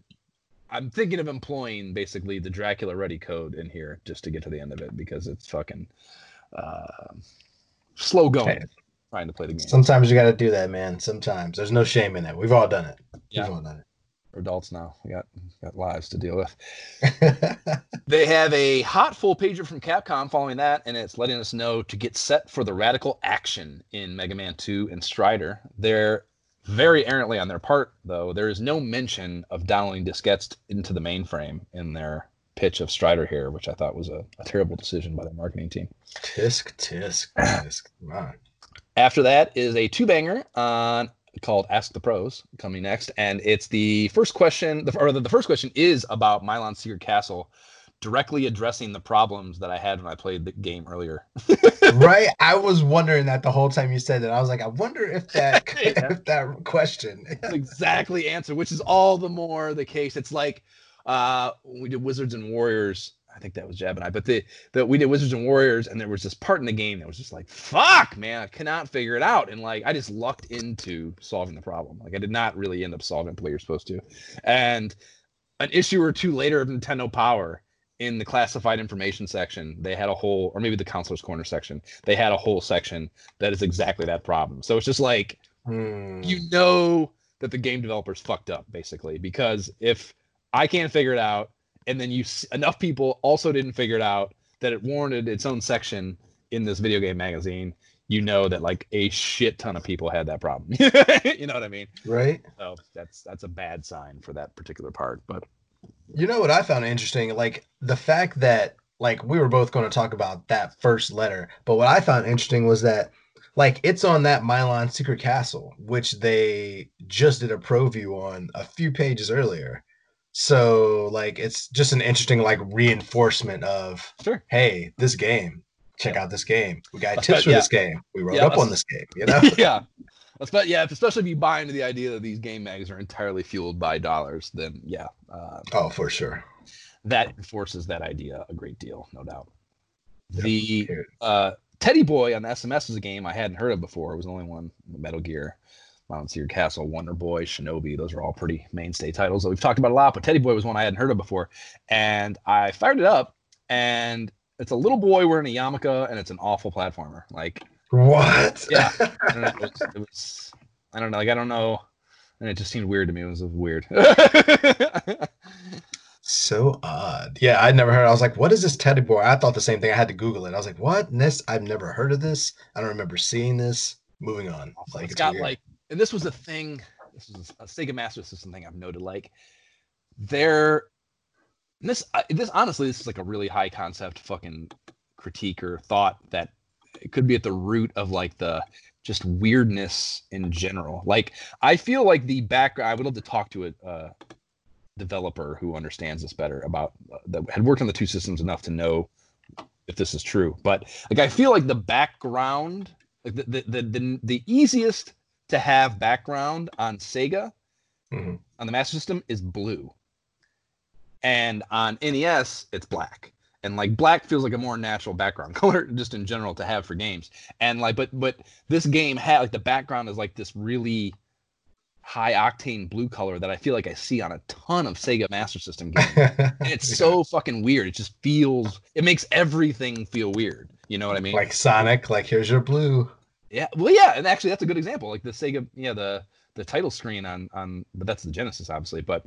I'm thinking of employing basically the Dracula Ready code in here just to get to the end of it, because it's fucking uh, slow going. Okay. Trying to play the game. Sometimes you got to do that, man. Sometimes there's no shame in it. We've all done it. Yeah. We've all done it. We're adults now. We got got lives to deal with. They have a hot full pager from Capcom following that, and it's letting us know to get set for the radical action in Mega Man two and Strider. They're very errantly on their part, though. There is no mention of downloading diskettes into the mainframe in their pitch of Strider here, which I thought was a, a terrible decision by their marketing team. Tisk, tisk, tisk. Come on. After that is a two-banger on called Ask the Pros coming next, and it's the first question, the, or the, the first question is about Milon's Secret Castle, directly addressing the problems that I had when I played the game earlier. Right, I was wondering that the whole time you said that. I was like, I wonder if that yeah. if that question exactly answered, which is all the more the case. It's like uh, we did Wizards and Warriors. I think that was Jab and I, but the, the we did Wizards and Warriors, and there was this part in the game that was just like, fuck, man, I cannot figure it out. And like, I just lucked into solving the problem. Like, I did not really end up solving it the way you're supposed to. And an issue or two later of Nintendo Power, in the classified information section, they had a whole, or maybe the Counselor's Corner section, they had a whole section that is exactly that problem. So it's just like, hmm. you know that the game developers fucked up, basically, because if I can't figure it out, and then you enough people also didn't figure it out that it warranted its own section in this video game magazine, you know that like a shit ton of people had that problem. You know what I mean? Right. So that's that's a bad sign for that particular part. But you know what I found interesting? Like the fact that like we were both going to talk about that first letter, but what I found interesting was that like it's on that Milon's Secret Castle, which they just did a pro view on a few pages earlier. So like it's just an interesting like reinforcement of sure. hey, this game, check yeah. out this game. We got tips but, for yeah. this game. We wrote yeah, up on this game, you know? Yeah. But yeah, especially if you buy into the idea that these game mags are entirely fueled by dollars, then yeah. Uh, oh, for sure. That enforces that idea a great deal, no doubt. The uh, Teddy Boy on the S M S is a game I hadn't heard of before. It was the only one in the Metal Gear. Milon's Secret Castle, Wonder Boy, Shinobi, those are all pretty mainstay titles that we've talked about a lot, but Teddy Boy was one I hadn't heard of before. And I fired it up, and it's a little boy wearing a yarmulke, and it's an awful platformer. Like, what? Yeah. I don't know. It was, it was, I don't know. Like, I don't know. And it just seemed weird to me. It was weird. So odd. Yeah, I'd never heard. I was like, what is this Teddy Boy? I thought the same thing. I had to Google it. I was like, what? This? I've never heard of this. I don't remember seeing this. Moving on. Like, it's, it's got weird. Like, and this was a thing, this was a Sega Master System thing I've noted, like, there, this, this, honestly, this is like a really high concept fucking critique or thought that it could be at the root of, like, the just weirdness in general. Like, I feel like the background, I would love to talk to a uh, developer who understands this better about, uh, that had worked on the two systems enough to know if this is true. But, like, I feel like the background, like, the the the, the, the easiest to have background on Sega mm-hmm. on the Master System is blue, and on N E S it's black, and like black feels like a more natural background color just in general to have for games. And like but but this game had like the background is like this really high octane blue color that I feel like I see on a ton of Sega Master System games. And it's yeah. so fucking weird. It just feels, it makes everything feel weird, you know what I mean? Like Sonic, like here's your blue. Yeah, well, yeah, and actually, that's a good example. Like the Sega, yeah, the the title screen on on, but that's the Genesis, obviously. But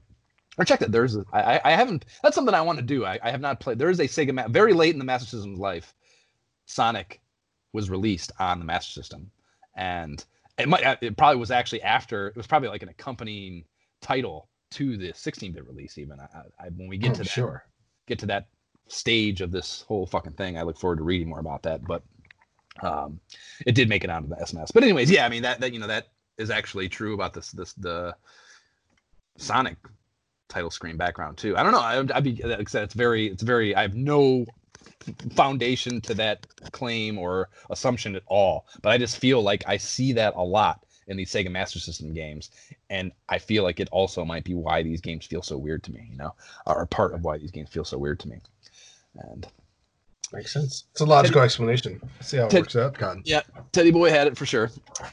or check that there's, a, I I haven't. That's something I want to do. I, I have not played. There is a Sega very late in the Master System's life. Sonic was released on the Master System, and it might it probably was actually after it was probably like an accompanying title to the sixteen-bit release. Even I, I, when we get oh, to that, sure. get to that stage of this whole fucking thing, I look forward to reading more about that. But Um, it did make it onto the S M S, but anyways, yeah, I mean that that you know that is actually true about this this the Sonic title screen background too. I don't know. I, I'd be like I said, it's very it's very. I have no foundation to that claim or assumption at all, but I just feel like I see that a lot in these Sega Master System games, and I feel like it also might be why these games feel so weird to me. You know, or part of why these games feel so weird to me, and. Makes sense. It's a logical Teddy, explanation. Let's see how it Teddy, works out. God. Yeah, Teddy Boy had it for sure.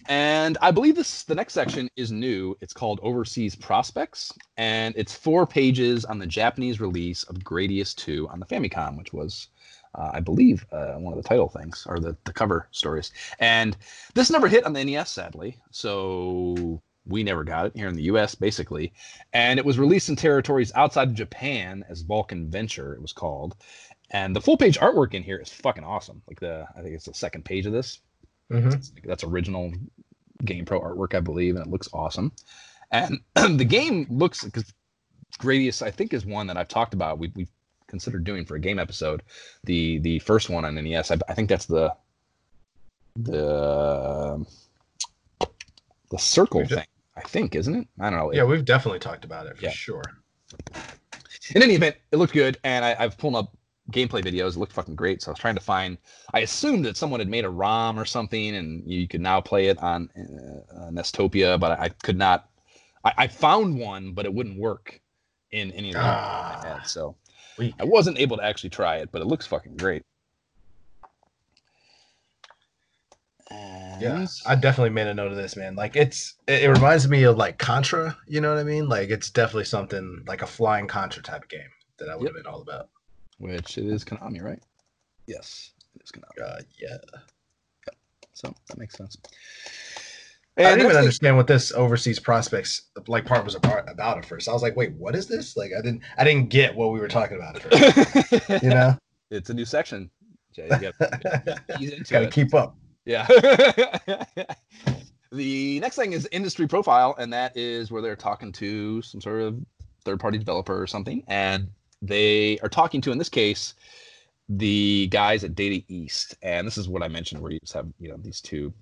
And I believe this the next section is new. It's called Overseas Prospects, and it's four pages on the Japanese release of Gradius two on the Famicom, which was, uh, I believe, uh, one of the title things, or the, the cover stories. And this never hit on the N E S, sadly, so we never got it here in the U S, basically. And it was released in territories outside of Japan as Vulcan Venture, it was called. And the full page artwork in here is fucking awesome. Like the, I think it's the second page of this. Mm-hmm. That's original GamePro artwork, I believe, and it looks awesome. And the game looks, because Gradius, I think, is one that I've talked about. We've, we've considered doing for a game episode. The the first one on N E S, I, I think that's the the the circle just, thing. I think, isn't it? I don't know. Yeah, it, we've definitely talked about it for yeah. sure. In any event, it looked good, and I, I've pulled up gameplay videos. It looked fucking great. So I was trying to find, I assumed that someone had made a ROM or something and you could now play it on uh, Nestopia, but I, I could not, I, I found one, but it wouldn't work in any of ah, I had. So weak. I wasn't able to actually try it, but it looks fucking great. And yeah, I definitely made a note of this, man. Like it's, it, it reminds me of like Contra, you know what I mean? Like it's definitely something like a flying Contra type of game that I would have yep. been all about. Which it is Konami, right? Yes, it is Konami. Uh, yeah. yeah. So that makes sense. And I didn't even understand what this overseas prospects like part was about at first. I was like, "Wait, what is this?" Like, I didn't, I didn't get what we were talking about at first. You know, it's a new section. Jay, you gotta, you gotta, gotta keep up. Yeah. The next thing is industry profile, and that is where they're talking to some sort of third-party developer or something, and they are talking to, in this case, the guys at Data East. And this is what I mentioned where you just have, you know, these two,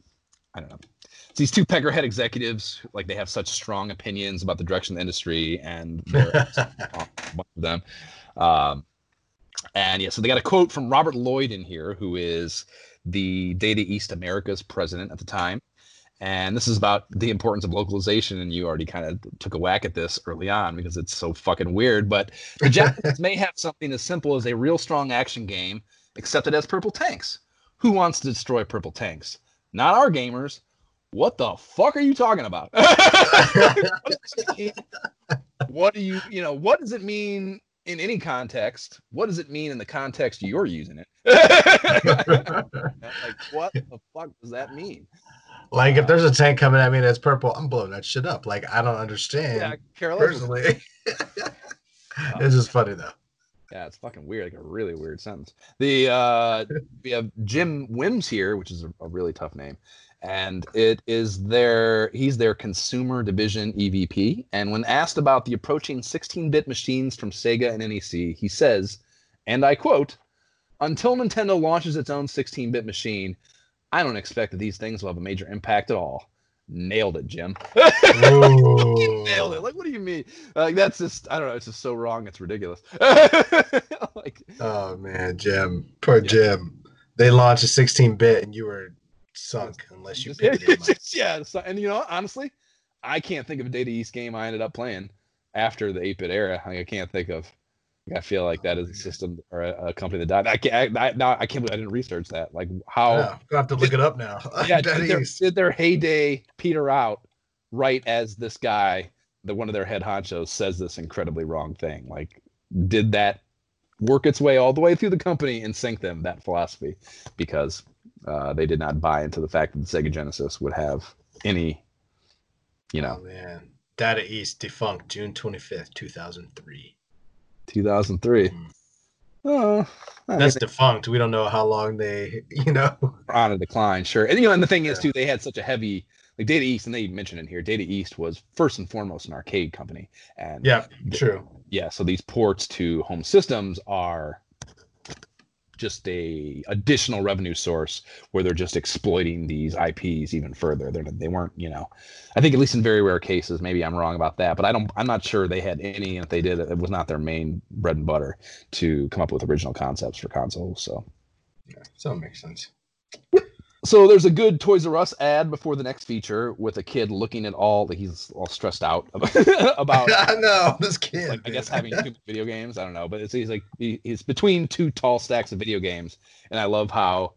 I don't know, it's these two peckerhead executives, like they have such strong opinions about the direction of the industry and they're a bunch of them. Um, and yeah, so they got a quote from Robert Lloyd in here, who is the Data East America's president at the time. And this is about the importance of localization, and you already kind of took a whack at this early on because it's so fucking weird. But the Japanese may have something as simple as a real strong action game, except it has purple tanks. Who wants to destroy purple tanks? Not our gamers. What the fuck are you talking about? What do you, you know, what does it mean in any context? What does it mean in the context you're using it? Like, what the fuck does that mean? Like, if there's a tank coming at me that's purple, I'm blowing that shit up. Like, I don't understand. Yeah, Carolina. Personally. It's just funny, though. Yeah, it's fucking weird. Like, a really weird sentence. The uh, we have Jim Wims here, which is a, a really tough name. And it is their, he's their consumer division E V P. And when asked about the approaching sixteen-bit machines from Sega and N E C, he says, and I quote, "Until Nintendo launches its own sixteen-bit machine, I don't expect that these things will have a major impact at all." Nailed it, Jim. Nailed it. Like, what do you mean? Like, that's just, I don't know. It's just so wrong. It's ridiculous. Like, oh, man, Jim. Poor yeah. Jim. They launched a sixteen-bit, and you were sunk unless you picked it up. Yeah. So, and, you know, honestly, I can't think of a Data East game I ended up playing after the eight-bit era. Like, I can't think of. I feel like that is a system or a, a company that died. I can't. I, I, now I can't believe I didn't research that. Like how? Yeah, I have to look did, it up now. Yeah, did, their, did their heyday peter out right as this guy, the one of their head honchos, says this incredibly wrong thing? Like, did that work its way all the way through the company and sink them that philosophy because uh, they did not buy into the fact that the Sega Genesis would have any, you know? Oh, man, Data East defunct June twenty-fifth, two thousand three. two thousand three. Oh, that's defunct. We don't know how long they, you know, on a decline. Sure. And you know, and the thing is, yeah. too, they had such a heavy, like Data East, and they mentioned in here, Data East was first and foremost an arcade company. And yeah, they, true. Yeah, so these ports to home systems are just a additional revenue source where they're just exploiting these I Ps even further. They're, they weren't, you know, I think at least in very rare cases, maybe I'm wrong about that, but I don't, I'm not sure they had any, and if they did, it was not their main bread and butter to come up with original concepts for consoles. So yeah, so it makes sense. So there's a good Toys R Us ad before the next feature with a kid looking at all that he's all stressed out about. about I know this kid. Like, I guess having two video games. I don't know, but it's he's like he, he's between two tall stacks of video games, and I love how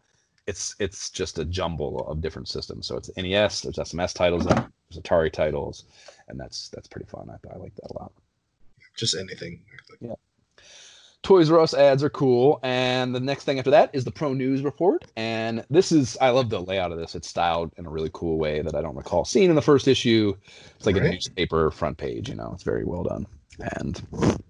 it's it's just a jumble of different systems. So it's N E S, there's S M S titles, there's Atari titles, and that's that's pretty fun. I I like that a lot. Just anything. Yeah. Toys R Us ads are cool, and the next thing after that is the Pro News Report, and this is, I love the layout of this. It's styled in a really cool way that I don't recall seeing in the first issue. It's like right. a newspaper front page, you know, it's very well done. And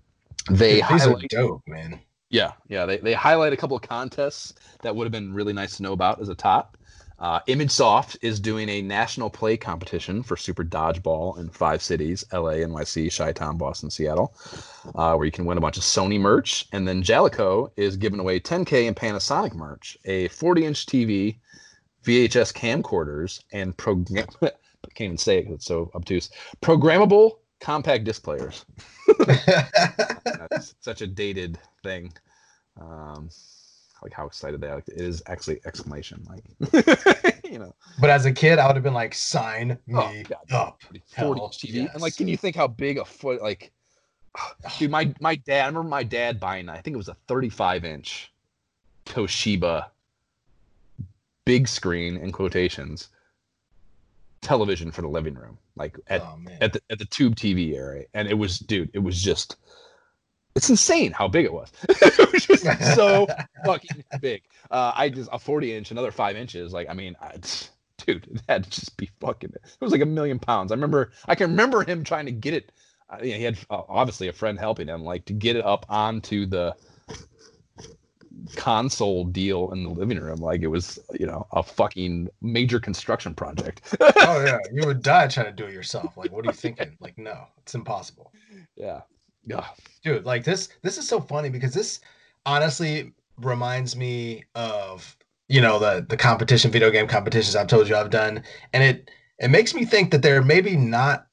they highlight, dope, man. Yeah, yeah, they, they highlight a couple of contests that would have been really nice to know about as a top. Uh, ImageSoft is doing a national play competition for Super Dodgeball in five cities, L A, N Y C, Chi-Town, Boston, Seattle, uh, where you can win a bunch of Sony merch. And then Jaleco is giving away ten K in Panasonic merch, a forty-inch T V, V H S camcorders, and program- I can't even say it because it's so obtuse, programmable compact disc players. That's such a dated thing. Um Like how excited they are! Like, it is actually exclamation, like you know. But as a kid, I would have been like, "Sign me oh, God, up!" forty T V, yes. And like, can you think how big a foot? Like, dude, my my dad. I remember my dad buying. I think it was a thirty-five inch Toshiba big screen in quotations television for the living room, like at oh, at the at the tube T V era, and it was, dude, it was just. It's insane how big it was. It was just so fucking big. Uh, I just a forty inch, another five inches. Like, I mean, I, dude, that'd just be fucking. It was like a million pounds. I remember, I can remember him trying to get it. Uh, you know, he had uh, obviously a friend helping him, like to get it up onto the console deal in the living room. Like it was, you know, a fucking major construction project. Oh yeah, you would die trying to do it yourself. Like, what are you thinking? Like, no, it's impossible. Yeah. Yeah, dude, like this, this is so funny because this honestly reminds me of, you know, the, the competition, video game competitions I've told you I've done. And it, it makes me think that they're maybe not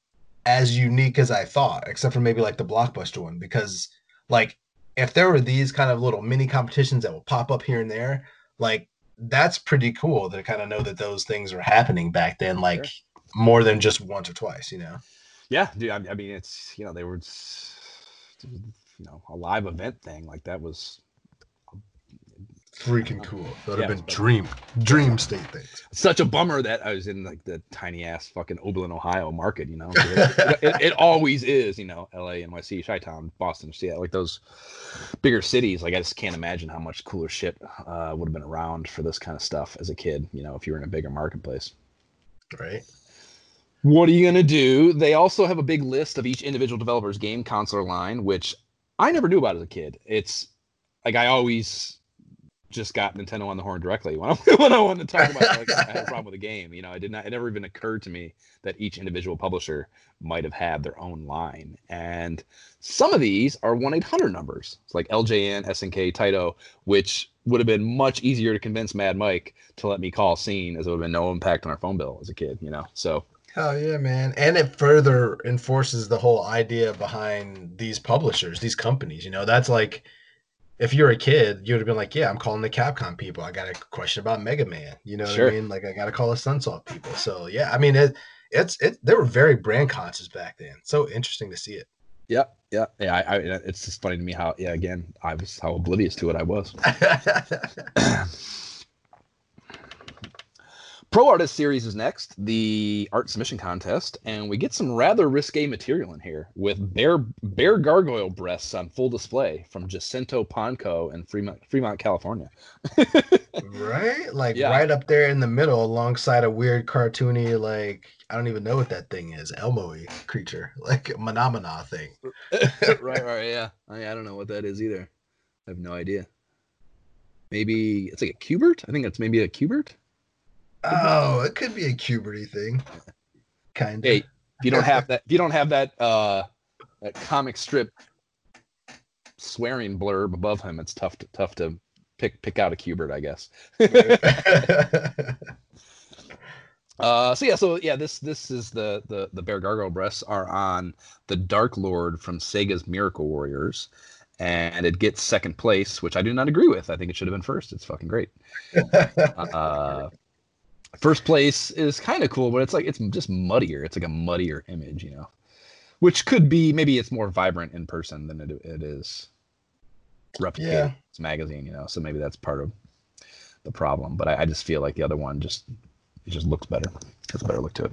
as unique as I thought, except for maybe like the Blockbuster one, because like if there were these kind of little mini competitions that will pop up here and there, like that's pretty cool to kind of know that those things were happening back then, like sure. more than just once or twice, you know? Yeah, dude. I, I mean, it's, you know, they were just... you know, a live event thing like that was freaking cool. That would yeah, have been dream dream state things. Such a bummer that I was in like the tiny ass fucking Oberlin, Ohio market, you know. It, it, it always is, you know, L A, N Y C, Chi-Town, Boston, Seattle, like those bigger cities. Like I just can't imagine how much cooler shit uh would have been around for this kind of stuff as a kid, you know, if you were in a bigger marketplace. Right. What are you going to do? They also have a big list of each individual developer's game console line, which I never knew about as a kid. It's like I always just got Nintendo on the horn directly when I, when I wanted to talk about like, I had a problem with a game. You know, I did not, it never even occurred to me that each individual publisher might have had their own line. And some of these are one eight hundred numbers. It's like L J N, S N K, Taito, which would have been much easier to convince Mad Mike to let me call Scene, as it would have been no impact on our phone bill as a kid, you know, so... Oh, yeah, man. And it further enforces the whole idea behind these publishers, these companies. You know, that's like, if you're a kid, you would have been like, yeah, I'm calling the Capcom people. I got a question about Mega Man. You know sure. what I mean? Like, I got to call the Sunsoft people. So, yeah, I mean, it, it's it. they were very brand conscious back then. So interesting to see it. Yeah, yeah. yeah. I, I, it's just funny to me how, yeah, again, I was how oblivious to it I was. Pro Artist Series is next, the art submission contest, and we get some rather risque material in here with bear bear gargoyle breasts on full display from Jacinto Ponco in Fremont, Fremont, California. Right? Like yeah. right up there in the middle alongside a weird cartoony, like, I don't even know what that thing is, Elmo-y creature, like a Menomina thing. right, right, yeah. I, I don't know what that is either. I have no idea. Maybe it's like a Cubert? I think it's maybe a Cubert. Oh, it could be a puberty thing, kind of. Hey, if you don't have that, if you don't have that, uh, that comic strip swearing blurb above him, it's tough to tough to pick pick out a Cubert, I guess. uh, so yeah, so yeah, this this is the the the Bear Gargoyle breasts are on the Dark Lord from Sega's Miracle Warriors. And it gets second place, which I do not agree with. I think it should have been first. It's fucking great. Uh, First place is kind of cool, but it's like it's just muddier. It's like a muddier image, you know, which could be maybe it's more vibrant in person than it it is replicated. Yeah. It's a magazine, you know, so maybe that's part of the problem. But I, I just feel like the other one just it just looks better. Has a better look to it.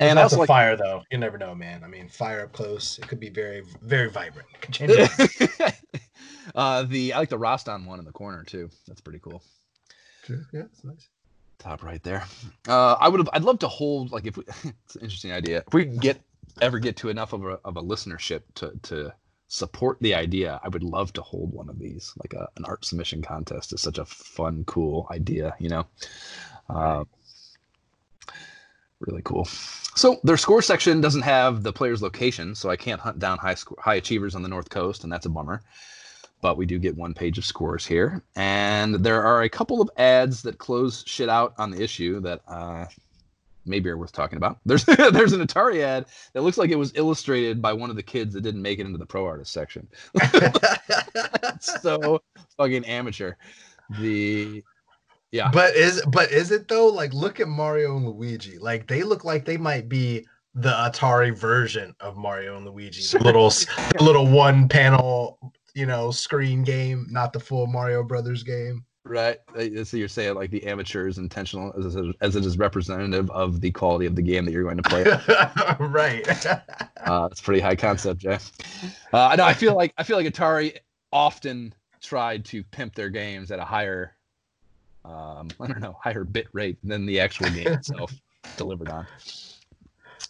And that's like, fire though. You never know, man. I mean, fire up close, it could be very, very vibrant. It could change it. uh, the I like the Roston one in the corner too. That's pretty cool. True. Yeah, it's nice. Top right there. Uh, I would have. I'd love to hold like if we, it's an interesting idea. If we can get ever get to enough of a of a listenership to to support the idea, I would love to hold one of these. Like a, an art submission contest is such a fun, cool idea. You know, uh, really cool. So their score section doesn't have the player's location, so I can't hunt down high score, high achievers on the North Coast, and that's a bummer. But we do get one page of scores here. And there are a couple of ads that close shit out on the issue that uh, maybe are worth talking about. There's there's an Atari ad that looks like it was illustrated by one of the kids that didn't make it into the pro artist section. So fucking amateur. The yeah. But is but is it though? Like look at Mario and Luigi. Like they look like they might be the Atari version of Mario and Luigi. Sure. The little the little one panel, you know, screen game, not the full Mario Brothers game. Right. So you're saying like the amateur is intentional as, as it is representative of the quality of the game that you're going to play. Right. uh, that's pretty high concept, Jeff. Uh, I know. I feel like I feel like Atari often tried to pimp their games at a higher, um, I don't know, higher bit rate than the actual game itself delivered on.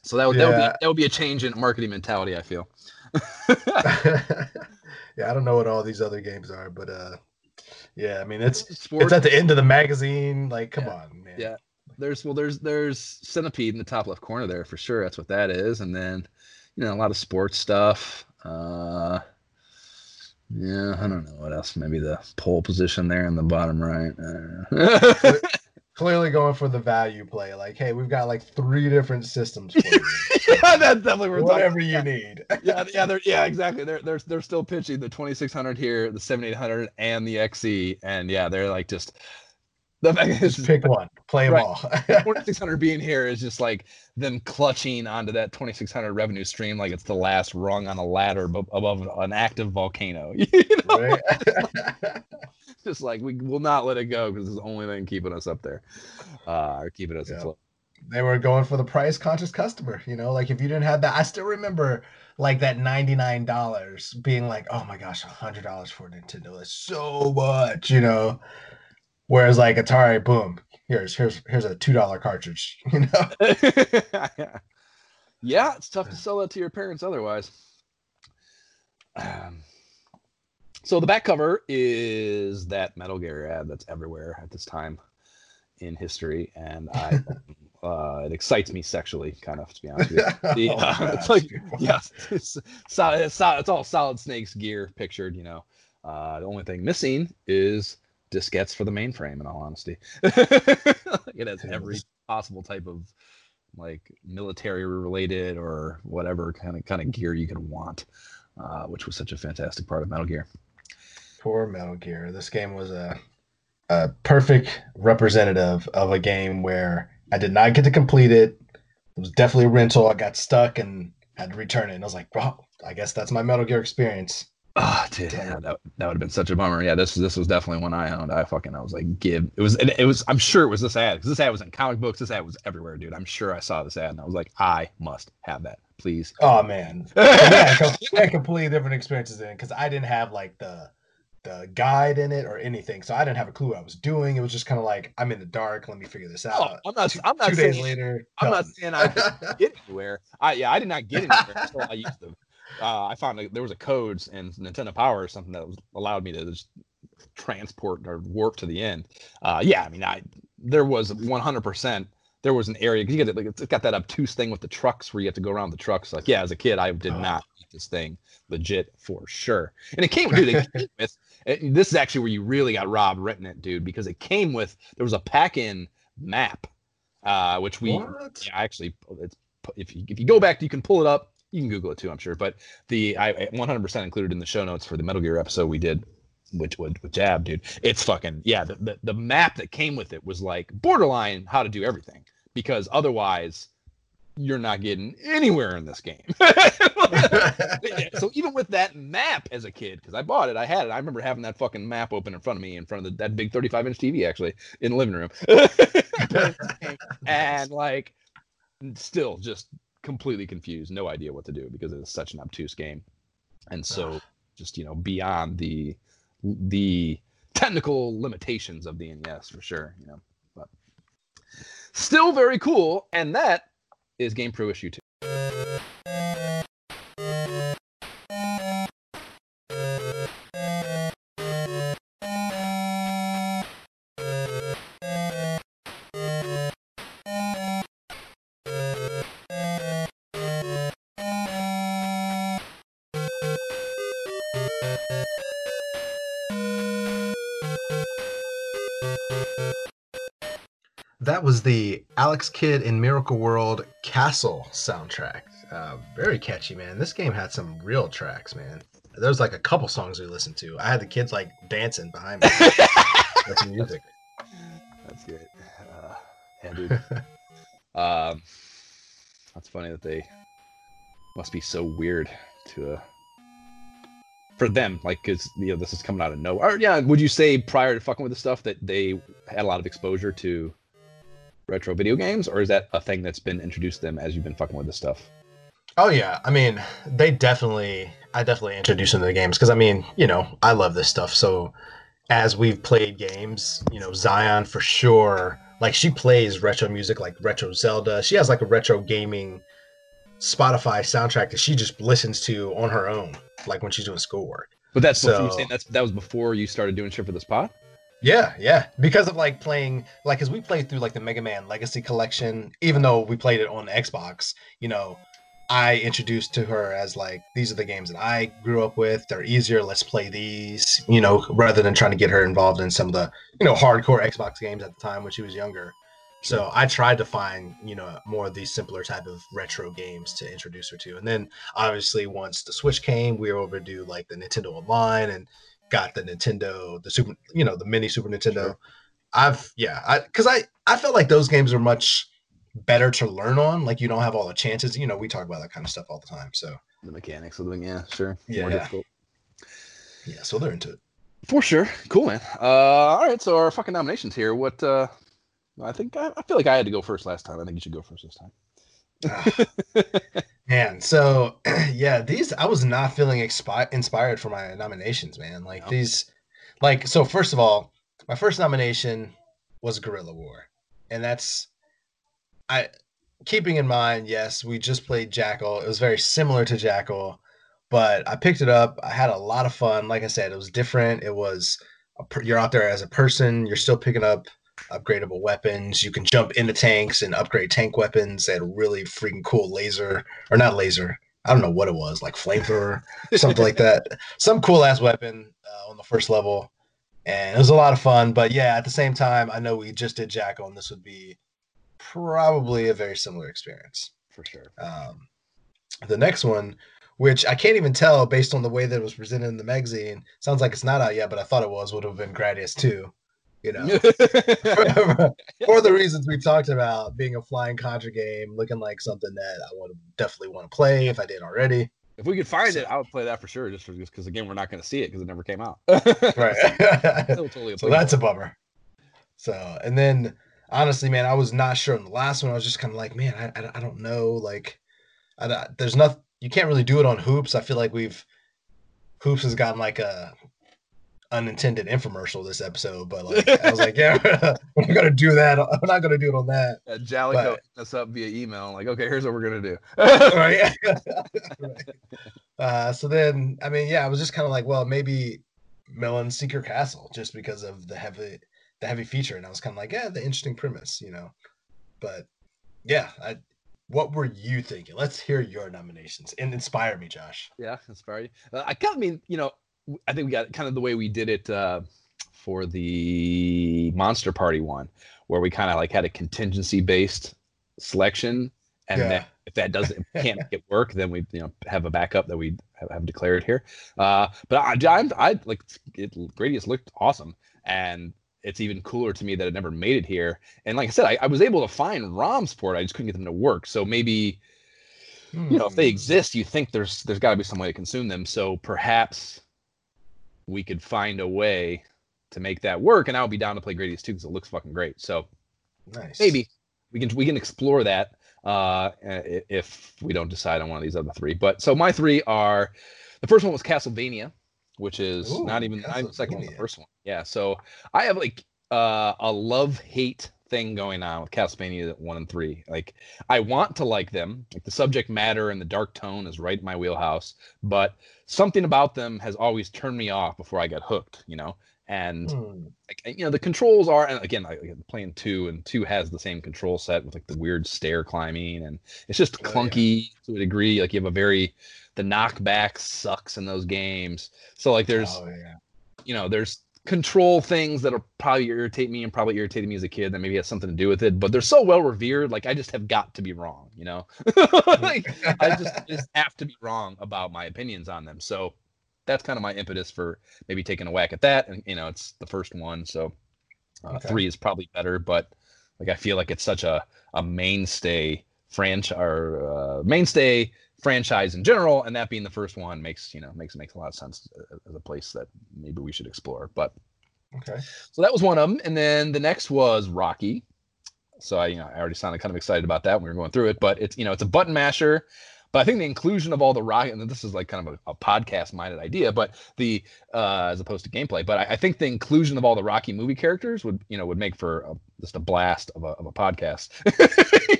So that would, yeah. that would be that would be a change in marketing mentality, I feel. Yeah, I don't know what all these other games are, but uh, yeah, I mean it's Sports. It's at the end of the magazine. Like, come yeah. on, man. Yeah, there's well, there's there's Centipede in the top left corner there for sure. That's what that is, and then you know a lot of sports stuff. Uh, yeah, I don't know what else. Maybe the pole position there in the bottom right. I don't know. Clearly going for the value play. Like, hey, we've got like three different systems for you. Yeah, that's definitely worth whatever you need. yeah, yeah, they're, yeah, exactly. They're they're they're still pitching the twenty-six hundred here, the seventy-eight hundred, and the X E, and yeah, they're like just the fact just is, pick like, one, play right. them all. twenty-six hundred being here is just like them clutching onto that twenty-six hundred revenue stream like it's the last rung on a ladder above an active volcano. You know? Right. Just like we will not let it go because it's the only thing keeping us up there, uh, or keeping us yeah. afloat. They were going for the price-conscious customer, you know. Like if you didn't have that, I still remember like that ninety-nine dollars being like, oh my gosh, a hundred dollars for a Nintendo, that's so much, you know. Whereas like Atari, boom, here's here's here's a two-dollar cartridge, you know. Yeah, it's tough to sell that to your parents otherwise. Um. So the back cover is that Metal Gear ad that's everywhere at this time in history, and I, uh, it excites me sexually, kind of, to be honest with you. The, oh, uh, it's like, yes, it's, solid, it's, solid, it's all Solid Snake's gear pictured, you know. Uh, the only thing missing is diskettes for the mainframe, in all honesty. It has every possible type of, like, military-related or whatever kind of, kind of gear you could want, uh, which was such a fantastic part of Metal Gear. Poor Metal Gear. This game was a, a perfect representative of a game where I did not get to complete it. It was definitely a rental. I got stuck and had to return it. And I was like, bro, I guess that's my Metal Gear experience. Oh, dude, yeah, that, that would have been such a bummer. Yeah, this this was definitely one I owned. I fucking I was like, give it was it was I'm sure it was this ad because this ad was in comic books. This ad was everywhere, dude. I'm sure I saw this ad and I was like, I must have that, please. Oh man, yeah, completely different experiences in because I didn't have like the the guide in it or anything, so I didn't have a clue what I was doing. It was just kind of like, I'm in the dark. Let me figure this out. Oh, I'm not. Two, I'm not two saying, days later. I'm done. Not saying I didn't get anywhere. I yeah, I did not get anywhere until I used them. Uh, I found a, there was a codes in Nintendo Power or something that was, allowed me to just transport or warp to the end. Uh, yeah, I mean, I there was one hundred percent. There was an area because you get like, it's got that obtuse thing with the trucks where you have to go around the trucks. Like, yeah, as a kid, I did not eat this thing legit for sure. And it came, dude, it came with. It, this is actually where you really got robbed renting it, dude, because it came with there was a pack-in map, uh, which we yeah, actually it's if you if you go back, you can pull it up. You can Google it too, I'm sure. But the I one hundred percent included in the show notes for the Metal Gear episode we did which would with Jab, dude. It's fucking, yeah, the, the, the map that came with it was like borderline how to do everything, because otherwise you're not getting anywhere in this game. So even with that map as a kid, because I bought it, I had it. I remember having that fucking map open in front of me, in front of the, that big thirty-five inch T V, actually, in the living room. And like, still just completely confused, no idea what to do, because it is such an obtuse game. And so just, you know, beyond the the technical limitations of the N E S, for sure, you know, but still very cool. And that is GamePro issue two. That was the Alex Kidd in Miracle World Castle soundtrack. Uh, very catchy, man. This game had some real tracks, man. There was like a couple songs we listened to. I had the kids like dancing behind me. That's music. That's good. Uh, yeah, dude. uh, that's funny that they must be so weird to... Uh... For them, like, because, you know, this is coming out of nowhere. Or, yeah, would you say prior to fucking with this stuff that they had a lot of exposure to retro video games? Or is that a thing that's been introduced to them as you've been fucking with this stuff? Oh, yeah. I mean, they definitely... I definitely introduced them to the games. Because, I mean, you know, I love this stuff. So, as we've played games, you know, Zion, for sure. Like, she plays retro music, like retro Zelda. She has, like, a retro gaming Spotify soundtrack that she just listens to on her own, like when she's doing schoolwork. But that's so, what you're saying, that's that was before you started doing shit for this pod? Yeah, yeah. Because of like playing, like as we played through like the Mega Man Legacy Collection, even though we played it on Xbox, you know, I introduced to her as like, these are the games that I grew up with. They're easier. Let's play these, you know, rather than trying to get her involved in some of the, you know, hardcore Xbox games at the time when she was younger. So I tried to find, you know, more of these simpler type of retro games to introduce her to. And then obviously once the Switch came, we were able to do like the Nintendo Online and got the Nintendo, the Super, you know, the mini Super Nintendo. Sure. I've, yeah, I, cause I, I felt like those games were much better to learn on. Like you don't have all the chances, you know, we talk about that kind of stuff all the time. So the mechanics of them. Yeah, sure. Yeah. More difficult. Yeah. So they're into it. For sure. Cool, man. Uh, all right. So our fucking nominations here, what, uh, I think I, I feel like I had to go first last time. I think you should go first this time. uh, man, so yeah, these I was not feeling expi- inspired for my nominations, man. Like no. these, like so. First of all, my first nomination was Guerrilla War, and that's I keeping in mind. Yes, we just played Jackal. It was very similar to Jackal, but I picked it up. I had a lot of fun. Like I said, it was different. It was a, you're out there as a person. You're still picking up upgradable weapons. You can jump into tanks and upgrade tank weapons. They had a really freaking cool laser, or not laser, I don't know what it was, like flamethrower, something like that. Some cool ass weapon uh, on the first level, and it was a lot of fun. But yeah, at the same time, I know we just did Jackal, and this would be probably a very similar experience for sure. Um, the next one, which I can't even tell based on the way that it was presented in the magazine, sounds like it's not out yet, but I thought it was, would have been Gradius two. You know, for, for the reasons we talked about, being a flying Contra game, looking like something that I would definitely want to play if I didn't already. If we could find so, it, I would play that for sure. Just because, again, we're not going to see it because it never came out. Right. so, totally so that's a bummer. So, and then honestly, man, I was not sure on the last one. I was just kind of like, man, I, I, I don't know. Like, I, I, there's nothing, you can't really do it on Hoops. I feel like we've, Hoops has gotten like a, unintended infomercial this episode, but like I was like, yeah, we're not gonna do that. I'm not gonna do it on that. Yeah, Jaleco hit us up via email. Like, okay, here's what we're gonna do. Right. Right. Uh, so then, I mean, yeah, I was just kind of like, well, maybe Milon's Secret Castle, just because of the heavy, the heavy feature, and I was kind of like, yeah, the interesting premise, you know. But yeah, I, what were you thinking? Let's hear your nominations and inspire me, Josh. Yeah, inspire you. Uh, I kind of mean, you know. I think we got kind of the way we did it uh, for the Monster Party one, where we kind of like had a contingency based selection. And yeah. then if if that doesn't can't make it work, then we you know have a backup that we have, have declared here. Uh, but I, I, I like it, Gradius looked awesome, and it's even cooler to me that it never made it here. And like I said, I, I was able to find ROMs for it. I just couldn't get them to work. So maybe, hmm. you know, if they exist, you think there's there's got to be some way to consume them. So perhaps we could find a way to make that work, and I'll be down to play Gradius two because it looks fucking great. So nice. Maybe we can we can explore that uh, if we don't decide on one of these other three. But so my three are, the first one was Castlevania, which is Ooh, not even not even the second one, the first one. Yeah, so I have like uh, a love-hate thing going on with Castlevania one and three. Like, I want to like them. Like, the subject matter and the dark tone is right in my wheelhouse, but something about them has always turned me off before I got hooked, you know? And, mm. like, you know, the controls are, and again, like, playing two, and two has the same control set with, like, the weird stair climbing, and it's just oh, clunky yeah. to a degree. Like, you have a very, the knockback sucks in those games. So, like, there's, oh, yeah. you know, there's control things that'll probably irritate me and probably irritated me as a kid that maybe has something to do with it, but they're so well revered. Like, I just have got to be wrong, you know? Like, I just, just have to be wrong about my opinions on them. So that's kind of my impetus for maybe taking a whack at that. And, you know, it's the first one. So uh, okay. three is probably better, but like, I feel like it's such a, a mainstay franchise or uh, mainstay franchise in general, and that being the first one makes you know makes makes a lot of sense as a place that maybe we should explore. But okay, so that was one of them, and then the next was Rocky. So I you know I already sounded kind of excited about that when we were going through it, but it's you know it's a button masher. But I think the inclusion of all the Rocky, and this is like kind of a, a podcast minded idea, but the uh, as opposed to gameplay, but I, I think the inclusion of all the Rocky movie characters would you know would make for a, just a blast of a of a podcast.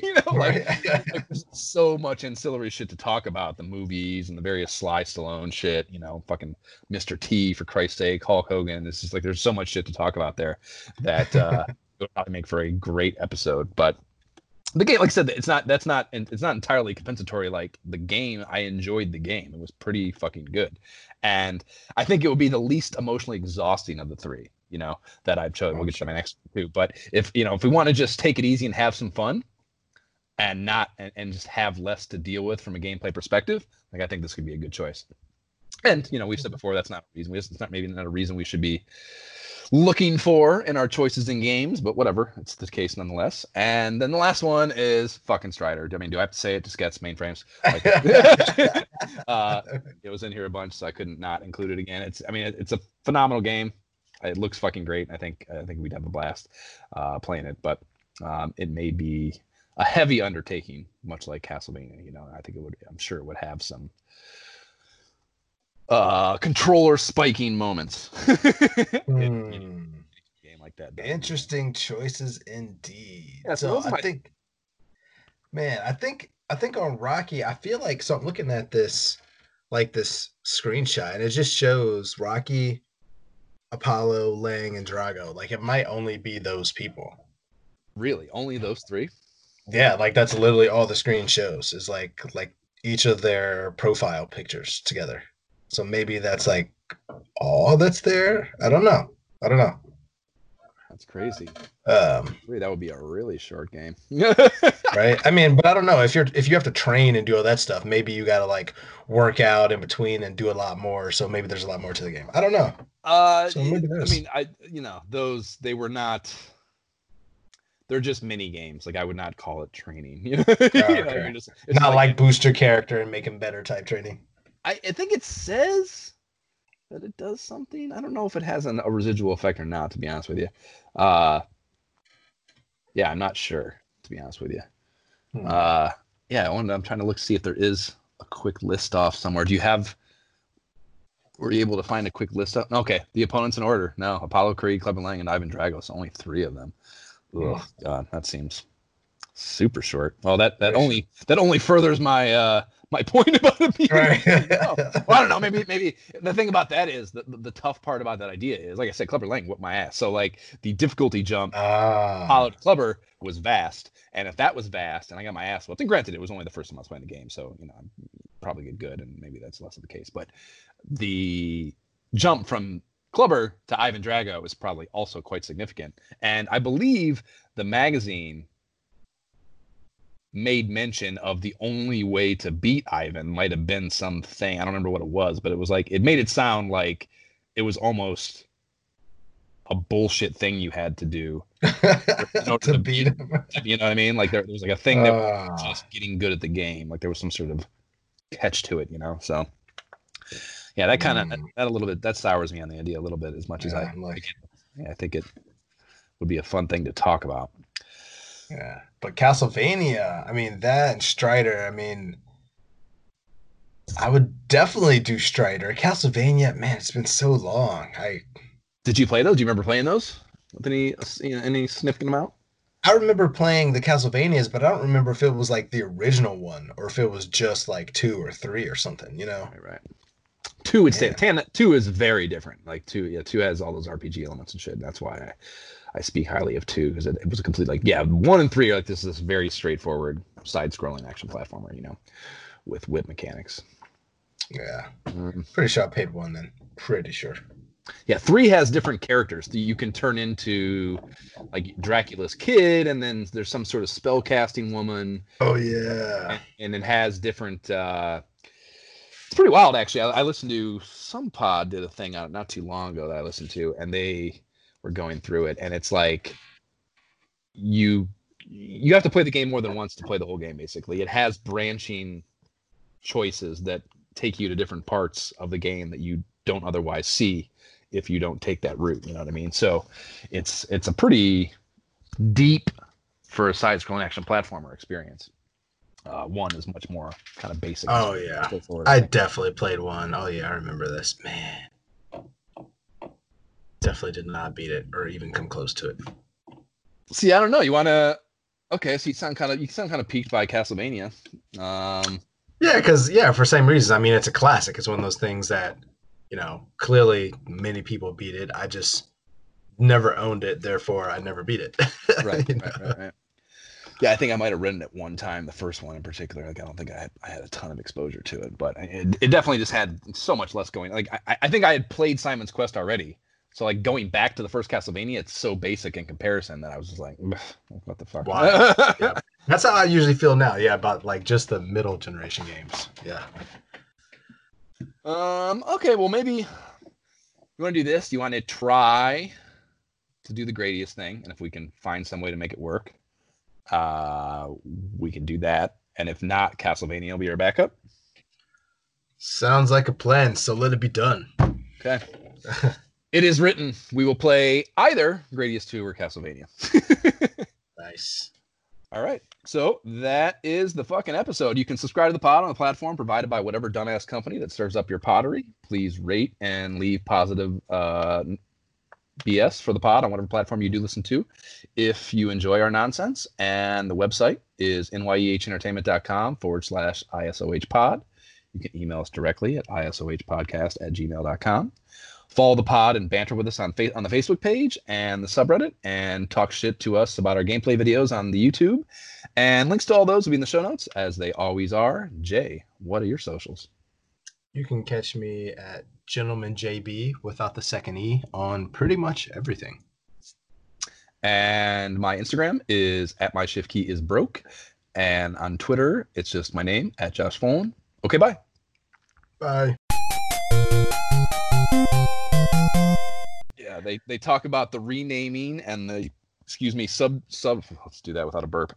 You know, like, like there's so much ancillary shit to talk about, the movies and the various Sly Stallone shit, you know, fucking Mister T, for Christ's sake, Hulk Hogan. It's just like there's so much shit to talk about there that uh, would probably make for a great episode. But the game, like I said, it's not that's not it's not entirely compensatory. Like the game, I enjoyed the game. It was pretty fucking good, and I think it would be the least emotionally exhausting of the three, you know, that I've chosen. We'll get to my next two, but if you know if we want to just take it easy and have some fun, and not and, and just have less to deal with from a gameplay perspective, like I think this could be a good choice. And you know, we've said before that's not a reason. We just, it's not maybe not a reason we should be looking for in our choices in games, but whatever, it's the case nonetheless. And then the last one is fucking Strider. I mean, do I have to say it? Just gets mainframes. Like, uh, it was in here a bunch, so I couldn't not include it again. It's I mean, it, it's a phenomenal game. It looks fucking great. I think I think we'd have a blast uh, playing it, but um, it may be a heavy undertaking, much like Castlevania. You know, I think it would. I'm sure it would have some uh controller spiking moments. mm. it, you know, game like that interesting matter. Choices indeed. Yeah, so so I my... think man I think I think on Rocky, I feel like, so I'm looking at this like this screenshot and it just shows Rocky, Apollo, Lang, and Drago. Like it might only be those people. Really? Only those three? Yeah, like that's literally all the screen shows is like like each of their profile pictures together. So maybe that's like all that's there. I don't know. I don't know. That's crazy. Um, that would be a really short game, right? I mean, but I don't know if you're if you have to train and do all that stuff. Maybe you got to like work out in between and do a lot more. So maybe there's a lot more to the game. I don't know. Uh, so maybe I mean, I you know those they were not. They're just mini games. Like I would not call it training. You know, oh, okay. you know you're just, it's not like, like boost your character and make him better type training. I, I think it says that it does something. I don't know if it has an, a residual effect or not, to be honest with you. Uh, yeah, I'm not sure, to be honest with you. Hmm. Uh, yeah, I wanted, I'm trying to look, see if there is a quick list off somewhere. Do you have, were you able to find a quick list off? Okay, the opponents in order. No, Apollo Creed, Clubber Lang, and Ivan Drago. It's only three of them. Oh, hmm. God, that seems super short. Well, that, that, only, that only furthers my... Uh, my point about it being right. no. well, I don't know. Maybe, maybe the thing about that is the, the, the tough part about that idea is, like I said, Clubber Lang whipped my ass. So like the difficulty jump, ah. Apollo to Clubber was vast, and if that was vast, and I got my ass whipped, and granted, it was only the first time I was playing the game, so you know, I'm probably get good, and maybe that's less of the case. But the jump from Clubber to Ivan Drago was probably also quite significant, and I believe the magazine made mention of the only way to beat Ivan might have been something. I don't remember what it was, but it was like, it made it sound like it was almost a bullshit thing you had to do in order to, to beat him. You know what I mean? Like there, there was like a thing that uh. was just getting good at the game. Like there was some sort of catch to it, you know? So yeah, that kind of, mm. that a little bit, that sours me on the idea a little bit as much yeah, as I, like, yeah, I think it would be a fun thing to talk about. Yeah. But Castlevania, I mean, that and Strider, I mean, I would definitely do Strider. Castlevania, man, it's been so long. I Did you play those? Do you remember playing those? With any, you know, any significant amount? I remember playing the Castlevanias, but I don't remember if it was like the original one or if it was just like two or three or something, you know? Right, right. Two would yeah. stay. Two is very different. Like two, yeah, two has all those R P G elements and shit. That's why I, I speak highly of two, because it, it was a complete like yeah. One and three are like this is this very straightforward side-scrolling action platformer, you know, with whip mechanics. Yeah, um, pretty sure I paid one then. Pretty sure. Yeah, three has different characters. You can turn into like Dracula's kid, and then there's some sort of spell casting woman. Oh yeah, and, and it has different. Uh, It's pretty wild, actually. I, I listened to some pod did a thing on it not too long ago that I listened to, and they were going through it, and it's like you you have to play the game more than once to play the whole game. Basically, it has branching choices that take you to different parts of the game that you don't otherwise see if you don't take that route. You know what I mean? So it's it's a pretty deep for a side-scrolling action platformer experience. Uh, one is much more kind of basic. Oh, yeah. I definitely played one. Oh, yeah. I remember this. Man. Definitely did not beat it or even come close to it. See, I don't know. You want to... Okay, so you sound kind of you sound kind of piqued by Castlevania. Um... Yeah, because, yeah, for same reasons. I mean, it's a classic. It's one of those things that, you know, clearly many people beat it. I just never owned it. Therefore, I never beat it. Right, right, right, right, right. Yeah, I think I might have written it one time, the first one in particular. Like, I don't think I had, I had a ton of exposure to it, but it, it definitely just had so much less going. Like, I, I think I had played Simon's Quest already, so like going back to the first Castlevania, it's so basic in comparison that I was just like, what the fuck? Wow. Yeah. That's how I usually feel now. Yeah, about like just the middle generation games. Yeah. Um. Okay. Well, maybe you want to do this. You want to try to do the Gradius thing, and if we can find some way to make it work. Uh, we can do that, and if not, Castlevania will be our backup. Sounds like a plan, so let it be done. Okay. It is written. We will play either Gradius two or Castlevania. Nice. All right, so that is the fucking episode. You can subscribe to the pod on the platform provided by whatever dumbass company that serves up your pottery. Please rate and leave positive uh B S for the pod on whatever platform you do listen to if you enjoy our nonsense. And the website is nyehentertainment.com forward slash ISOH pod. You can email us directly at isohpodcast at gmail.com. Follow the pod and banter with us on fa- on the Facebook page and the subreddit, and talk shit to us about our gameplay videos on the YouTube. And links to all those will be in the show notes, as they always are. Jay, what are your socials? You can catch me at Gentleman J B without the second E on pretty much everything. And my Instagram is at my shift key is broke. And on Twitter, it's just my name at Josh Folan. Okay, bye. Bye. Yeah, they, they talk about the renaming and the, excuse me, sub, sub, let's do that without a burp.